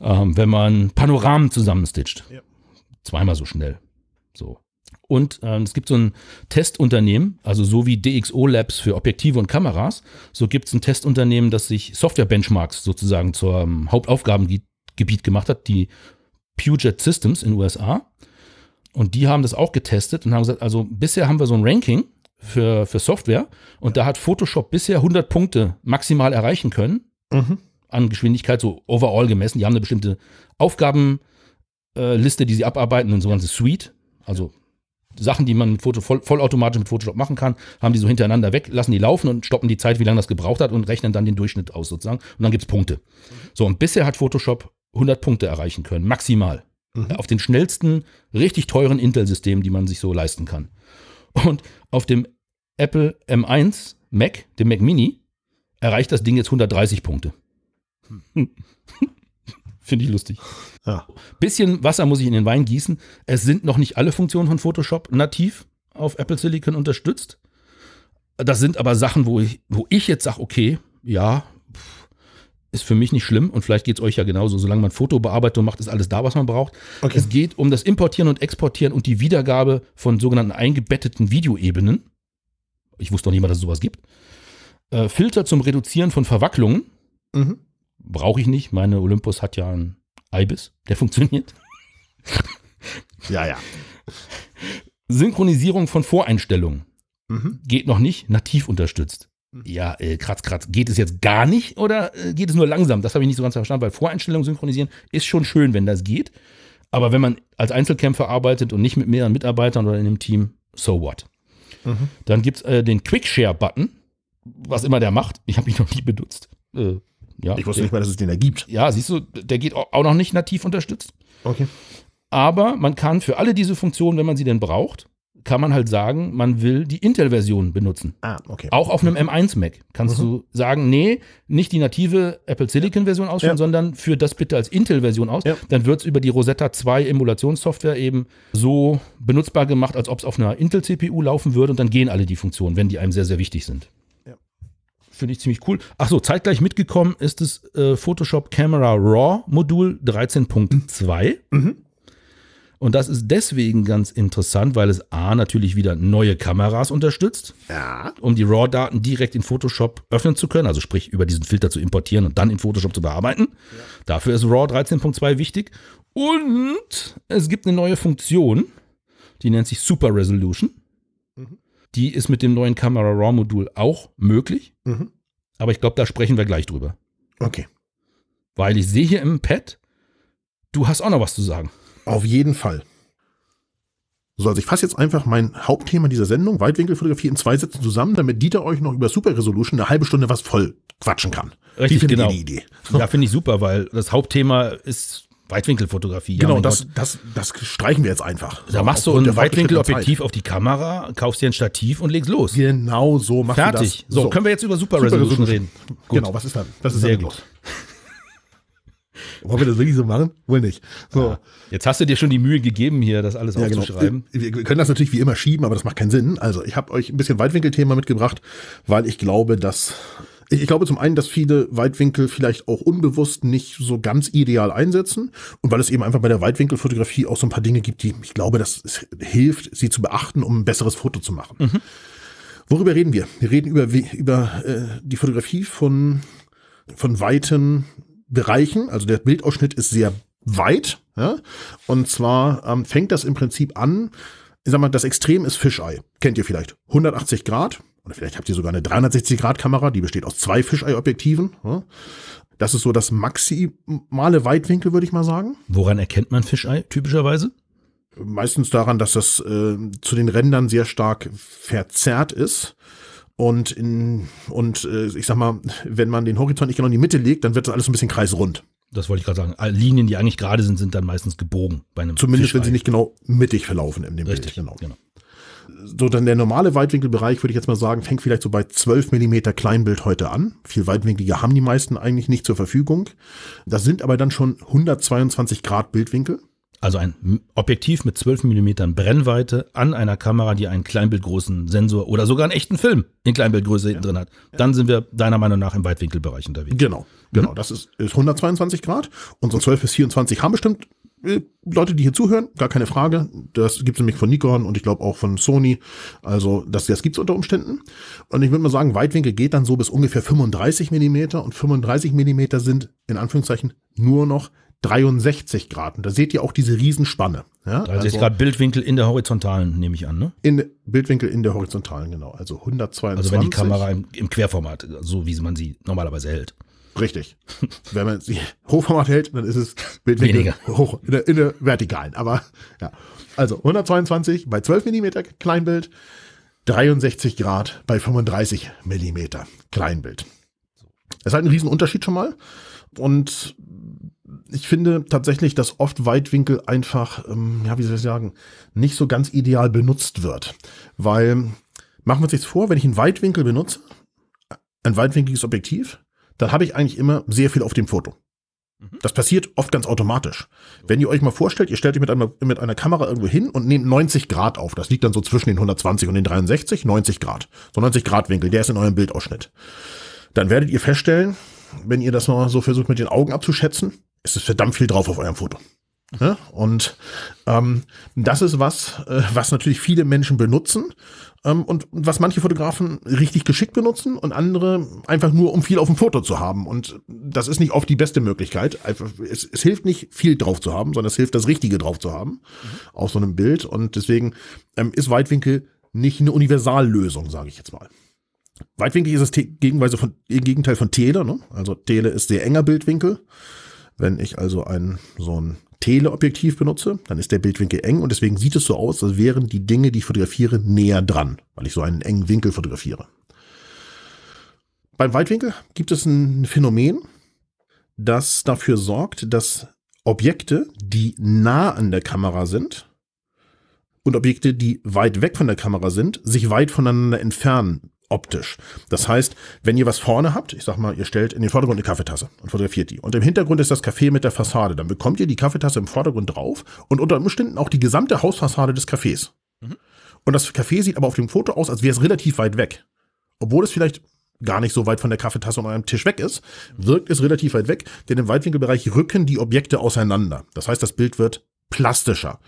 Ja. Ähm, wenn man Panoramen zusammenstitcht, ja, zweimal so schnell. So. Und ähm, es gibt so ein Testunternehmen, also so wie D X O Labs für Objektive und Kameras, so gibt es ein Testunternehmen, das sich Software-Benchmarks sozusagen zum Hauptaufgabengebiet gemacht hat, die Puget Systems in den U S A. Und die haben das auch getestet und haben gesagt, also bisher haben wir so ein Ranking für, für Software und da hat Photoshop bisher hundert Punkte maximal erreichen können, mhm, an Geschwindigkeit, so overall gemessen. Die haben eine bestimmte Aufgabenliste, äh, die sie abarbeiten, eine sogenannte Suite, also Sachen, die man mit Foto, voll, vollautomatisch mit Photoshop machen kann, haben die so hintereinander weg, lassen die laufen und stoppen die Zeit, wie lange das gebraucht hat und rechnen dann den Durchschnitt aus sozusagen. Und dann gibt es Punkte. Mhm. So, und bisher hat Photoshop hundert Punkte erreichen können, maximal. Mhm. Auf den schnellsten, richtig teuren Intel-Systemen, die man sich so leisten kann. Und auf dem Apple M eins Mac, dem Mac Mini, erreicht das Ding jetzt hundertdreißig Punkte. Hm. Finde ich lustig. Ja. Bisschen Wasser muss ich in den Wein gießen. Es sind noch nicht alle Funktionen von Photoshop nativ auf Apple Silicon unterstützt. Das sind aber Sachen, wo ich, wo ich jetzt sage, okay, ja, ist für mich nicht schlimm und vielleicht geht es euch ja genauso. Solange man Fotobearbeitung macht, ist alles da, was man braucht. Okay. Es geht um das Importieren und Exportieren und die Wiedergabe von sogenannten eingebetteten Videoebenen. Ich wusste noch nicht mal, dass es sowas gibt. Äh, Filter zum Reduzieren von Verwacklungen. Mhm. Brauche ich nicht. Meine Olympus hat ja einen Ibis, der funktioniert. Ja, ja. Synchronisierung von Voreinstellungen. Mhm. Geht noch nicht, nativ unterstützt. Ja, äh, kratz, kratz. Geht es jetzt gar nicht oder äh, geht es nur langsam? Das habe ich nicht so ganz verstanden, weil Voreinstellungen synchronisieren ist schon schön, wenn das geht. Aber wenn man als Einzelkämpfer arbeitet und nicht mit mehreren Mitarbeitern oder in einem Team, so what? Mhm. Dann gibt es äh, den Quick-Share-Button, was immer der macht. Ich habe ihn noch nie benutzt. Äh, ja, ich wusste der, nicht mal, dass es den da gibt. Ja, siehst du, der geht auch noch nicht nativ unterstützt. Okay. Aber man kann für alle diese Funktionen, wenn man sie denn braucht, kann man halt sagen, man will die Intel-Version benutzen. Ah, okay. Auch auf einem M eins Mac kannst mhm. du sagen, nee, nicht die native Apple Silicon-Version ausführen, ja, sondern führ das bitte als Intel-Version aus. Ja. Dann wird es über die Rosetta zwei Emulationssoftware eben so benutzbar gemacht, als ob es auf einer Intel-C P U laufen würde und dann gehen alle die Funktionen, wenn die einem sehr, sehr wichtig sind. Ja. Finde ich ziemlich cool. Ach so, zeitgleich mitgekommen ist das äh, Photoshop Camera Raw Modul dreizehn Punkt zwei. Mhm. Und das ist deswegen ganz interessant, weil es A, natürlich wieder neue Kameras unterstützt, ja, um die RAW-Daten direkt in Photoshop öffnen zu können, also sprich über diesen Filter zu importieren und dann in Photoshop zu bearbeiten. Ja. Dafür ist RAW dreizehn Punkt zwei wichtig. Und es gibt eine neue Funktion, die nennt sich Super Resolution. Mhm. Die ist mit dem neuen Camera Raw-Modul auch möglich. Mhm. Aber ich glaube, da sprechen wir gleich drüber. Okay. Weil ich sehe hier im Pad, du hast auch noch was zu sagen. Auf jeden Fall. So, also ich fasse jetzt einfach mein Hauptthema dieser Sendung, Weitwinkelfotografie, in zwei Sätzen zusammen, damit Dieter euch noch über Super Resolution eine halbe Stunde was voll quatschen kann. Richtig, genau. Die Idee. Ja, finde ich super, weil das Hauptthema ist Weitwinkelfotografie. Genau, ja, das, das, das streichen wir jetzt einfach. Da so, machst du ein Weitwinkelobjektiv auf die Kamera, kaufst dir ein Stativ und legst los. Genau so machst Fertig. du das. Fertig. So, so, können wir jetzt über Super, Super Resolution, Resolution reden. Gut. Genau, was ist dann? Das ist sehr dann gut. Los. Wollen wir das wirklich so machen? Wohl nicht. So. Ja. Jetzt hast du dir schon die Mühe gegeben, hier das alles ja, aufzuschreiben. Genau. Wir können das natürlich wie immer schieben, aber das macht keinen Sinn. Also ich habe euch ein bisschen Weitwinkelthema mitgebracht, weil ich glaube, dass ich, ich glaube zum einen, dass viele Weitwinkel vielleicht auch unbewusst nicht so ganz ideal einsetzen und weil es eben einfach bei der Weitwinkelfotografie auch so ein paar Dinge gibt, die ich glaube, dass es hilft, sie zu beachten, um ein besseres Foto zu machen. Mhm. Worüber reden wir? Wir reden über, über äh, die Fotografie von, von weiten Bereichen, also der Bildausschnitt ist sehr weit, ja? Und zwar ähm, fängt das im Prinzip an, ich sag mal, das Extrem ist Fisheye, kennt ihr vielleicht, hundertachtzig Grad oder vielleicht habt ihr sogar eine dreihundertsechzig Grad Kamera, die besteht aus zwei Fisheye-Objektiven, ja? Das ist so das maximale Weitwinkel, würde ich mal sagen. Woran erkennt man Fisheye typischerweise? Meistens daran, dass das äh, zu den Rändern sehr stark verzerrt ist. Und, in, und äh, ich sag mal, wenn man den Horizont nicht genau in die Mitte legt, dann wird das alles ein bisschen kreisrund. Das wollte ich gerade sagen. Linien, die eigentlich gerade sind, sind dann meistens gebogen bei einem Zumindest, Fischei. Wenn sie nicht genau mittig verlaufen in dem Richtig, Bild. Genau. genau. So, dann der normale Weitwinkelbereich, würde ich jetzt mal sagen, fängt vielleicht so bei zwölf Millimeter Kleinbild heute an. Viel weitwinkliger haben die meisten eigentlich nicht zur Verfügung. Das sind aber dann schon hundertzweiundzwanzig Grad Bildwinkel. also ein Objektiv mit zwölf Millimeter Brennweite an einer Kamera, die einen kleinbildgroßen Sensor oder sogar einen echten Film in Kleinbildgröße hinten ja. drin hat, dann sind wir deiner Meinung nach im Weitwinkelbereich unterwegs. Genau, genau. Mhm. Das ist, ist hundertzweiundzwanzig Grad. Unsere zwölf bis vierundzwanzig haben bestimmt äh, Leute, die hier zuhören, gar keine Frage. Das gibt es nämlich von Nikon und ich glaube auch von Sony. Also das, das gibt es unter Umständen. Und ich würde mal sagen, Weitwinkel geht dann so bis ungefähr fünfunddreißig Millimeter und fünfunddreißig Millimeter sind in Anführungszeichen nur noch dreiundsechzig Grad. Und da seht ihr auch diese Riesenspanne. Ja, dreiundsechzig Grad Bildwinkel in der Horizontalen, nehme ich an, ne? In, Bildwinkel in der Horizontalen, genau. Also hundertzweiundzwanzig. Also wenn die Kamera im, im Querformat, so wie man sie normalerweise hält. Richtig. Wenn man sie Hochformat hält, dann ist es Bildwinkel weniger. Hoch, in der, in der Vertikalen. Aber ja, also hundertzweiundzwanzig bei zwölf Millimeter Kleinbild, dreiundsechzig Grad bei fünfunddreißig Millimeter Kleinbild. Das ist halt ein Riesenunterschied schon mal. Und ich finde tatsächlich, dass oft Weitwinkel einfach, ähm, ja, wie soll ich sagen, nicht so ganz ideal benutzt wird. Weil, machen wir uns jetzt vor, wenn ich einen Weitwinkel benutze, ein weitwinkliges Objektiv, dann habe ich eigentlich immer sehr viel auf dem Foto. Mhm. Das passiert oft ganz automatisch. Wenn ihr euch mal vorstellt, ihr stellt euch mit einer, mit einer Kamera irgendwo hin und nehmt neunzig Grad auf. Das liegt dann so zwischen den hundertzwanzig und den dreiundsechzig, neunzig Grad. So neunzig Grad Winkel, der ist in eurem Bildausschnitt. Dann werdet ihr feststellen, wenn ihr das mal so versucht mit den Augen abzuschätzen, es ist verdammt viel drauf auf eurem Foto. Ja? Und ähm, das ist was, äh, was natürlich viele Menschen benutzen ähm, und was manche Fotografen richtig geschickt benutzen und andere einfach nur, um viel auf dem Foto zu haben. Und das ist nicht oft die beste Möglichkeit. Es, es hilft nicht, viel drauf zu haben, sondern es hilft, das Richtige drauf zu haben mhm. auf so einem Bild. Und deswegen ähm, ist Weitwinkel nicht eine Universallösung, sage ich jetzt mal. Weitwinkel ist das gegenweise von, im Gegenteil von Tele. Ne? Also Tele ist sehr enger Bildwinkel. Wenn ich also ein so ein Teleobjektiv benutze, dann ist der Bildwinkel eng und deswegen sieht es so aus, als wären die Dinge, die ich fotografiere, näher dran, weil ich so einen engen Winkel fotografiere. Beim Weitwinkel gibt es ein Phänomen, das dafür sorgt, dass Objekte, die nah an der Kamera sind und Objekte, die weit weg von der Kamera sind, sich weit voneinander entfernen. Optisch. Das heißt, wenn ihr was vorne habt, ich sag mal, ihr stellt in den Vordergrund eine Kaffeetasse und fotografiert die. Und im Hintergrund ist das Café mit der Fassade. Dann bekommt ihr die Kaffeetasse im Vordergrund drauf und unter Umständen auch die gesamte Hausfassade des Cafés. Mhm. Und das Café sieht aber auf dem Foto aus, als wäre es relativ weit weg. Obwohl es vielleicht gar nicht so weit von der Kaffeetasse und eurem Tisch weg ist, wirkt es relativ weit weg, denn im Weitwinkelbereich rücken die Objekte auseinander. Das heißt, das Bild wird plastischer.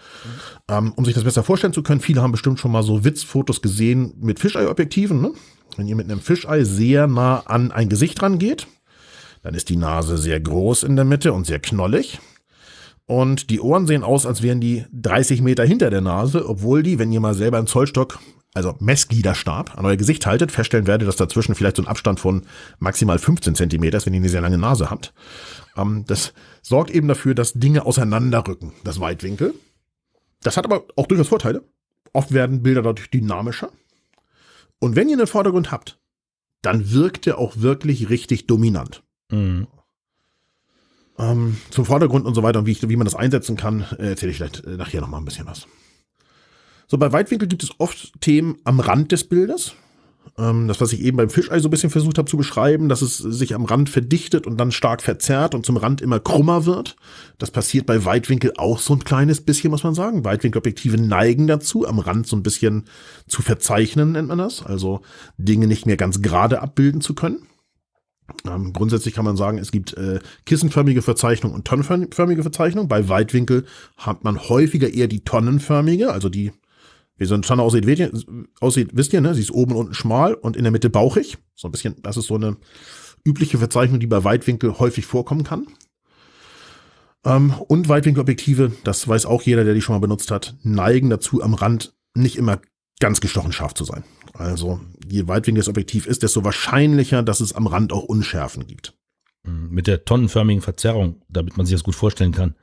Mhm. Um sich das besser vorstellen zu können, viele haben bestimmt schon mal so Witzfotos gesehen mit Fischei-Objektiven. Ne? Wenn ihr mit einem Fischei sehr nah an ein Gesicht rangeht, dann ist die Nase sehr groß in der Mitte und sehr knollig. Und die Ohren sehen aus, als wären die dreißig Meter hinter der Nase, obwohl die, wenn ihr mal selber einen Zollstock, also Messgliederstab, an euer Gesicht haltet, feststellen werdet, dass dazwischen vielleicht so ein Abstand von maximal fünfzehn Zentimeter ist, wenn ihr eine sehr lange Nase habt. Das sorgt eben dafür, dass Dinge auseinanderrücken, das Weitwinkel. Das hat aber auch durchaus Vorteile. Oft werden Bilder dadurch dynamischer. Und wenn ihr einen Vordergrund habt, dann wirkt er auch wirklich richtig dominant. Mhm. Ähm, zum Vordergrund und so weiter und wie, ich, wie man das einsetzen kann, erzähle ich vielleicht nachher noch mal ein bisschen was. So, bei Weitwinkel gibt es oft Themen am Rand des Bildes. Das, was ich eben beim Fischei so ein bisschen versucht habe zu beschreiben, dass es sich am Rand verdichtet und dann stark verzerrt und zum Rand immer krummer wird. Das passiert bei Weitwinkel auch so ein kleines bisschen, muss man sagen. Weitwinkelobjektive neigen dazu, am Rand so ein bisschen zu verzeichnen, nennt man das. Also Dinge nicht mehr ganz gerade abbilden zu können. Ähm, grundsätzlich kann man sagen, es gibt äh, kissenförmige Verzeichnung und tonnenförmige Verzeichnung. Bei Weitwinkel hat man häufiger eher die tonnenförmige, also die wie so eine Tonne aussieht, aussieht, wisst ihr, ne? Sie ist oben und unten schmal und in der Mitte bauchig. So ein bisschen, das ist so eine übliche Verzeichnung, die bei Weitwinkel häufig vorkommen kann. Ähm, und Weitwinkelobjektive, das weiß auch jeder, der die schon mal benutzt hat, neigen dazu, am Rand nicht immer ganz gestochen scharf zu sein. Also je weitwinkliges Objektiv ist, desto wahrscheinlicher, dass es am Rand auch Unschärfen gibt. Mit der tonnenförmigen Verzerrung, damit man sich das gut vorstellen kann.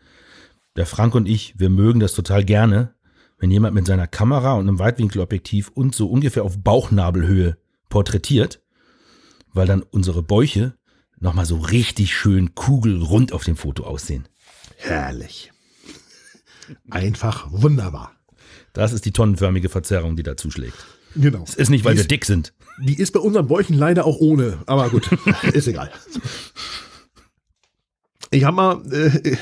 Der Frank und ich, wir mögen das total gerne, wenn jemand mit seiner Kamera und einem Weitwinkelobjektiv uns so ungefähr auf Bauchnabelhöhe porträtiert, weil dann unsere Bäuche nochmal so richtig schön kugelrund auf dem Foto aussehen. Herrlich. Einfach wunderbar. Das ist die tonnenförmige Verzerrung, die da zuschlägt. Genau. Es ist nicht, weil die wir ist, dick sind. Die ist bei unseren Bäuchen leider auch ohne, aber gut, ist egal. Ich habe mal äh,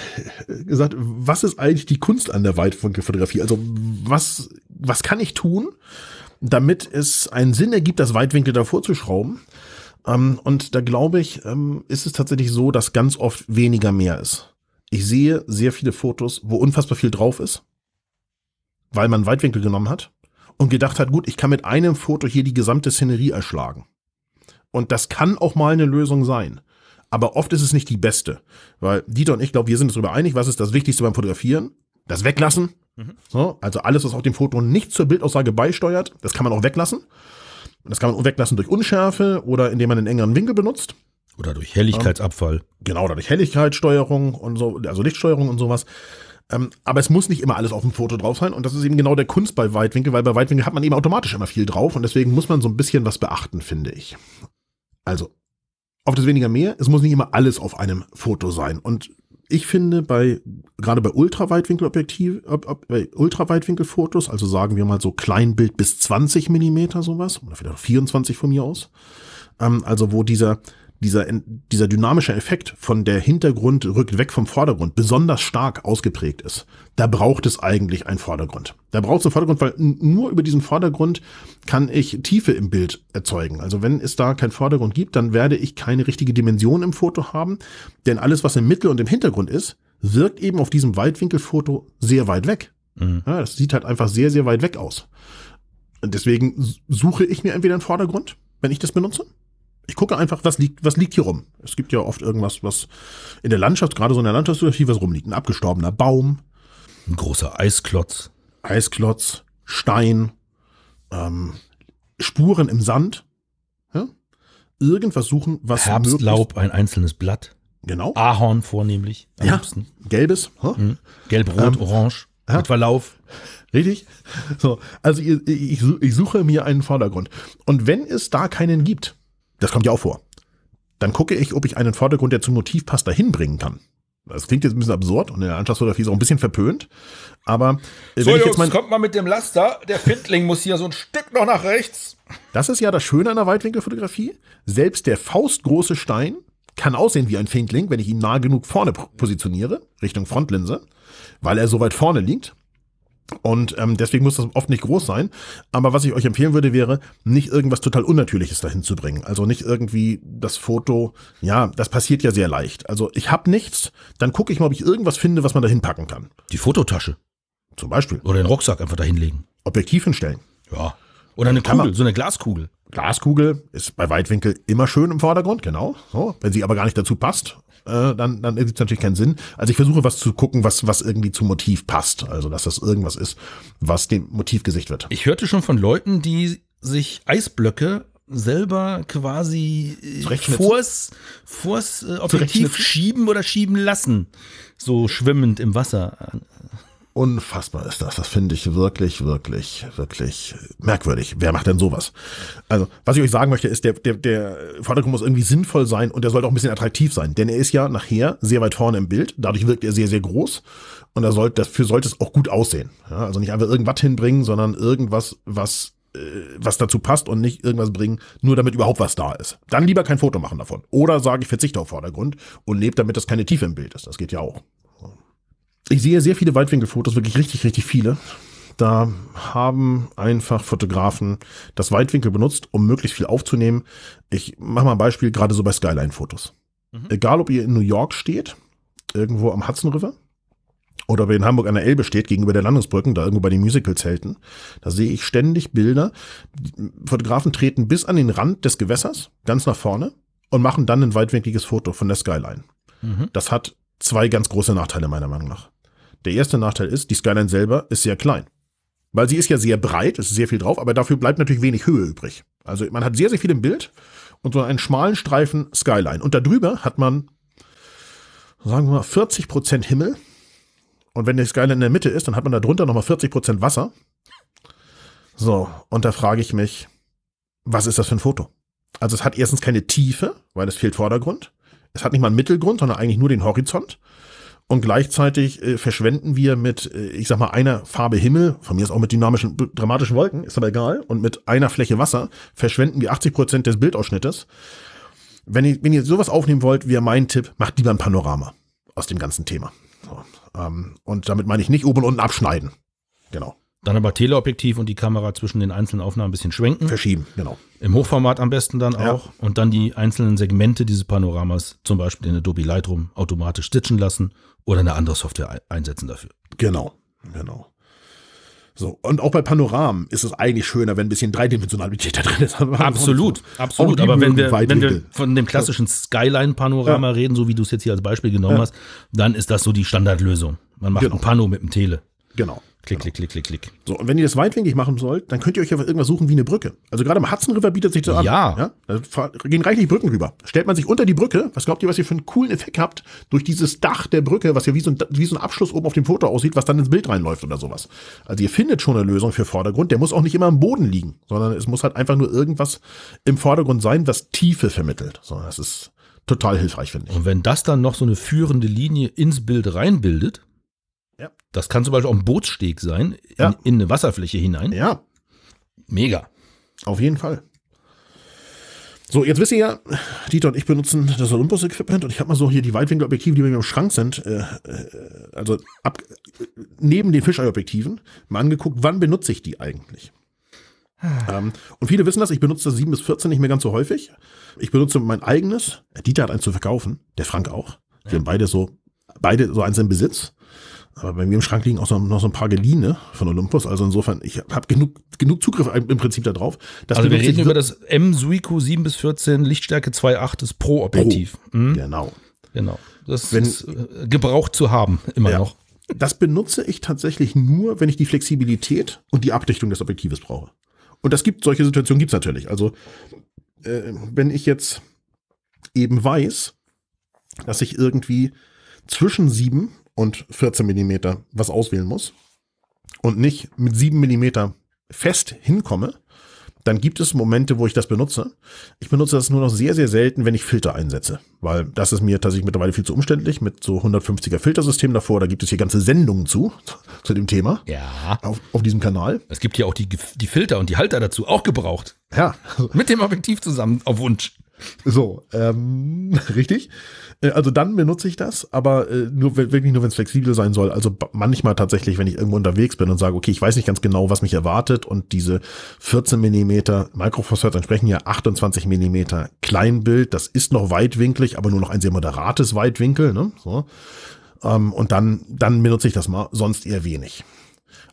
gesagt, was ist eigentlich die Kunst an der Weitwinkelfotografie? Also was, was kann ich tun, damit es einen Sinn ergibt, das Weitwinkel davor zu schrauben? Ähm, und da glaube ich, ähm, ist es tatsächlich so, dass ganz oft weniger mehr ist. Ich sehe sehr viele Fotos, wo unfassbar viel drauf ist, weil man Weitwinkel genommen hat und gedacht hat, gut, ich kann mit einem Foto hier die gesamte Szenerie erschlagen. Und das kann auch mal eine Lösung sein. Aber oft ist es nicht die beste, weil Dieter und ich, glaube, wir sind uns darüber einig, was ist das Wichtigste beim Fotografieren? Das Weglassen. Mhm. So, also alles, was auf dem Foto nicht zur Bildaussage beisteuert, das kann man auch weglassen. Und das kann man weglassen durch Unschärfe oder indem man einen engeren Winkel benutzt. Oder durch Helligkeitsabfall. Ähm, genau, oder durch Helligkeitssteuerung und so, also Lichtsteuerung und sowas. Ähm, aber es muss nicht immer alles auf dem Foto drauf sein. Und das ist eben genau der Kunst bei Weitwinkel, weil bei Weitwinkel hat man eben automatisch immer viel drauf. Und deswegen muss man so ein bisschen was beachten, finde ich. Also auf das weniger mehr, es muss nicht immer alles auf einem Foto sein. Und ich finde, bei gerade bei Ultraweitwinkelobjektiv, bei Ultraweitwinkelfotos, also sagen wir mal so Kleinbild bis zwanzig Millimeter sowas, oder vielleicht auch vierundzwanzig von mir aus, ähm, also wo dieser, dieser, dieser dynamische Effekt von der Hintergrund rückt weg vom Vordergrund besonders stark ausgeprägt ist, da braucht es eigentlich einen Vordergrund. Da braucht es einen Vordergrund, weil nur über diesen Vordergrund kann ich Tiefe im Bild erzeugen. Also wenn es da keinen Vordergrund gibt, dann werde ich keine richtige Dimension im Foto haben, denn alles, was im Mittel und im Hintergrund ist, wirkt eben auf diesem Weitwinkelfoto sehr weit weg. Mhm. Ja, das sieht halt einfach sehr, sehr weit weg aus. Und deswegen suche ich mir entweder einen Vordergrund, wenn ich das benutze. Ich gucke einfach, was liegt, was liegt hier rum. Es gibt ja oft irgendwas, was in der Landschaft, gerade so in der Landschaftsfotografie, was rumliegt. Ein abgestorbener Baum. Ein großer Eisklotz. Eisklotz, Stein, ähm, Spuren im Sand. Ja? Irgendwas suchen, was Herbstlaub, ein einzelnes Blatt. Genau. Ahorn vornehmlich. Am ja, liebsten. Gelbes. Mhm. Gelb, rot, ähm, orange. Ja. Mit Verlauf. Richtig? So, also ich, ich, ich suche mir einen Vordergrund. Und wenn es da keinen gibt, das kommt ja auch vor. Dann gucke ich, ob ich einen Vordergrund, der zum Motiv passt, dahin bringen kann. Das klingt jetzt ein bisschen absurd und in der Landschaftsfotografie ist auch ein bisschen verpönt. Aber so, wenn ich jetzt mein, kommt mal mit dem Laster. Der Findling muss hier so ein Stück noch nach rechts. Das ist ja das Schöne an der Weitwinkelfotografie. Selbst der faustgroße Stein kann aussehen wie ein Findling, wenn ich ihn nah genug vorne positioniere, Richtung Frontlinse, weil er so weit vorne liegt. Und ähm, deswegen muss das oft nicht groß sein. Aber was ich euch empfehlen würde, wäre, nicht irgendwas total Unnatürliches dahin zu bringen. Also nicht irgendwie das Foto, ja, das passiert ja sehr leicht. Also ich habe nichts, dann gucke ich mal, ob ich irgendwas finde, was man dahin packen kann. Die Fototasche. Zum Beispiel. Oder den Rucksack einfach dahinlegen. Objektiv hinstellen. Ja. Oder eine Kugel, so eine Glaskugel. Glaskugel ist bei Weitwinkel immer schön im Vordergrund, genau. So, wenn sie aber gar nicht dazu passt, äh, dann, dann ergibt es natürlich keinen Sinn. Also ich versuche was zu gucken, was, was irgendwie zum Motiv passt. Also dass das irgendwas ist, was dem Motiv Gesicht wird. Ich hörte schon von Leuten, die sich Eisblöcke selber quasi vors, vors äh, Objektiv schieben oder schieben lassen. So schwimmend im Wasser. Unfassbar ist das. Das finde ich wirklich, wirklich, wirklich merkwürdig. Wer macht denn sowas? Also, was ich euch sagen möchte, ist, der, der, der Vordergrund muss irgendwie sinnvoll sein und der sollte auch ein bisschen attraktiv sein. Denn er ist ja nachher sehr weit vorne im Bild. Dadurch wirkt er sehr, sehr groß. Und da sollte, dafür sollte es auch gut aussehen. Ja, also nicht einfach irgendwas hinbringen, sondern irgendwas, was, äh, was dazu passt und nicht irgendwas bringen, nur damit überhaupt was da ist. Dann lieber kein Foto machen davon. Oder sage ich, verzichte auf Vordergrund und lebe damit, dass keine Tiefe im Bild ist. Das geht ja auch. Ich sehe sehr viele Weitwinkelfotos, wirklich richtig, richtig viele. Da haben einfach Fotografen das Weitwinkel benutzt, um möglichst viel aufzunehmen. Ich mache mal ein Beispiel, gerade so bei Skyline-Fotos. Mhm. Egal, ob ihr in New York steht, irgendwo am Hudson River, oder ob ihr in Hamburg an der Elbe steht, gegenüber der Landungsbrücken, da irgendwo bei den Musical-Zelten, da sehe ich ständig Bilder. Fotografen treten bis an den Rand des Gewässers, ganz nach vorne, und machen dann ein weitwinkliges Foto von der Skyline. Mhm. Das hat zwei ganz große Nachteile meiner Meinung nach. Der erste Nachteil ist, die Skyline selber ist sehr klein. Weil sie ist ja sehr breit, es ist sehr viel drauf, aber dafür bleibt natürlich wenig Höhe übrig. Also man hat sehr, sehr viel im Bild und so einen schmalen Streifen Skyline. Und darüber hat man, sagen wir mal, vierzig Prozent Himmel. Und wenn die Skyline in der Mitte ist, dann hat man da drunter nochmal vierzig Prozent Wasser. So, und da frage ich mich, was ist das für ein Foto? Also es hat erstens keine Tiefe, weil es fehlt Vordergrund. Es hat nicht mal einen Mittelgrund, sondern eigentlich nur den Horizont. Und gleichzeitig äh, verschwenden wir mit, äh, ich sag mal, einer Farbe Himmel, von mir ist auch mit dynamischen, dramatischen Wolken, ist aber egal, und mit einer Fläche Wasser verschwenden wir achtzig Prozent des Bildausschnittes. Wenn ihr, wenn ihr sowas aufnehmen wollt, wäre mein Tipp, macht lieber ein Panorama. aus dem ganzen Thema. So, ähm, und damit meine ich nicht oben und unten abschneiden. Genau. Dann aber Teleobjektiv und die Kamera zwischen den einzelnen Aufnahmen ein bisschen schwenken. Verschieben, genau. Im Hochformat am besten dann auch. Ja. Und dann die einzelnen Segmente dieses Panoramas, zum Beispiel in Adobe Lightroom, automatisch stitchen lassen oder eine andere Software einsetzen dafür. Genau, genau. So, und auch bei Panoramen ist es eigentlich schöner, wenn ein bisschen Dreidimensionalität da drin ist. Absolut, absolut. Aber wenn wir, wenn wir von dem klassischen Skyline-Panorama ja. reden, so wie du es jetzt hier als Beispiel genommen ja. hast, dann ist das so die Standardlösung. Man macht genau. ein Pano mit dem Tele. Genau. Klick, klick, klick, klick, klick. So, und wenn ihr das weitwinklig machen sollt, dann könnt ihr euch ja irgendwas suchen wie eine Brücke. Also gerade am Hudson River bietet sich das ja. an. Ja. Da gehen reichlich Brücken rüber. Stellt man sich unter die Brücke, was glaubt ihr, was ihr für einen coolen Effekt habt, durch dieses Dach der Brücke, was ja wie so ein, wie so ein Abschluss oben auf dem Foto aussieht, was dann ins Bild reinläuft oder sowas. Also ihr findet schon eine Lösung für Vordergrund. Der muss auch nicht immer am Boden liegen, sondern es muss halt einfach nur irgendwas im Vordergrund sein, was Tiefe vermittelt. So, das ist total hilfreich, finde ich. Und wenn das dann noch so eine führende Linie ins Bild reinbildet, ja. Das kann zum Beispiel auch ein Bootssteg sein, ja. in, in eine Wasserfläche hinein. Ja. Mega. Auf jeden Fall. So, jetzt wisst ihr ja, Dieter und ich benutzen das Olympus-Equipment und ich habe mal so hier die Weitwinkelobjektive, die bei mir im Schrank sind, äh, äh, also ab, äh, neben den Fischei-Objektiven, mal angeguckt, wann benutze ich die eigentlich? Ähm, und viele wissen das, ich benutze das sieben bis vierzehn nicht mehr ganz so häufig. Ich benutze mein eigenes. Dieter hat eins zu verkaufen, der Frank auch. Wir ja. haben beide so, beide so eins im Besitz. Aber bei mir im Schrank liegen auch so, noch so ein paar geliehene von Olympus. Also insofern, ich habe genug, genug Zugriff im Prinzip da drauf. Also wir reden über das M Zuiko sieben bis vierzehn, Lichtstärke zwei Komma acht, das Pro-Objektiv. Pro. Mhm. Genau. Genau. Das wenn, ist äh, gebraucht zu haben, immer ja, noch. Das benutze ich tatsächlich nur, wenn ich die Flexibilität und die Abdichtung des Objektives brauche. Und das gibt, solche Situationen gibt es natürlich. Also äh, wenn ich jetzt eben weiß, dass ich irgendwie zwischen sieben und vierzehn Millimeter was auswählen muss und nicht mit sieben Millimeter fest hinkomme, dann gibt es Momente, wo ich das benutze. Ich benutze das nur noch sehr, sehr selten, wenn ich Filter einsetze, weil das ist mir tatsächlich mittlerweile viel zu umständlich mit so hundertfünfziger Filtersystem davor. Da gibt es hier ganze Sendungen zu, zu dem Thema. Ja. Auf, auf diesem Kanal. Es gibt hier auch die, die Filter und die Halter dazu, auch gebraucht. Ja. Mit dem Objektiv zusammen, auf Wunsch. So, ähm, richtig. Also dann benutze ich das, aber äh, nur wirklich nur, wenn es flexibel sein soll. Also manchmal tatsächlich, wenn ich irgendwo unterwegs bin und sage, okay, ich weiß nicht ganz genau, was mich erwartet und diese vierzehn Millimeter Micro Four Thirds entsprechen ja achtundzwanzig Millimeter Kleinbild. Das ist noch weitwinklig, aber nur noch ein sehr moderates Weitwinkel. Ne? So. Ähm, und dann, dann benutze ich das mal, sonst eher wenig.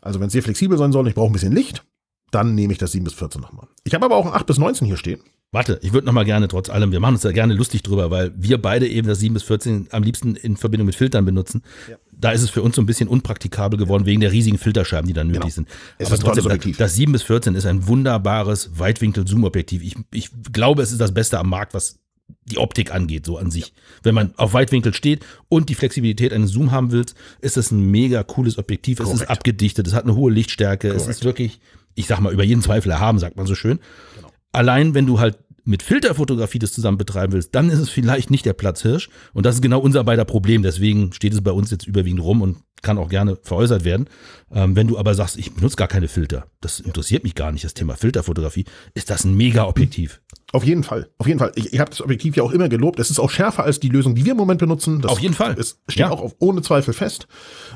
Also wenn es sehr flexibel sein soll und ich brauche ein bisschen Licht, dann nehme ich das sieben bis vierzehn nochmal. Ich habe aber auch ein acht bis neunzehn hier stehen. Warte, ich würde nochmal gerne trotz allem, wir machen uns da gerne lustig drüber, weil wir beide eben das sieben bis vierzehn am liebsten in Verbindung mit Filtern benutzen. Ja. Da ist es für uns so ein bisschen unpraktikabel geworden, ja. wegen der riesigen Filterscheiben, die dann nötig genau. sind. Es aber ist trotzdem, das, das sieben bis vierzehn ist ein wunderbares Weitwinkel-Zoom-Objektiv. Ich, ich glaube, es ist das Beste am Markt, was die Optik angeht, so an sich. Ja. Wenn man auf Weitwinkel steht und die Flexibilität eines Zoom haben willst, ist das ein mega cooles Objektiv. Korrekt. Es ist abgedichtet, es hat eine hohe Lichtstärke, Korrekt. Es ist wirklich, ich sag mal, über jeden Zweifel erhaben, sagt man so schön. Genau. Allein, wenn du halt mit Filterfotografie das zusammen betreiben willst, dann ist es vielleicht nicht der Platzhirsch. Und das ist genau unser beider Problem. Deswegen steht es bei uns jetzt überwiegend rum und kann auch gerne veräußert werden. Ähm, wenn du aber sagst, ich benutze gar keine Filter, das interessiert mich gar nicht, das Thema Filterfotografie, ist das ein Mega-Objektiv. Auf jeden Fall, auf jeden Fall. Ich, ich habe das Objektiv ja auch immer gelobt. Es ist auch schärfer als die Lösung, die wir im Moment benutzen. Das auf jeden Fall. Es steht ja. auch auf, ohne Zweifel fest.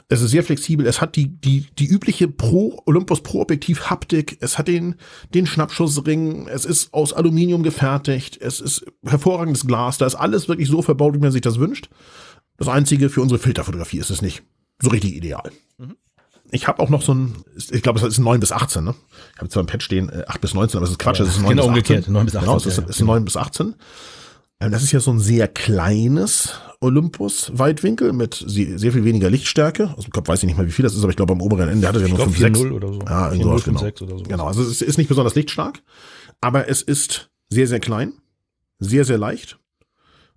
Es ist sehr flexibel. Es hat die die die übliche Pro Olympus Pro Objektiv Haptik. Es hat den den Schnappschussring. Es ist aus Aluminium gefertigt. Es ist hervorragendes Glas. Da ist alles wirklich so verbaut, wie man sich das wünscht. Das Einzige für unsere Filterfotografie ist es nicht so richtig ideal. Mhm. Ich habe auch noch so ein, ich glaube, es ist neun bis achtzehn, ne? Ich habe zwar im Pad stehen äh, acht bis neunzehn, aber das ist Quatsch, das ist neun genau bis achtzehn. Umgekehrt, neun bis achtzehn. Genau, das ist, ja, ist genau. neun bis achtzehn. Ähm, das ist ja so ein sehr kleines Olympus-Weitwinkel mit sehr, sehr viel weniger Lichtstärke. Aus dem Kopf weiß ich nicht mal, wie viel das ist, aber ich glaube, am oberen Ende hat er ja nur fünf Komma sechs oder so. Ja, in sowas, genau. Oder so. Genau, also es ist nicht besonders lichtstark, aber es ist sehr, sehr klein, sehr, sehr leicht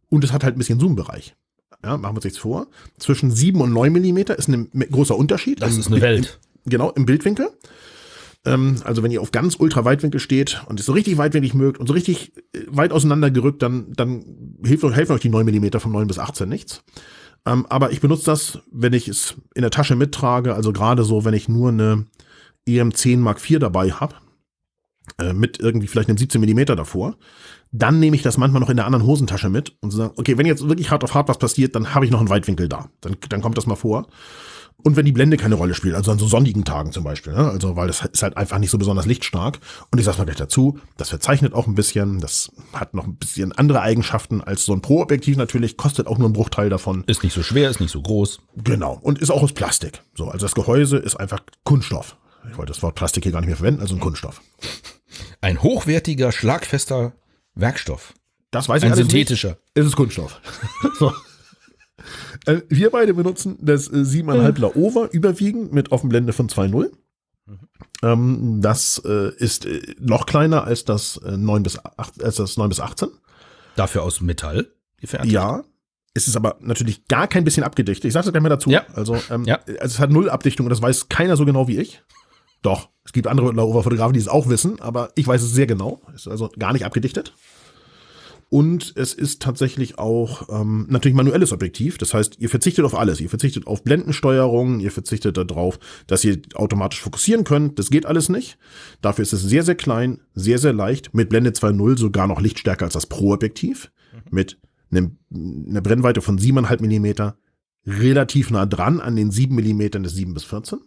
und es hat halt ein bisschen Zoom-Bereich. Ja, machen wir uns nichts vor. Zwischen sieben und neun Millimeter ist ein großer Unterschied. Das ist eine Welt. Im, genau, im Bildwinkel. Ähm, also wenn ihr auf ganz ultra Weitwinkel steht und es so richtig weitwinklig mögt und so richtig weit auseinandergerückt, dann, dann hilft, helfen euch die neun Millimeter von neun bis achtzehn nichts. Ähm, aber ich benutze das, wenn ich es in der Tasche mittrage, also gerade so, wenn ich nur eine E M zehn Mark vier dabei habe, äh, mit irgendwie vielleicht einem siebzehn Millimeter davor, dann nehme ich das manchmal noch in der anderen Hosentasche mit und sage, okay, wenn jetzt wirklich hart auf hart was passiert, dann habe ich noch einen Weitwinkel da. Dann, dann kommt das mal vor. Und wenn die Blende keine Rolle spielt, also an so sonnigen Tagen zum Beispiel, ne? Also weil das ist halt einfach nicht so besonders lichtstark. Und ich sage mal gleich dazu, das verzeichnet auch ein bisschen, das hat noch ein bisschen andere Eigenschaften als so ein Pro-Objektiv natürlich, kostet auch nur einen Bruchteil davon. Ist nicht so schwer, ist nicht so groß. Genau, und ist auch aus Plastik. So, also das Gehäuse ist einfach Kunststoff. Ich wollte das Wort Plastik hier gar nicht mehr verwenden, also ein Kunststoff. Ein hochwertiger, schlagfester Werkstoff. Das weiß ich alles nicht. Ein synthetischer. Es ist Kunststoff. So. Wir beide benutzen das sieben Komma fünfer Laover überwiegend mit Offenblende von zwei Komma null. Mhm. Das ist noch kleiner als das neun bis achtzehn. Dafür aus Metall gefertigt. Ja, es ist aber natürlich gar kein bisschen abgedichtet. Ich sage das gleich mal dazu. Ja. Also, ähm, ja. also es hat null Abdichtung und das weiß keiner so genau wie ich. Doch, es gibt andere Laover-Fotografen, die es auch wissen, aber ich weiß es sehr genau. Es ist also gar nicht abgedichtet. Und es ist tatsächlich auch ähm, natürlich manuelles Objektiv. Das heißt, ihr verzichtet auf alles. Ihr verzichtet auf Blendensteuerung. Ihr verzichtet darauf, dass ihr automatisch fokussieren könnt. Das geht alles nicht. Dafür ist es sehr, sehr klein, sehr, sehr leicht. Mit Blende zwei Komma null sogar noch lichtstärker als das Pro-Objektiv. Mhm. Mit einem, einer Brennweite von sieben Komma fünf Millimeter relativ nah dran an den sieben Millimeter des sieben bis vierzehn.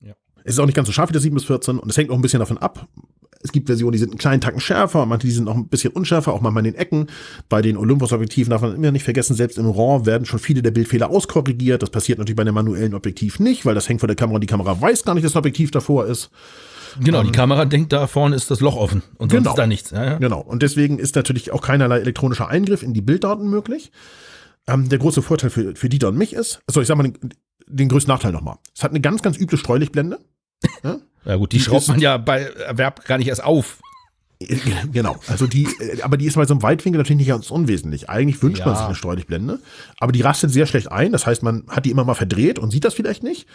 Ja. Es ist auch nicht ganz so scharf wie das sieben bis vierzehn. Und es hängt auch ein bisschen davon ab. Es gibt Versionen, die sind einen kleinen Tacken schärfer, manche, die sind noch ein bisschen unschärfer, auch manchmal in den Ecken. Bei den Olympus-Objektiven darf man immer nicht vergessen, selbst im RAW werden schon viele der Bildfehler auskorrigiert. Das passiert natürlich bei einem manuellen Objektiv nicht, weil das hängt vor der Kamera und die Kamera weiß gar nicht, dass das Objektiv davor ist. Genau, ähm, die Kamera denkt, da vorne ist das Loch offen und sonst genau, ist da nichts. Ja, ja. Genau, und deswegen ist natürlich auch keinerlei elektronischer Eingriff in die Bilddaten möglich. Ähm, der große Vorteil für, für Dieter und mich ist, also ich sag mal den, den größten Nachteil nochmal. Es hat eine ganz, ganz üble Streulichtblende. Ja? Ja gut, die, die schraubt man ja bei Erwerb gar nicht erst auf. Genau, also die, aber die ist bei so einem Weitwinkel natürlich nicht ganz unwesentlich. Eigentlich wünscht ja. man sich eine Streulichtblende, aber die rastet sehr schlecht ein. Das heißt, man hat die immer mal verdreht und sieht das vielleicht nicht.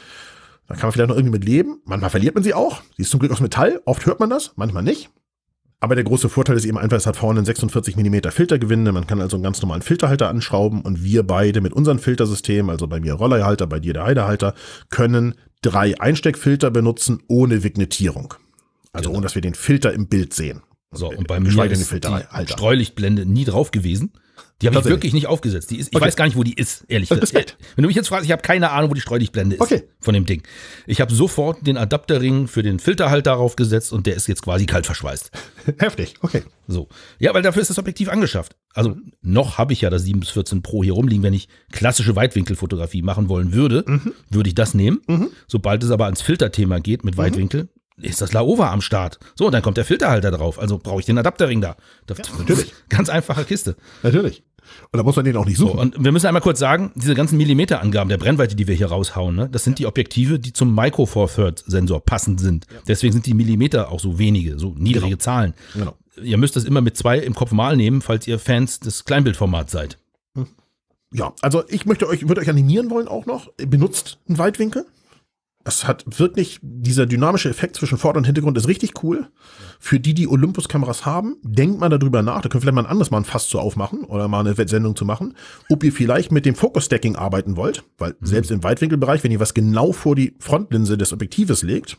Da kann man vielleicht noch irgendwie mit leben. Manchmal verliert man sie auch. Sie ist zum Glück aus Metall. Oft hört man das, manchmal nicht. Aber der große Vorteil ist eben einfach, es hat vorne einen sechsundvierzig Millimeter Filtergewinde. Man kann also einen ganz normalen Filterhalter anschrauben und wir beide mit unserem Filtersystem, also bei mir Rollerhalter, bei dir der Heidehalter, können drei Einsteckfilter benutzen ohne Vignettierung. Also genau. ohne, dass wir den Filter im Bild sehen. So, und bei mir ist die Streulichtblende nie drauf gewesen. Die habe ich wirklich nicht aufgesetzt. Die ist, ich okay. weiß gar nicht, wo die ist, ehrlich gesagt. Wenn du mich jetzt fragst, ich habe keine Ahnung, wo die Streulichtblende ist okay. von dem Ding. Ich habe sofort den Adapterring für den Filterhalter darauf gesetzt und der ist jetzt quasi kalt verschweißt. Heftig, okay. So. Ja, weil dafür ist das Objektiv angeschafft. Also noch habe ich ja das sieben bis vierzehn Pro hier rumliegen. Wenn ich klassische Weitwinkelfotografie machen wollen würde, mhm. würde ich das nehmen. Mhm. Sobald es aber ans Filterthema geht mit Weitwinkel, mhm. ist das Laover am Start. So, und dann kommt der Filterhalter drauf. Also brauche ich den Adapterring da. da ja, natürlich. Ganz einfache Kiste. Natürlich. Und da muss man den auch nicht suchen. So, und wir müssen einmal kurz sagen, diese ganzen Millimeterangaben der Brennweite, die wir hier raushauen, ne, das sind die Objektive, die zum Micro Four Third Sensor passend sind. Ja. Deswegen sind die Millimeter auch so wenige, so niedrige genau. Zahlen. Genau. Ihr müsst das immer mit zwei im Kopf mal nehmen, falls ihr Fans des Kleinbildformats seid. Ja, also ich möchte euch, würde euch animieren wollen auch noch. Benutzt einen Weitwinkel. Es hat wirklich, dieser dynamische Effekt zwischen Vorder- und Hintergrund ist richtig cool. Für die, die Olympus-Kameras haben, denkt mal darüber nach. Da könnt ihr vielleicht mal ein anderes Mal ein Fass zu aufmachen oder mal eine Sendung zu machen, ob ihr vielleicht mit dem Focus-Stacking arbeiten wollt. Weil mhm. selbst im Weitwinkelbereich, wenn ihr was genau vor die Frontlinse des Objektives legt,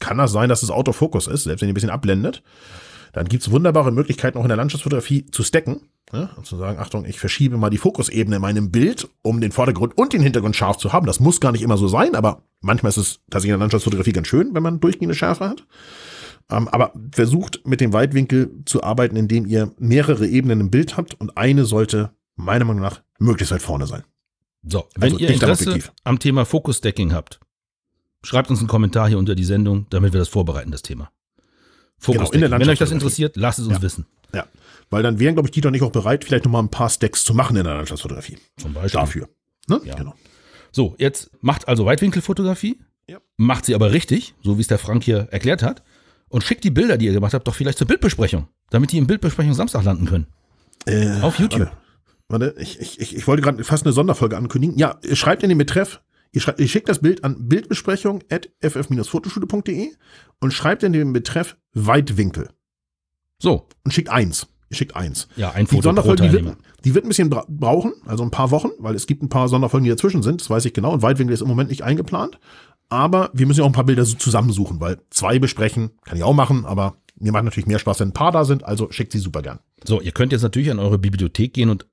kann das sein, dass es Autofokus ist, selbst wenn ihr ein bisschen abblendet. Dann gibt es wunderbare Möglichkeiten, auch in der Landschaftsfotografie zu stacken. Ja, und zu sagen, Achtung, ich verschiebe mal die Fokusebene in meinem Bild, um den Vordergrund und den Hintergrund scharf zu haben. Das muss gar nicht immer so sein, aber manchmal ist es tatsächlich in der Landschaftsfotografie ganz schön, wenn man durchgehende Schärfe hat. Ähm, aber versucht, mit dem Weitwinkel zu arbeiten, indem ihr mehrere Ebenen im Bild habt und eine sollte, meiner Meinung nach, möglichst weit vorne sein. So, wenn also, ihr Interesse am Thema Fokus-Stacking habt, schreibt uns einen Kommentar hier unter die Sendung, damit wir das vorbereiten, das Thema. Fokus. Genau, wenn euch das interessiert, lasst es uns ja. wissen. Ja, weil dann wären, glaube ich, die doch nicht auch bereit, vielleicht nochmal ein paar Stacks zu machen in der Landschaftsfotografie. Zum Beispiel. Dafür. Ne? Ja. Genau. So, jetzt macht also Weitwinkelfotografie, ja. macht sie aber richtig, so wie es der Frank hier erklärt hat, und schickt die Bilder, die ihr gemacht habt, doch vielleicht zur Bildbesprechung, damit die im Bildbesprechung Samstag landen können. Äh, Auf YouTube. Warte, warte ich, ich, ich wollte gerade fast eine Sonderfolge ankündigen. Ja, schreibt in den Betreff. Ihr, schreibt, ihr schickt das Bild an bildbesprechung at f f Fotoschule punkt d e und schreibt in den Betreff Weitwinkel. So. Und schickt eins. Ihr schickt eins. Ja, ein Foto pro Teilnehmer. Die wird ein bisschen bra- brauchen, also ein paar Wochen, weil es gibt ein paar Sonderfolgen, die dazwischen sind, das weiß ich genau. Und Weitwinkel ist im Moment nicht eingeplant. Aber wir müssen ja auch ein paar Bilder so zusammensuchen, weil zwei besprechen, kann ich auch machen, aber Mir macht natürlich mehr Spaß, wenn ein paar da sind, also schickt sie super gern. So, ihr könnt jetzt natürlich an eure Bibliothek gehen und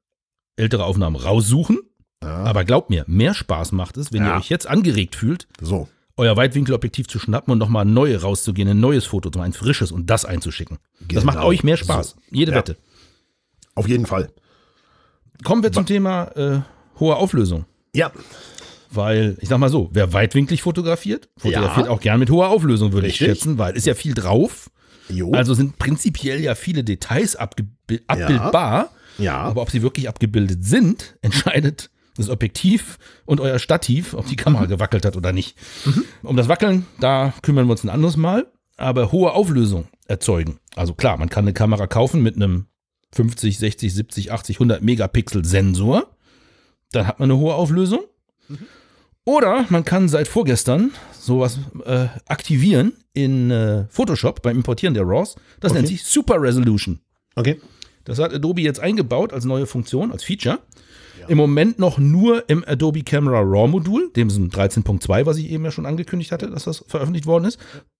ältere Aufnahmen raussuchen. Ja. Aber glaubt mir, mehr Spaß macht es, wenn ja. ihr euch jetzt angeregt fühlt, so. euer Weitwinkelobjektiv zu schnappen und nochmal neue rauszugehen, ein neues Foto, ein frisches und das einzuschicken. Genau. Das macht euch mehr Spaß. So. Jede ja. Wette. Auf jeden Fall. Kommen wir zum ba- Thema äh, hohe Auflösung. Ja. Weil, ich sag mal so, wer weitwinklig fotografiert, fotografiert ja. auch gern mit hoher Auflösung, würde Richtig. ich schätzen, weil ist ja viel drauf. Jo. Also sind prinzipiell ja viele Details abgebi- abbildbar. Ja. Ja. Aber ob sie wirklich abgebildet sind, entscheidet das Objektiv und euer Stativ, ob die Kamera gewackelt hat oder nicht. Mhm. Um das Wackeln, da kümmern wir uns ein anderes Mal. Aber hohe Auflösung erzeugen. Also klar, man kann eine Kamera kaufen mit einem fünfzig, sechzig, siebzig, achtzig, hundert Megapixel Sensor. Dann hat man eine hohe Auflösung. Mhm. Oder man kann seit vorgestern sowas äh, aktivieren in äh, Photoshop beim Importieren der RAWs. Das okay. nennt sich Super Resolution. Okay. Das hat Adobe jetzt eingebaut als neue Funktion, als Feature. Ja. Im Moment noch nur im Adobe Camera Raw Modul, dem ist ein dreizehn Punkt zwei, was ich eben ja schon angekündigt hatte, dass das veröffentlicht worden ist.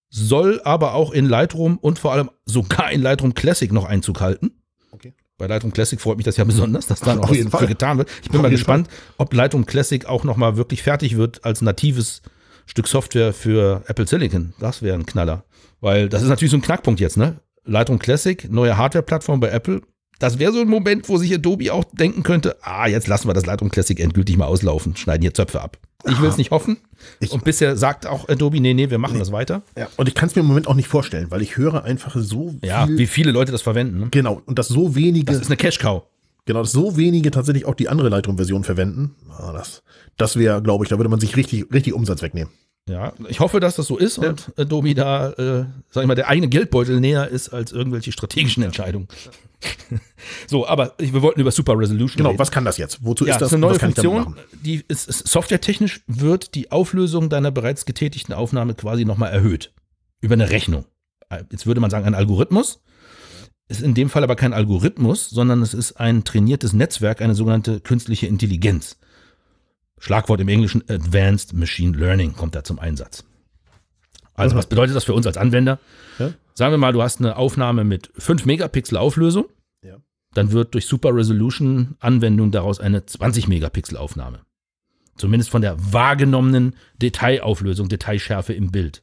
Soll aber auch in Lightroom und vor allem sogar in Lightroom Classic noch Einzug halten. Okay. Bei Lightroom Classic freut mich das ja besonders, dass da noch was dafür getan wird. Ich bin Auf mal gespannt, Fall. ob Lightroom Classic auch noch mal wirklich fertig wird als natives Stück Software für Apple Silicon. Das wäre ein Knaller. Weil das ist natürlich so ein Knackpunkt jetzt, ne? Lightroom Classic, neue Hardware-Plattform bei Apple. Das wäre so ein Moment, wo sich Adobe auch denken könnte, ah, jetzt lassen wir das Lightroom Classic endgültig mal auslaufen, schneiden hier Zöpfe ab. Ich will es nicht hoffen. Ich und bisher sagt auch Adobe, nee, nee, wir machen nee. das weiter. Ja. Und ich kann es mir im Moment auch nicht vorstellen, weil ich höre einfach so viel. Ja, wie viele Leute das verwenden. Ne? Genau, und dass so wenige. Das ist eine Cash-Cow. Genau, dass so wenige tatsächlich auch die andere Lightroom-Version verwenden. Ah, das das wäre, glaube ich, da würde man sich richtig, richtig Umsatz wegnehmen. Ja, ich hoffe, dass das so ist ja. und Adobe da, äh, sag ich mal, der eigene Geldbeutel näher ist als irgendwelche strategischen Entscheidungen. So, aber wir wollten über Super Resolution Genau, reden. Was kann das jetzt? Wozu ja, ist das? Das ist eine neue Funktion, die ist, ist softwaretechnisch wird die Auflösung deiner bereits getätigten Aufnahme quasi nochmal erhöht. Über eine Rechnung. Jetzt würde man sagen, ein Algorithmus. Ist in dem Fall aber kein Algorithmus, sondern es ist ein trainiertes Netzwerk, eine sogenannte künstliche Intelligenz. Schlagwort im Englischen Advanced Machine Learning kommt da zum Einsatz. Also was bedeutet das für uns als Anwender? Ja. Sagen wir mal, du hast eine Aufnahme mit fünf Megapixel Auflösung. Ja. Dann wird durch Super Resolution Anwendung daraus eine zwanzig Megapixel Aufnahme. Zumindest von der wahrgenommenen Detailauflösung, Detailschärfe im Bild.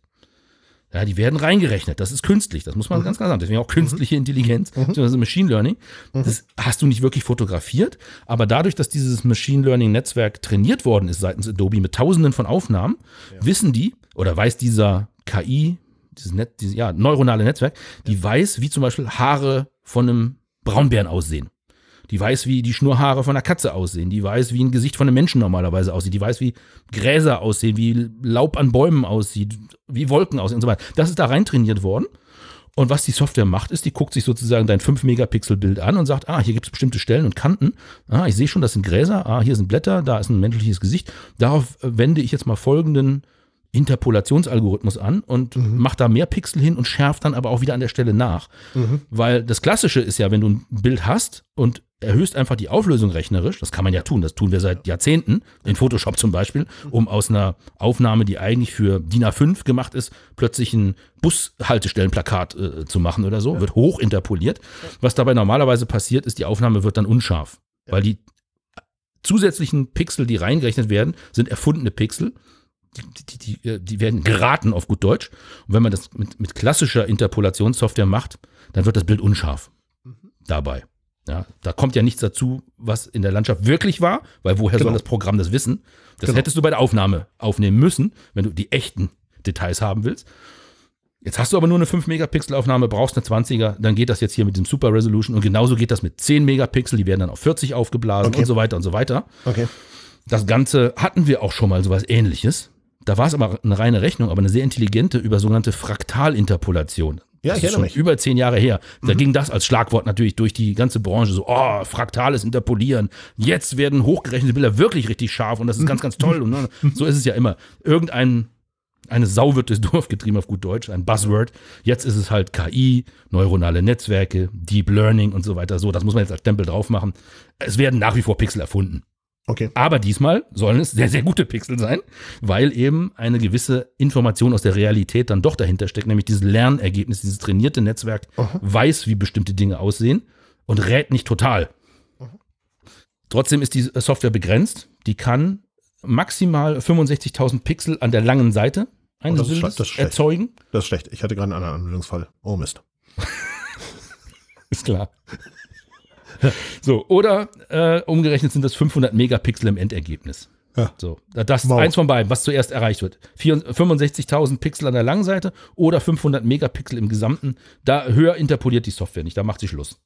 Ja, die werden reingerechnet. Das ist künstlich. Das muss man mhm. ganz klar sagen. Deswegen auch künstliche Intelligenz, mhm. beziehungsweise Machine Learning. Mhm. Das hast du nicht wirklich fotografiert. Aber dadurch, dass dieses Machine Learning Netzwerk trainiert worden ist seitens Adobe mit Tausenden von Aufnahmen, ja. wissen die oder weiß dieser K I, dieses Net, dieses, ja, neuronale Netzwerk, die ja. weiß, wie zum Beispiel Haare von einem Braunbären aussehen. Die weiß, wie die Schnurrhaare von einer Katze aussehen. Die weiß, wie ein Gesicht von einem Menschen normalerweise aussieht. Die weiß, wie Gräser aussehen, wie Laub an Bäumen aussieht, wie Wolken aussehen und so weiter. Das ist da rein trainiert worden. Und was die Software macht, ist, die guckt sich sozusagen dein fünf Megapixel Bild an und sagt, ah, hier gibt es bestimmte Stellen und Kanten. Ah, ich sehe schon, das sind Gräser. Ah, hier sind Blätter. Da ist ein menschliches Gesicht. Darauf wende ich jetzt mal folgenden Interpolationsalgorithmus an und mhm. macht da mehr Pixel hin und schärft dann aber auch wieder an der Stelle nach. Mhm. Weil das Klassische ist ja, wenn du ein Bild hast und erhöhst einfach die Auflösung rechnerisch, das kann man ja tun, das tun wir seit Jahrzehnten, in Photoshop zum Beispiel, um aus einer Aufnahme, die eigentlich für D I N A fünf gemacht ist, plötzlich ein Bushaltestellenplakat äh, zu machen oder so, ja. wird hoch interpoliert. Was dabei normalerweise passiert ist, die Aufnahme wird dann unscharf, ja. weil die zusätzlichen Pixel, die reingerechnet werden, sind erfundene Pixel. Die, die, die, die werden geraten auf gut Deutsch. Und wenn man das mit, mit klassischer Interpolationssoftware macht, dann wird das Bild unscharf mhm. dabei. Ja, da kommt ja nichts dazu, was in der Landschaft wirklich war, weil woher genau. soll das Programm das wissen? Das genau. hättest du bei der Aufnahme aufnehmen müssen, wenn du die echten Details haben willst. Jetzt hast du aber nur eine fünf Megapixel Aufnahme, brauchst eine zwanziger, dann geht das jetzt hier mit dem Super Resolution und genauso geht das mit zehn Megapixel, die werden dann auf vierzig aufgeblasen okay. und so weiter und so weiter. Okay. Das Ganze hatten wir auch schon mal sowas Ähnliches. Da war es aber eine reine Rechnung, aber eine sehr intelligente über sogenannte Fraktalinterpolation. Ja, das ich ist schon mich. über zehn Jahre her. Da mhm. ging das als Schlagwort natürlich durch die ganze Branche. So, oh, fraktales Interpolieren. Jetzt werden hochgerechnete Bilder wirklich richtig scharf und das ist ganz, ganz toll. Und so ist es ja immer. Irgendein, eine Sau wird durchs Dorf getrieben auf gut Deutsch, ein Buzzword. Jetzt ist es halt K I, neuronale Netzwerke, Deep Learning und so weiter. So, das muss man jetzt als Stempel drauf machen. Es werden nach wie vor Pixel erfunden. Okay. Aber diesmal sollen es sehr, sehr gute Pixel sein, weil eben eine gewisse Information aus der Realität dann doch dahinter steckt, nämlich dieses Lernergebnis, dieses trainierte Netzwerk Aha. weiß, wie bestimmte Dinge aussehen und rät nicht total. Aha. Trotzdem ist die Software begrenzt. Die kann maximal fünfundsechzigtausend Pixel an der langen Seite eines oh, Bildes das erzeugen. Das ist schlecht. Ich hatte gerade einen anderen Anwendungsfall. Oh Mist. Ist klar. So, oder äh, umgerechnet sind das fünfhundert Megapixel im Endergebnis. Ja. So, das ist wow. eins von beiden, was zuerst erreicht wird. fünfundsechzigtausend Pixel an der langen Seite oder fünfhundert Megapixel im Gesamten. Da höher interpoliert die Software nicht, da macht sie Schluss.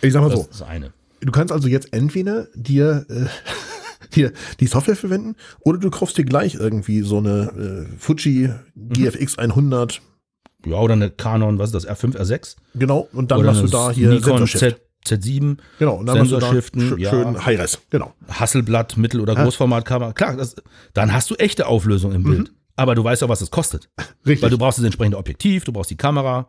Ich sag mal das so, ist eine. Du kannst also jetzt entweder dir, äh, dir die Software verwenden oder du kaufst dir gleich irgendwie so eine äh, Fuji G F X hundert. Ja, oder eine Canon, was ist das, R fünf, R sechs? Genau, und dann machst du da hier Nikon Z sieben, genau, und dann Sensorschiften, schön ja. Hi-Res, genau. Hasselblatt, Mittel- oder Großformatkamera. Klar, das, dann hast du echte Auflösung im mhm. Bild. Aber du weißt auch, was es kostet. Richtig. Weil du brauchst das entsprechende Objektiv, du brauchst die Kamera.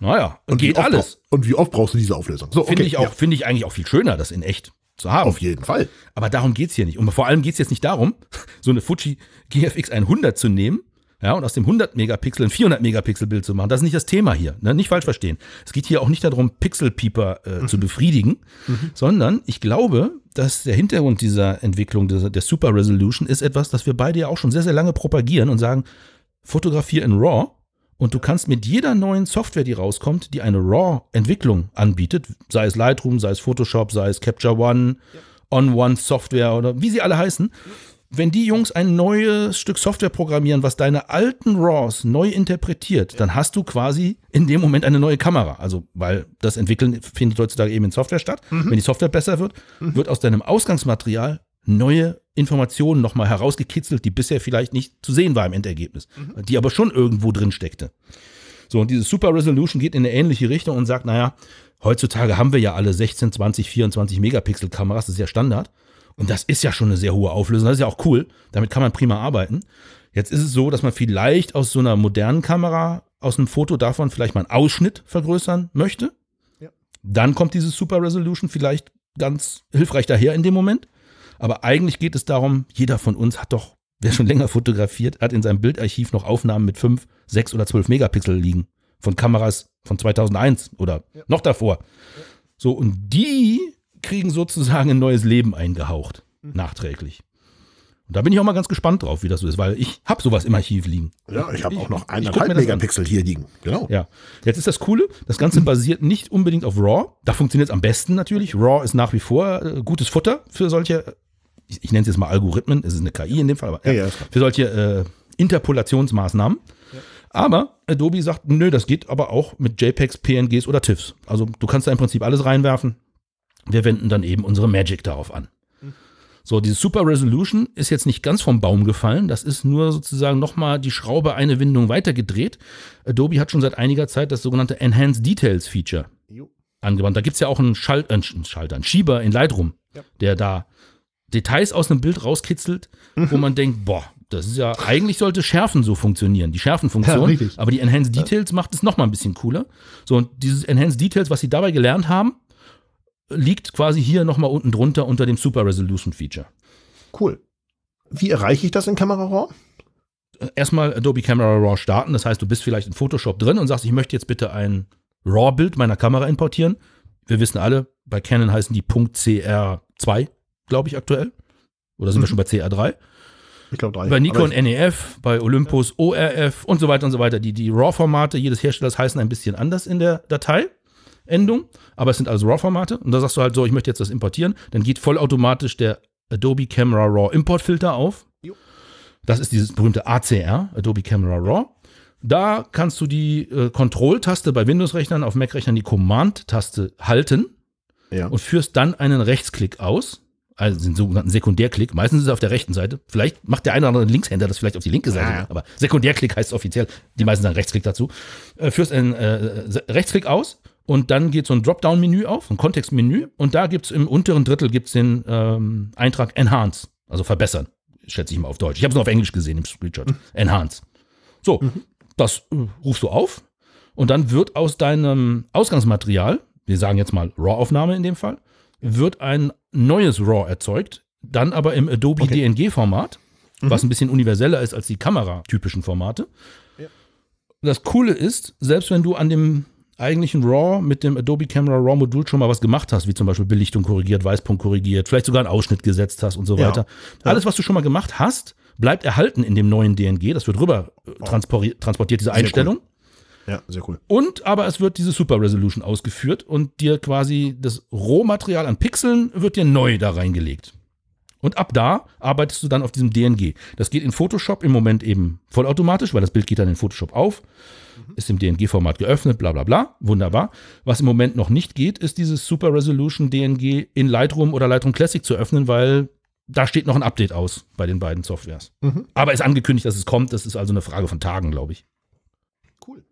Naja, und geht alles. Und wie oft brauchst du diese Auflösung? So, Finde okay, ich, ja. find ich eigentlich auch viel schöner, das in echt zu haben. Auf jeden Fall. Aber darum geht es hier nicht. Und vor allem geht es jetzt nicht darum, so eine Fuji G F X hundert zu nehmen, ja, und aus dem hundert Megapixel ein vierhundert Megapixel Bild zu machen, das ist nicht das Thema hier. Ne? Nicht falsch verstehen. Es geht hier auch nicht darum, Pixelpieper äh, mhm. zu befriedigen, mhm. sondern ich glaube, dass der Hintergrund dieser Entwicklung, der, der Super Resolution, ist etwas, das wir beide ja auch schon sehr, sehr lange propagieren und sagen, fotografiere in RAW und du kannst mit jeder neuen Software, die rauskommt, die eine RAW-Entwicklung anbietet, sei es Lightroom, sei es Photoshop, sei es Capture One, ja. On-One-Software oder wie sie alle heißen, wenn die Jungs ein neues Stück Software programmieren, was deine alten RAWs neu interpretiert, dann hast du quasi in dem Moment eine neue Kamera. Also, weil das Entwickeln findet heutzutage eben in Software statt. Mhm. Wenn die Software besser wird, mhm. wird aus deinem Ausgangsmaterial neue Informationen nochmal herausgekitzelt, die bisher vielleicht nicht zu sehen war im Endergebnis, mhm. die aber schon irgendwo drin steckte. So, und diese Super Resolution geht in eine ähnliche Richtung und sagt, naja, heutzutage haben wir ja alle sechzehn, zwanzig, vierundzwanzig Megapixel Kameras, das ist ja Standard. Und das ist ja schon eine sehr hohe Auflösung, das ist ja auch cool, damit kann man prima arbeiten. Jetzt ist es so, dass man vielleicht aus so einer modernen Kamera, aus einem Foto davon vielleicht mal einen Ausschnitt vergrößern möchte. Ja. Dann kommt diese Super Resolution vielleicht ganz hilfreich daher in dem Moment. Aber eigentlich geht es darum, jeder von uns hat doch, wer schon länger fotografiert, hat in seinem Bildarchiv noch Aufnahmen mit fünf, sechs oder zwölf Megapixel liegen. Von Kameras von zweitausendeins oder ja. noch davor. Ja. So, und die kriegen sozusagen ein neues Leben eingehaucht, mhm. nachträglich. Und da bin ich auch mal ganz gespannt drauf, wie das so ist, weil ich habe sowas im Archiv liegen. Ja, ich habe auch noch eineinhalb Megapixel hier liegen. Genau. Ja. Jetzt ist das Coole, das Ganze mhm. basiert nicht unbedingt auf RAW. Da funktioniert es am besten natürlich. RAW ist nach wie vor äh, gutes Futter für solche, ich, ich nenne es jetzt mal Algorithmen, es ist eine K I in dem Fall, aber ja, ja, für solche äh, Interpolationsmaßnahmen. Ja. Aber Adobe sagt, nö, das geht aber auch mit JPEGs, P N Gs oder TIFFs. Also du kannst da im Prinzip alles reinwerfen. Wir wenden dann eben unsere Magic darauf an. So, diese Super Resolution ist jetzt nicht ganz vom Baum gefallen. Das ist nur sozusagen nochmal die Schraube eine Windung weitergedreht. Adobe hat schon seit einiger Zeit das sogenannte Enhanced Details Feature jo. angewandt. Da gibt es ja auch einen, Schalt, äh, einen Schalter, einen Schieber in Lightroom, ja. der da Details aus einem Bild rauskitzelt, mhm. wo man denkt, boah, das ist ja, eigentlich sollte Schärfen so funktionieren, die Schärfenfunktion, ja, aber die Enhanced Details ja. macht es nochmal ein bisschen cooler. So, und dieses Enhanced Details, was sie dabei gelernt haben, liegt quasi hier nochmal unten drunter unter dem Super Resolution Feature. Cool. Wie erreiche ich das in Camera Raw? Erstmal Adobe Camera Raw starten. Das heißt, du bist vielleicht in Photoshop drin und sagst, ich möchte jetzt bitte ein RAW-Bild meiner Kamera importieren. Wir wissen alle, bei Canon heißen die .cr zwei, glaube ich, aktuell. Oder sind mhm. wir schon bei C R drei? Ich glaube drei. Bei Nikon N E F, bei Olympus O R F und so weiter und so weiter. Die, die RAW-Formate jedes Herstellers heißen ein bisschen anders in der Datei. Endung, aber es sind also RAW-Formate und da sagst du halt so, ich möchte jetzt das importieren, dann geht vollautomatisch der Adobe Camera Raw Importfilter auf. Jo. Das ist dieses berühmte A C R, Adobe Camera Raw. Da kannst du die äh, Control-Taste bei Windows-Rechnern, auf Mac-Rechnern die Command-Taste halten ja. und führst dann einen Rechtsklick aus, also den sogenannten Sekundärklick, meistens ist es auf der rechten Seite, vielleicht macht der eine oder andere Linkshänder das vielleicht auf die linke Seite, ah. aber Sekundärklick heißt es offiziell, die meisten sagen Rechtsklick dazu, äh, führst einen äh, Rechtsklick aus. Und dann geht so ein Dropdown-Menü auf, ein Kontextmenü. Und da gibt es im unteren Drittel gibt's den ähm, Eintrag Enhance, also verbessern, schätze ich mal auf Deutsch. Ich habe es nur auf Englisch gesehen im Screenshot. Mhm. Enhance. So, mhm. das äh, rufst du auf. Und dann wird aus deinem Ausgangsmaterial, wir sagen jetzt mal RAW-Aufnahme in dem Fall, wird ein neues RAW erzeugt, Dann aber im Adobe okay. D N G-Format, mhm. was ein bisschen universeller ist als die kameratypischen Formate. Ja. Das Coole ist, selbst wenn du an dem eigentlichen RAW mit dem Adobe Camera Raw Modul schon mal was gemacht hast, wie zum Beispiel Belichtung korrigiert, Weißpunkt korrigiert, vielleicht sogar einen Ausschnitt gesetzt hast und so ja. weiter. Alles, was du schon mal gemacht hast, bleibt erhalten in dem neuen D N G. Das wird rüber oh. transportiert, transportiert, diese sehr Einstellung. Cool. Ja, sehr cool. Und aber es wird diese Super Resolution ausgeführt und dir quasi das Rohmaterial an Pixeln wird dir neu da reingelegt. Und ab da arbeitest du dann auf diesem D N G. Das geht in Photoshop im Moment eben vollautomatisch, weil das Bild geht dann in Photoshop auf, mhm. ist im D N G-Format geöffnet, bla bla bla, wunderbar. Was im Moment noch nicht geht, ist dieses Super Resolution D N G in Lightroom oder Lightroom Classic zu öffnen, weil da steht noch ein Update aus bei den beiden Softwares. Mhm. Aber es ist angekündigt, dass es kommt, das ist also eine Frage von Tagen, glaube ich. Cool.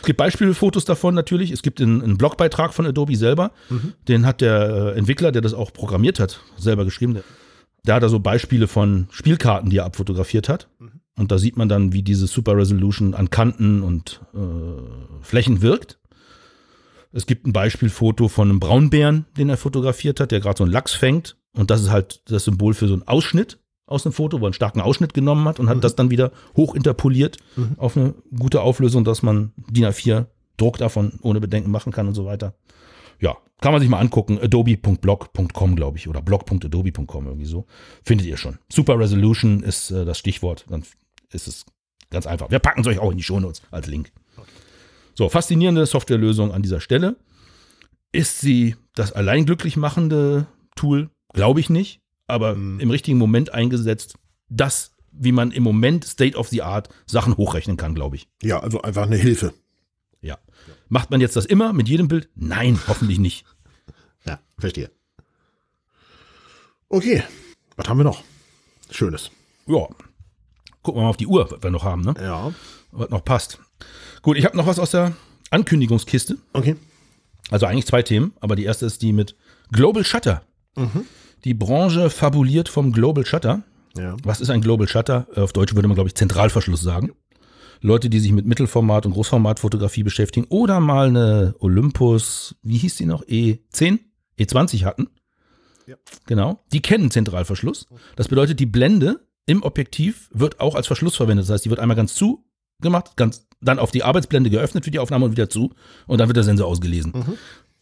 Es gibt Beispielfotos davon natürlich, es gibt einen, einen Blogbeitrag von Adobe selber, mhm. den hat der Entwickler, der das auch programmiert hat, selber geschrieben. Da hat er so Beispiele von Spielkarten, die er abfotografiert hat. Mhm. Und da sieht man dann, wie diese Super Resolution an Kanten und äh, Flächen wirkt. Es gibt ein Beispielfoto von einem Braunbären, den er fotografiert hat, der gerade so einen Lachs fängt. Und das ist halt das Symbol für so einen Ausschnitt aus dem Foto, wo er einen starken Ausschnitt genommen hat und hat mhm. das dann wieder hochinterpoliert mhm. auf eine gute Auflösung, dass man D I N A vier Druck davon ohne Bedenken machen kann und so weiter. Ja, kann man sich mal angucken. adobe punkt blog punkt com, glaube ich, oder blog punkt adobe punkt com irgendwie so. Findet ihr schon. Super Resolution ist äh, das Stichwort. Dann ist es ganz einfach. Wir packen es euch auch in die Shownotes als Link. Okay. So, faszinierende Softwarelösung an dieser Stelle. Ist sie das allein glücklich machende Tool? Glaube ich nicht. Aber mhm. im richtigen Moment eingesetzt, das, wie man im Moment State of the Art Sachen hochrechnen kann, glaube ich. Ja, also einfach eine Hilfe. Ja. Macht man jetzt das immer mit jedem Bild? Nein, hoffentlich nicht. Ja, verstehe. Okay, was haben wir noch? Schönes. Ja, gucken wir mal auf die Uhr, was wir noch haben, ne? Ja. Was noch passt. Gut, ich habe noch was aus der Ankündigungskiste. Okay. Also eigentlich zwei Themen, aber die erste ist die mit Global Shutter. Mhm. Die Branche fabuliert vom Global Shutter. Ja. Was ist ein Global Shutter? Auf Deutsch würde man, glaube ich, Zentralverschluss sagen. Leute, die sich mit Mittelformat- und Großformatfotografie beschäftigen oder mal eine Olympus, wie hieß die noch, E zehn, E zwanzig hatten. Ja. Genau, die kennen Zentralverschluss. Das bedeutet, die Blende im Objektiv wird auch als Verschluss verwendet. Das heißt, die wird einmal ganz zu gemacht, ganz, dann auf die Arbeitsblende geöffnet für die Aufnahme und wieder zu und dann wird der Sensor ausgelesen. Mhm.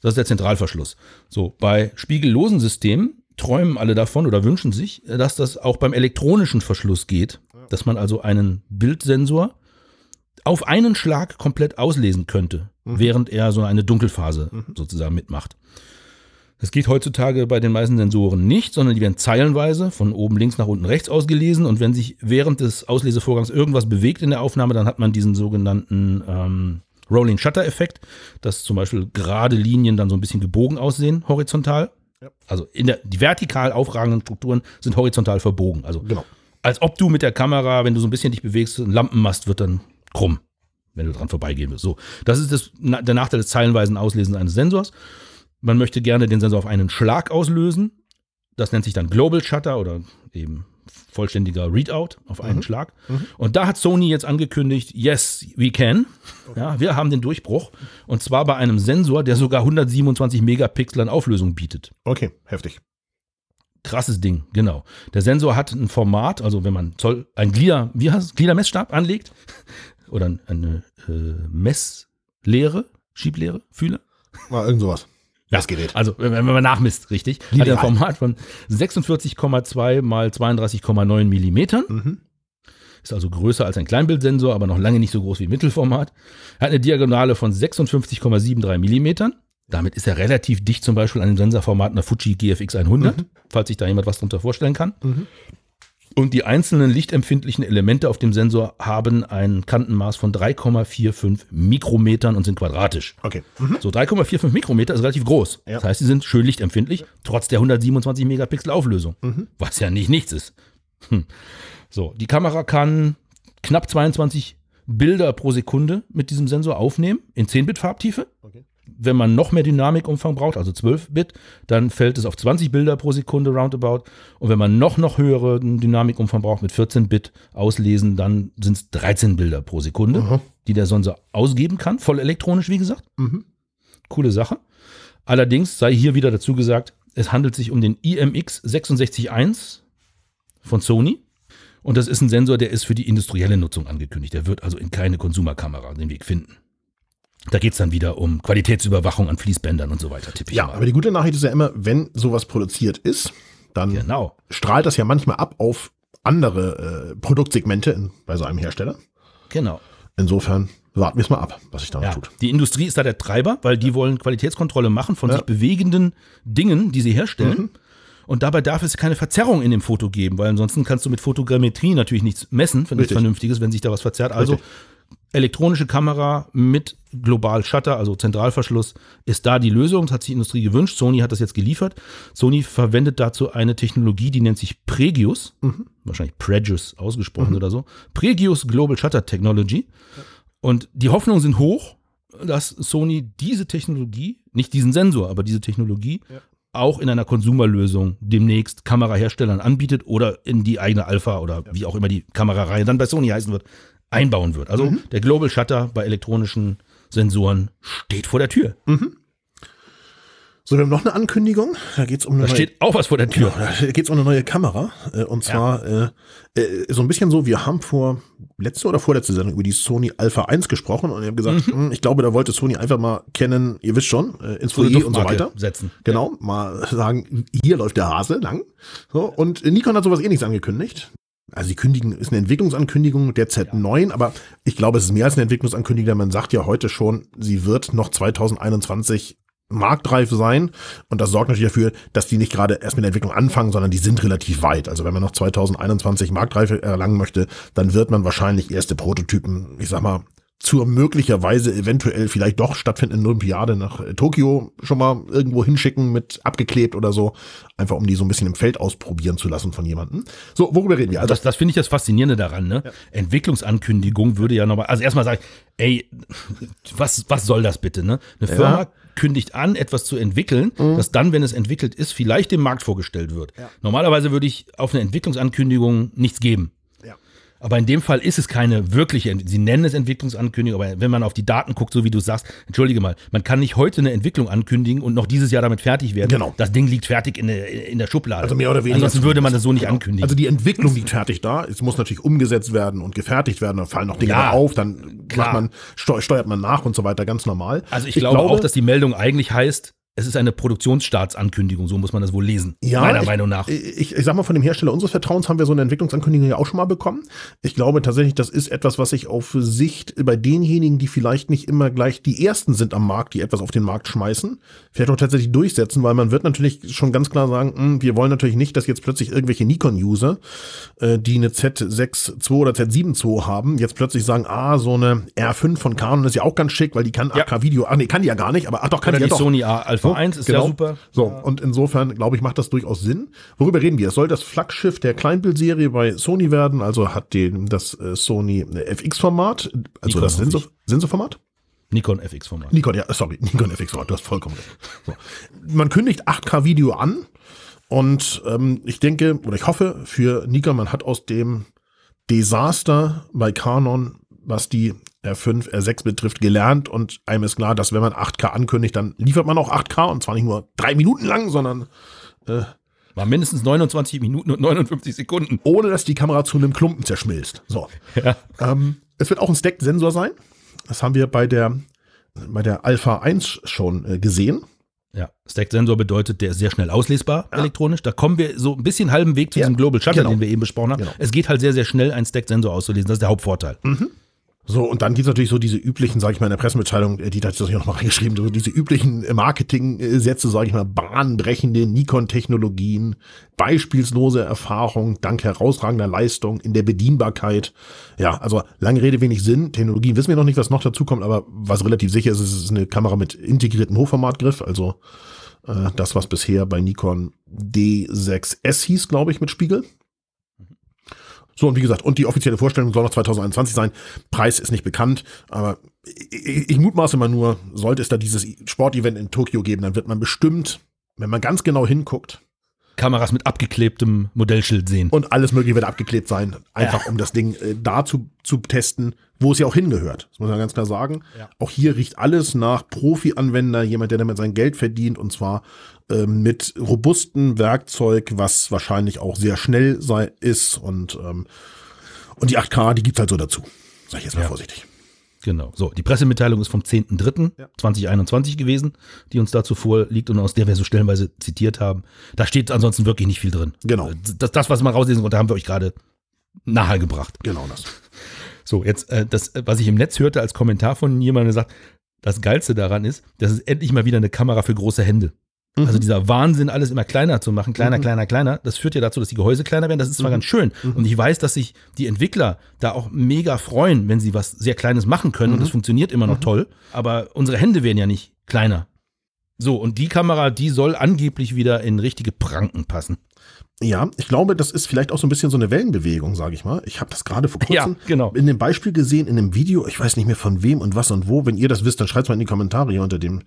Das ist der Zentralverschluss. So, bei spiegellosen Systemen träumen alle davon oder wünschen sich, dass das auch beim elektronischen Verschluss geht, ja. dass man also einen Bildsensor auf einen Schlag komplett auslesen könnte, mhm. während er so eine Dunkelphase mhm. sozusagen mitmacht. Das geht heutzutage bei den meisten Sensoren nicht, sondern die werden zeilenweise von oben links nach unten rechts ausgelesen und wenn sich während des Auslesevorgangs irgendwas bewegt in der Aufnahme, dann hat man diesen sogenannten ähm, Rolling Shutter Effekt, dass zum Beispiel gerade Linien dann so ein bisschen gebogen aussehen, horizontal. Ja. Also in der, die vertikal aufragenden Strukturen sind horizontal verbogen. Also genau. als ob du mit der Kamera, wenn du so ein bisschen dich bewegst, ein Lampenmast wird dann krumm, wenn du dran vorbeigehen willst. So, das ist das, der Nachteil des zeilenweisen Auslesens eines Sensors. Man möchte gerne den Sensor auf einen Schlag auslösen. Das nennt sich dann Global Shutter oder eben vollständiger Readout auf einen mhm. Schlag. Mhm. Und da hat Sony jetzt angekündigt, yes, we can. Okay. Ja, wir haben den Durchbruch. Und zwar bei einem Sensor, der sogar hundertsiebenundzwanzig Megapixel an Auflösung bietet. Okay, heftig. Krasses Ding, genau. Der Sensor hat ein Format, also wenn man Zoll, ein Glieder, wie heißt es, Gliedermessstab anlegt, oder eine äh, Messlehre, Schieblehre, Fühle? War irgend sowas. Ja, das Gerät. Also, wenn man nachmisst, richtig. Lineal. Hat ein Format von sechsundvierzig Komma zwei mal zweiunddreißig Komma neun Millimetern. Mhm. Ist also größer als ein Kleinbildsensor, aber noch lange nicht so groß wie Mittelformat. Hat eine Diagonale von sechsundfünfzig Komma sieben drei Millimetern. Damit ist er relativ dicht zum Beispiel an dem Sensorformat einer Fuji G F X hundert, mhm. falls sich da jemand was drunter vorstellen kann. Mhm. Und die einzelnen lichtempfindlichen Elemente auf dem Sensor haben ein Kantenmaß von drei Komma fünfundvierzig Mikrometern und sind quadratisch. Okay. Mhm. So, drei Komma fünfundvierzig Mikrometer ist relativ groß. Ja. Das heißt, sie sind schön lichtempfindlich, ja. trotz der hundertsiebenundzwanzig Megapixel Auflösung. Mhm. Was ja nicht nichts ist. Hm. So, die Kamera kann knapp zweiundzwanzig Bilder pro Sekunde mit diesem Sensor aufnehmen, in zehn Bit Farbtiefe. Okay. Wenn man noch mehr Dynamikumfang braucht, also zwölf Bit, dann fällt es auf zwanzig Bilder pro Sekunde roundabout. Und wenn man noch, noch höheren Dynamikumfang braucht mit vierzehn Bit auslesen, dann sind es dreizehn Bilder pro Sekunde, aha. die der Sensor ausgeben kann. Voll elektronisch, wie gesagt. Mhm. Coole Sache. Allerdings sei hier wieder dazu gesagt, Es handelt sich um den E M X sechsundsechzig eins von Sony. Und das ist ein Sensor, der ist für die industrielle Nutzung angekündigt. Der wird also in keine Konsumerkamera den Weg finden. Da geht es dann wieder um Qualitätsüberwachung an Fließbändern und so weiter. Tipp ich ja, mal. Aber die gute Nachricht ist ja immer, wenn sowas produziert ist, dann genau. strahlt das ja manchmal ab auf andere äh, Produktsegmente in, bei so einem Hersteller. Genau. Insofern warten wir es mal ab, was sich da ja. tut. Die Industrie ist da der Treiber, weil die wollen Qualitätskontrolle machen von ja. sich bewegenden Dingen, die sie herstellen. Mhm. Und dabei darf es keine Verzerrung in dem Foto geben, weil ansonsten kannst du mit Fotogrammetrie natürlich nichts messen, wenn nichts Vernünftiges, wenn sich da was verzerrt. Also Richtig. elektronische Kamera mit Global Shutter, also Zentralverschluss, ist da die Lösung. Das hat sich die Industrie gewünscht. Sony hat das jetzt geliefert. Sony verwendet dazu eine Technologie, die nennt sich Pregius. Mhm. Wahrscheinlich Pregius ausgesprochen mhm. oder so. Pregius Global Shutter Technology. Ja. Und die Hoffnungen sind hoch, dass Sony diese Technologie, nicht diesen Sensor, aber diese Technologie, ja. auch in einer Konsumerlösung demnächst Kameraherstellern anbietet oder in die eigene Alpha oder ja. wie auch immer die Kamerareihe dann bei Sony heißen wird, einbauen wird. Also mhm. der Global Shutter bei elektronischen Sensoren steht vor der Tür. Mhm. So, wir haben noch eine Ankündigung. Da geht's um eine da neue, steht auch was vor der Tür. Ja, da geht's um eine neue Kamera. Und zwar ja. äh, äh, so ein bisschen so, wir haben vor letzte oder vorletzte Sendung über die Sony Alpha eins gesprochen und wir haben gesagt, mhm. ich glaube, da wollte Sony einfach mal kennen, ihr wisst schon, äh, ins Foyer und so weiter. Setzen. Genau, ja. mal sagen, hier läuft der Hase lang. So, und Nikon hat sowas ähnliches angekündigt. Also sie kündigen, ist eine Entwicklungsankündigung der Z neun, ja. aber ich glaube, es ist mehr als eine Entwicklungsankündigung, denn man sagt ja heute schon, sie wird noch zweitausendeinundzwanzig marktreif sein und das sorgt natürlich dafür, dass die nicht gerade erst mit der Entwicklung anfangen, sondern die sind relativ weit. Also wenn man noch zweitausendeinundzwanzig Marktreife erlangen möchte, dann wird man wahrscheinlich erste Prototypen, ich sag mal, zur möglicherweise eventuell vielleicht doch stattfindenden Olympiade nach Tokio schon mal irgendwo hinschicken mit abgeklebt oder so, einfach um die so ein bisschen im Feld ausprobieren zu lassen von jemandem. So, worüber reden wir? Also das, das finde ich das Faszinierende daran, ne? Ja. Entwicklungsankündigung würde ja nochmal, also erstmal sage ich, ey, was, was soll das bitte, ne? Eine Firma ja. kündigt an, etwas zu entwickeln, mhm. das dann, wenn es entwickelt ist, vielleicht dem Markt vorgestellt wird. Ja. Normalerweise würde ich auf eine Entwicklungsankündigung nichts geben. Ja. Aber in dem Fall ist es keine wirkliche, sie nennen es Entwicklungsankündigung, aber wenn man auf die Daten guckt, so wie du sagst, entschuldige mal, man kann nicht heute eine Entwicklung ankündigen und noch dieses Jahr damit fertig werden. Genau. Das Ding liegt fertig in der, in der Schublade. Also mehr oder weniger. Ansonsten würde man das so nicht genau. ankündigen. Also die Entwicklung liegt fertig da, es muss natürlich umgesetzt werden und gefertigt werden, dann fallen noch Dinge ja, auf, dann macht man, steuert man nach und so weiter, ganz normal. Also ich, ich glaube, glaube auch, dass die Meldung eigentlich heißt, es ist eine Produktionsstaatsankündigung, so muss man das wohl lesen, ja, meiner ich, Meinung nach. Ich, ich sag mal, von dem Hersteller unseres Vertrauens haben wir so eine Entwicklungsankündigung ja auch schon mal bekommen. Ich glaube tatsächlich, das ist etwas, was sich auf Sicht bei denjenigen, die vielleicht nicht immer gleich die Ersten sind am Markt, die etwas auf den Markt schmeißen, vielleicht auch tatsächlich durchsetzen, weil man wird natürlich schon ganz klar sagen, mh, wir wollen natürlich nicht, dass jetzt plötzlich irgendwelche Nikon-User, äh, die eine Z sechs Punkt zwei oder Z sieben Punkt zwei haben, jetzt plötzlich sagen, ah, so eine R fünf von Canon ist ja auch ganz schick, weil die kann acht K Video, ja. ach nee, kann die ja gar nicht, aber ach doch, kann oder die ja doch. Sony A-Alpha. eins ist genau. ja super. So, ja. und insofern, glaube ich, macht das durchaus Sinn. Worüber reden wir? Es soll das Flaggschiff der Kleinbildserie bei Sony werden, also hat den, das äh, Sony F X Format, also Nikon das Sensor, Sensorformat? Nikon F X Format. Nikon, ja, sorry, Nikon F X Format, du hast vollkommen recht. So. Man kündigt acht K Video an und ähm, ich denke, oder ich hoffe für Nikon, man hat aus dem Desaster bei Canon, was die R fünf, R sechs betrifft, gelernt und einem ist klar, dass wenn man acht K ankündigt, dann liefert man auch acht K und zwar nicht nur drei Minuten lang, sondern äh, war mindestens neunundzwanzig Minuten und neunundfünfzig Sekunden. Ohne, dass die Kamera zu einem Klumpen zerschmilzt. So. Ja. Ähm, es wird auch ein Stacked-Sensor sein. Das haben wir bei der, bei der Alpha eins schon äh, gesehen. Ja, Stacked-Sensor bedeutet, der ist sehr schnell auslesbar ja. elektronisch. Da kommen wir so ein bisschen halben Weg zu ja. diesem Global Shutter, genau. den wir eben besprochen haben. Genau. Es geht halt sehr, sehr schnell, einen Stacked-Sensor auszulesen. Das ist der Hauptvorteil. Mhm. So, und dann gibt's natürlich so diese üblichen, sage ich mal, in der Pressemitteilung, die hat das ja noch mal reingeschrieben, so diese üblichen Marketing-Sätze, sage ich mal, bahnbrechende Nikon-Technologien, beispielslose Erfahrung, dank herausragender Leistung in der Bedienbarkeit. Ja, also lange Rede, wenig Sinn. Technologie wissen wir noch nicht, was noch dazu kommt, aber was relativ sicher ist, ist eine Kamera mit integriertem Hochformatgriff, also äh, das, was bisher bei Nikon D sechs S hieß, glaube ich, mit Spiegel. So, und wie gesagt, und die offizielle Vorstellung soll noch zweitausendeinundzwanzig sein. Preis ist nicht bekannt, aber ich, ich mutmaße mal nur, sollte es da dieses Sportevent in Tokio geben, dann wird man bestimmt, wenn man ganz genau hinguckt, Kameras mit abgeklebtem Modellschild sehen. Und alles Mögliche wird abgeklebt sein, einfach ja. um das Ding äh, da zu, zu testen, wo es ja auch hingehört. Das muss man ganz klar sagen. Ja. Auch hier riecht alles nach Profi-Anwender, jemand, der damit sein Geld verdient, und zwar ähm, mit robustem Werkzeug, was wahrscheinlich auch sehr schnell sei, ist. Und, ähm, und die acht K, die gibt's halt so dazu. Sag ich jetzt mal ja. vorsichtig. Genau. So, die Pressemitteilung ist vom zehnten dritten zweitausendeinundzwanzig ja. gewesen, die uns dazu vorliegt und aus der wir so stellenweise zitiert haben. Da steht ansonsten wirklich nicht viel drin. Genau. Das, das was man rauslesen konnte, haben wir euch gerade nahegebracht. Genau das. So, jetzt äh, das, was ich im Netz hörte als Kommentar von jemandem, der sagt, das Geilste daran ist, dass es endlich mal wieder eine Kamera für große Hände. Mhm. Also dieser Wahnsinn, alles immer kleiner zu machen, kleiner, mhm. kleiner, kleiner, das führt ja dazu, dass die Gehäuse kleiner werden. Das ist zwar mhm. ganz schön. Mhm. Und ich weiß, dass sich die Entwickler da auch mega freuen, wenn sie was sehr Kleines machen können. Mhm. Und das funktioniert immer noch mhm. toll. Aber unsere Hände werden ja nicht kleiner. So, und die Kamera, die soll angeblich wieder in richtige Pranken passen. Ja, ich glaube, das ist vielleicht auch so ein bisschen so eine Wellenbewegung, sage ich mal. Ich habe das gerade vor kurzem ja, genau. in dem Beispiel gesehen, in einem Video, ich weiß nicht mehr von wem und was und wo. Wenn ihr das wisst, dann schreibt es mal in die Kommentare hier unter, dem,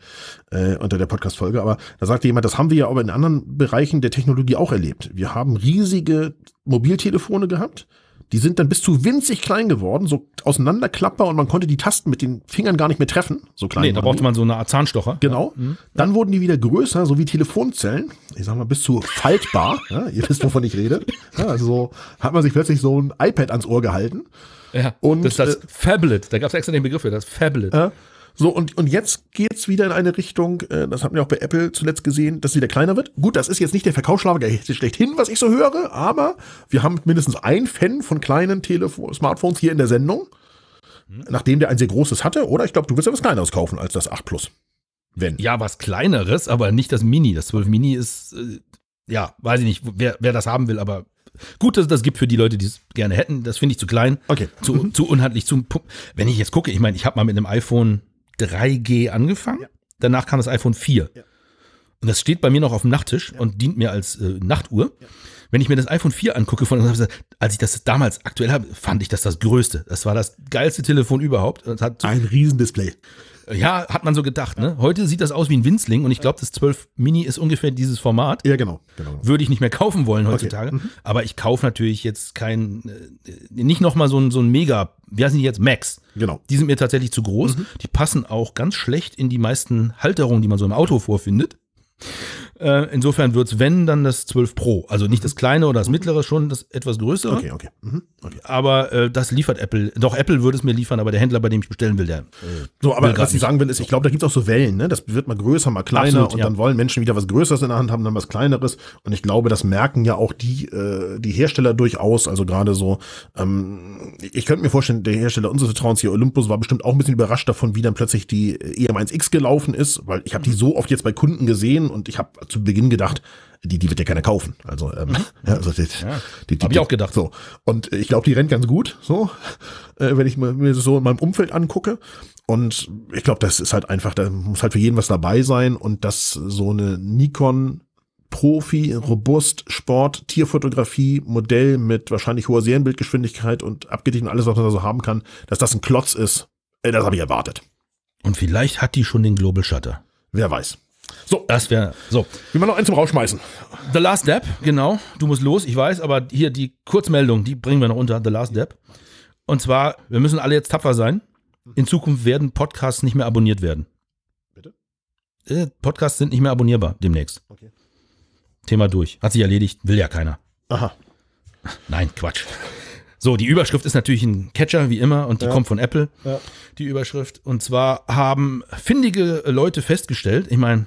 äh, unter der Podcast-Folge. Aber da sagte jemand, das haben wir ja aber in anderen Bereichen der Technologie auch erlebt. Wir haben riesige Mobiltelefone gehabt. Die sind dann bis zu winzig klein geworden, so auseinanderklappbar, und man konnte die Tasten mit den Fingern gar nicht mehr treffen. So klein. Nee, da brauchte man so eine Art Zahnstocher. Genau. Ja. Dann ja. wurden die wieder größer, so wie Telefonzellen. Ich sag mal, bis zu faltbar. Ja, ihr wisst, wovon ich rede. Ja, also hat man sich plötzlich so ein iPad ans Ohr gehalten. Ja, und das ist das äh, Phablet. Da gab es extra den Begriff für, das Phablet. Äh, so, und, und jetzt geht's wieder in eine Richtung, äh, das hatten wir auch bei Apple zuletzt gesehen, dass sie wieder kleiner wird. Gut, das ist jetzt nicht der Verkaufsschlager schlechthin, was ich so höre, aber wir haben mindestens einen Fan von kleinen Telefon- Smartphones hier in der Sendung, hm. nachdem der ein sehr großes hatte. Oder ich glaube, du willst ja was Kleineres kaufen als das acht Plus. Wenn. Ja, was Kleineres, aber nicht das Mini. Das zwölf Mini ist, äh, ja, weiß ich nicht, wer, wer das haben will, aber... Gut, dass es das gibt für die Leute, die es gerne hätten. Das finde ich zu klein, okay. zu, zu unhandlich. Zu, wenn ich jetzt gucke, ich meine, ich habe mal mit einem iPhone drei G angefangen. Ja. Danach kam das iPhone vier. Ja. Und das steht bei mir noch auf dem Nachttisch ja. und dient mir als äh, Nachtuhr. Ja. Wenn ich mir das iPhone vier angucke, von, als ich das damals aktuell habe, fand ich das das Größte. Das war das geilste Telefon überhaupt. Das hat so, ein Riesendisplay. Ja, hat man so gedacht. Ja. Ne? Heute sieht das aus wie ein Winzling, und ich glaube, das zwölf Mini ist ungefähr dieses Format. Ja, genau. genau. Würde ich nicht mehr kaufen wollen heutzutage. Okay. Mhm. Aber ich kaufe natürlich jetzt kein, nicht nochmal so ein, so ein Mega, wie heißen die jetzt, Max. Genau. Die sind mir tatsächlich zu groß. Mhm. Die passen auch ganz schlecht in die meisten Halterungen, die man so im Auto vorfindet. Äh, insofern wird es, wenn, dann das zwölf Pro. Also nicht mhm. das kleine oder das mittlere, schon das etwas größere. Okay, okay. Mhm. okay. Aber äh, das liefert Apple. Doch, Apple würde es mir liefern, aber der Händler, bei dem ich bestellen will, der. Äh, so, aber was ich sagen will, ist, ich glaube, da gibt es auch so Wellen. Ne? Das wird mal größer, mal kleiner. Absolut, und ja. dann wollen Menschen wieder was Größeres in der Hand haben, dann was Kleineres. Und ich glaube, das merken ja auch die, äh, die Hersteller durchaus. Also gerade so, ähm, ich könnte mir vorstellen, der Hersteller unseres Vertrauens hier, Olympus, war bestimmt auch ein bisschen überrascht davon, wie dann plötzlich die E M eins X gelaufen ist, weil ich habe die so oft jetzt bei Kunden gesehen, und ich habe zu Beginn gedacht, die, die wird ja keiner kaufen. Also, ähm, ja, also die, ja, die, die, hab ich auch gedacht. So. Und ich glaube, die rennt ganz gut, so, äh, wenn ich mir das so in meinem Umfeld angucke. Und ich glaube, das ist halt einfach, da muss halt für jeden was dabei sein, und dass so eine Nikon Profi, robust, Sport, Tierfotografie, Modell mit wahrscheinlich hoher Serienbildgeschwindigkeit und abgedichtet und alles, was man da so haben kann, dass das ein Klotz ist, äh, das habe ich erwartet. Und vielleicht hat die schon den Global Shutter. Wer weiß. So, das wäre so. Wir machen noch eins zum Rausschmeißen. The Last Step, genau. Du musst los, ich weiß, aber hier die Kurzmeldung, die bringen wir noch unter. The Last Step. Und zwar, wir müssen alle jetzt tapfer sein. In Zukunft werden Podcasts nicht mehr abonniert werden. Bitte? Äh, Podcasts sind nicht mehr abonnierbar demnächst. Okay. Thema durch. Hat sich erledigt, will ja keiner. Aha. Nein, Quatsch. So, die Überschrift ist natürlich ein Catcher, wie immer, und die ja. kommt von Apple, ja. die Überschrift. Und zwar haben findige Leute festgestellt, ich meine,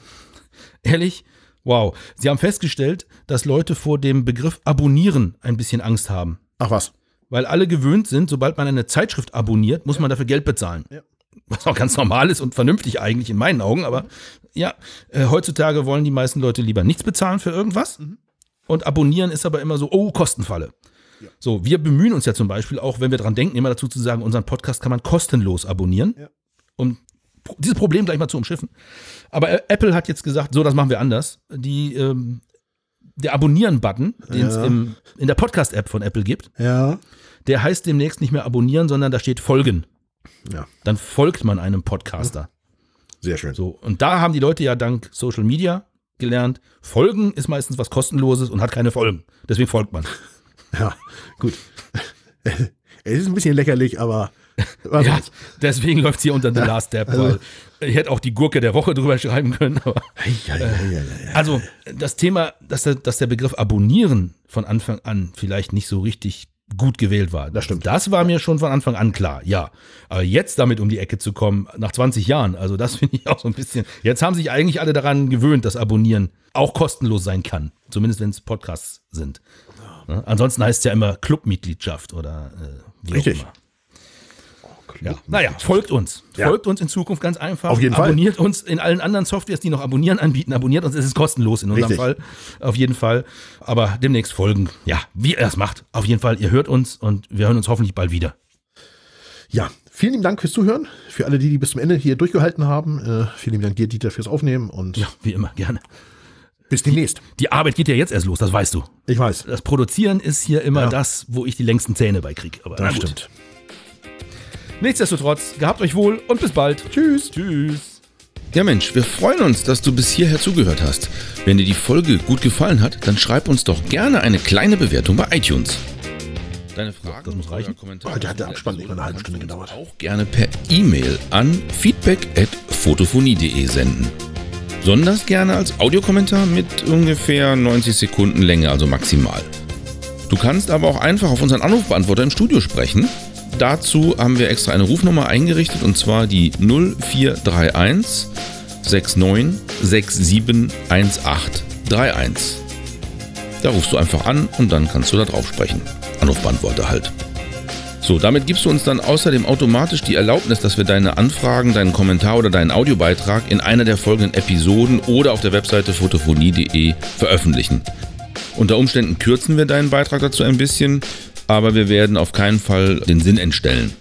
ehrlich, wow, sie haben festgestellt, dass Leute vor dem Begriff abonnieren ein bisschen Angst haben. Ach was. Weil alle gewöhnt sind, sobald man eine Zeitschrift abonniert, muss ja. man dafür Geld bezahlen. Ja. Was auch ganz normal ist und vernünftig eigentlich in meinen Augen, aber ja, äh, heutzutage wollen die meisten Leute lieber nichts bezahlen für irgendwas. Mhm. Und abonnieren ist aber immer so, oh, Kostenfalle. Ja. So, wir bemühen uns ja zum Beispiel auch, wenn wir dran denken, immer dazu zu sagen, unseren Podcast kann man kostenlos abonnieren, ja. um dieses Problem gleich mal zu umschiffen. Aber Apple hat jetzt gesagt, so, das machen wir anders. Die, ähm, der Abonnieren-Button, den es ja. in der Podcast-App von Apple gibt, ja. der heißt demnächst nicht mehr abonnieren, sondern da steht folgen. Ja. Dann folgt man einem Podcaster. Sehr schön. So, und da haben die Leute ja dank Social Media gelernt, Folgen ist meistens was Kostenloses und hat keine Folgen. Deswegen folgt man. Ja, gut. Es ist ein bisschen lächerlich, aber... Ja, deswegen läuft es hier unter The Last Step. Weil ich hätte auch die Gurke der Woche drüber schreiben können. Aber, äh, also das Thema, dass der, dass der Begriff abonnieren von Anfang an vielleicht nicht so richtig gut gewählt war. Das stimmt. Das war mir schon von Anfang an klar, ja. Aber jetzt damit um die Ecke zu kommen, nach zwanzig Jahren, also das finde ich auch so ein bisschen. Jetzt haben sich eigentlich alle daran gewöhnt, dass Abonnieren auch kostenlos sein kann. Zumindest wenn es Podcasts sind. Ne? Ansonsten heißt es ja immer Clubmitgliedschaft oder äh, wie richtig. Auch immer. Ja. Naja, folgt uns. Ja. Folgt uns in Zukunft ganz einfach. Auf jeden Fall. Abonniert uns in allen anderen Softwares, die noch Abonnieren anbieten. Abonniert uns, es ist kostenlos in unserem Richtig. Fall. Auf jeden Fall. Aber demnächst folgen. Ja, wie ihr das macht. Auf jeden Fall, ihr hört uns und wir hören uns hoffentlich bald wieder. Ja, vielen lieben Dank fürs Zuhören. Für alle, die, die bis zum Ende hier durchgehalten haben. Äh, vielen lieben Dank dir, Dieter, fürs Aufnehmen. Und ja, wie immer, gerne. Bis demnächst. Die, die Arbeit geht ja jetzt erst los, das weißt du. Ich weiß. Das Produzieren ist hier immer ja. das, wo ich die längsten Zähne bei kriege. Aber das stimmt. Nichtsdestotrotz, gehabt euch wohl und bis bald. Tschüss. Tschüss. Ja Mensch, wir freuen uns, dass du bis hierher zugehört hast. Wenn dir die Folge gut gefallen hat, dann schreib uns doch gerne eine kleine Bewertung bei iTunes. Deine Fragen, das muss reichen. Kommentare, oh, der hat der Abspann über eine halbe Stunde gedauert. Auch gerne per E-Mail an feedback at fotophonie punkt de senden. Besonders gerne als Audiokommentar mit ungefähr neunzig Sekunden Länge, also maximal. Du kannst aber auch einfach auf unseren Anrufbeantworter im Studio sprechen. Dazu haben wir extra eine Rufnummer eingerichtet und zwar die null vier drei eins sechs neun sechs sieben eins acht drei eins. Da rufst du einfach an und dann kannst du da drauf sprechen. Anrufbeantworter halt. So, damit gibst du uns dann außerdem automatisch die Erlaubnis, dass wir deine Anfragen, deinen Kommentar oder deinen Audiobeitrag in einer der folgenden Episoden oder auf der Webseite fotophonie punkt de veröffentlichen. Unter Umständen kürzen wir deinen Beitrag dazu ein bisschen, aber wir werden auf keinen Fall den Sinn entstellen.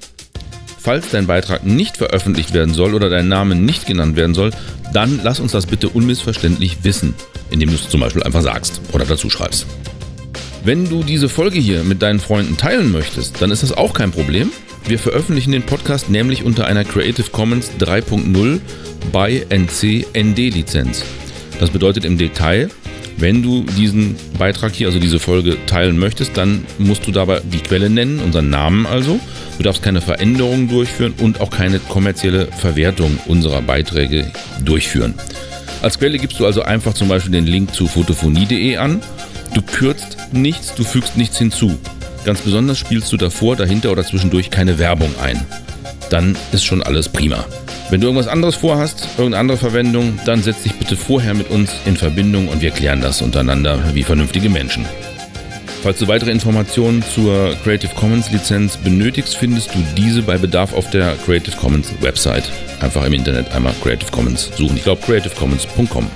Falls dein Beitrag nicht veröffentlicht werden soll oder dein Name nicht genannt werden soll, dann lass uns das bitte unmissverständlich wissen, indem du es zum Beispiel einfach sagst oder dazu schreibst. Wenn du diese Folge hier mit deinen Freunden teilen möchtest, dann ist das auch kein Problem. Wir veröffentlichen den Podcast nämlich unter einer Creative Commons drei punkt null by N C N D Lizenz. Das bedeutet im Detail, wenn du diesen Beitrag hier, also diese Folge teilen möchtest, dann musst du dabei die Quelle nennen, unseren Namen also. Du darfst keine Veränderungen durchführen und auch keine kommerzielle Verwertung unserer Beiträge durchführen. Als Quelle gibst du also einfach zum Beispiel den Link zu fotophonie punkt de an. Du kürzt nichts, du fügst nichts hinzu. Ganz besonders spielst du davor, dahinter oder zwischendurch keine Werbung ein. Dann ist schon alles prima. Wenn du irgendwas anderes vorhast, irgendeine andere Verwendung, dann setz dich bitte vorher mit uns in Verbindung und wir klären das untereinander wie vernünftige Menschen. Falls du weitere Informationen zur Creative Commons Lizenz benötigst, findest du diese bei Bedarf auf der Creative Commons Website. Einfach im Internet einmal Creative Commons suchen. Ich glaube creative commons punkt com.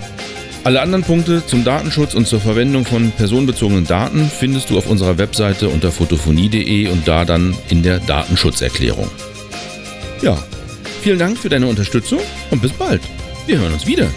Alle anderen Punkte zum Datenschutz und zur Verwendung von personenbezogenen Daten findest du auf unserer Webseite unter fotophonie punkt de und da dann in der Datenschutzerklärung. Ja. Vielen Dank für deine Unterstützung und bis bald. Wir hören uns wieder.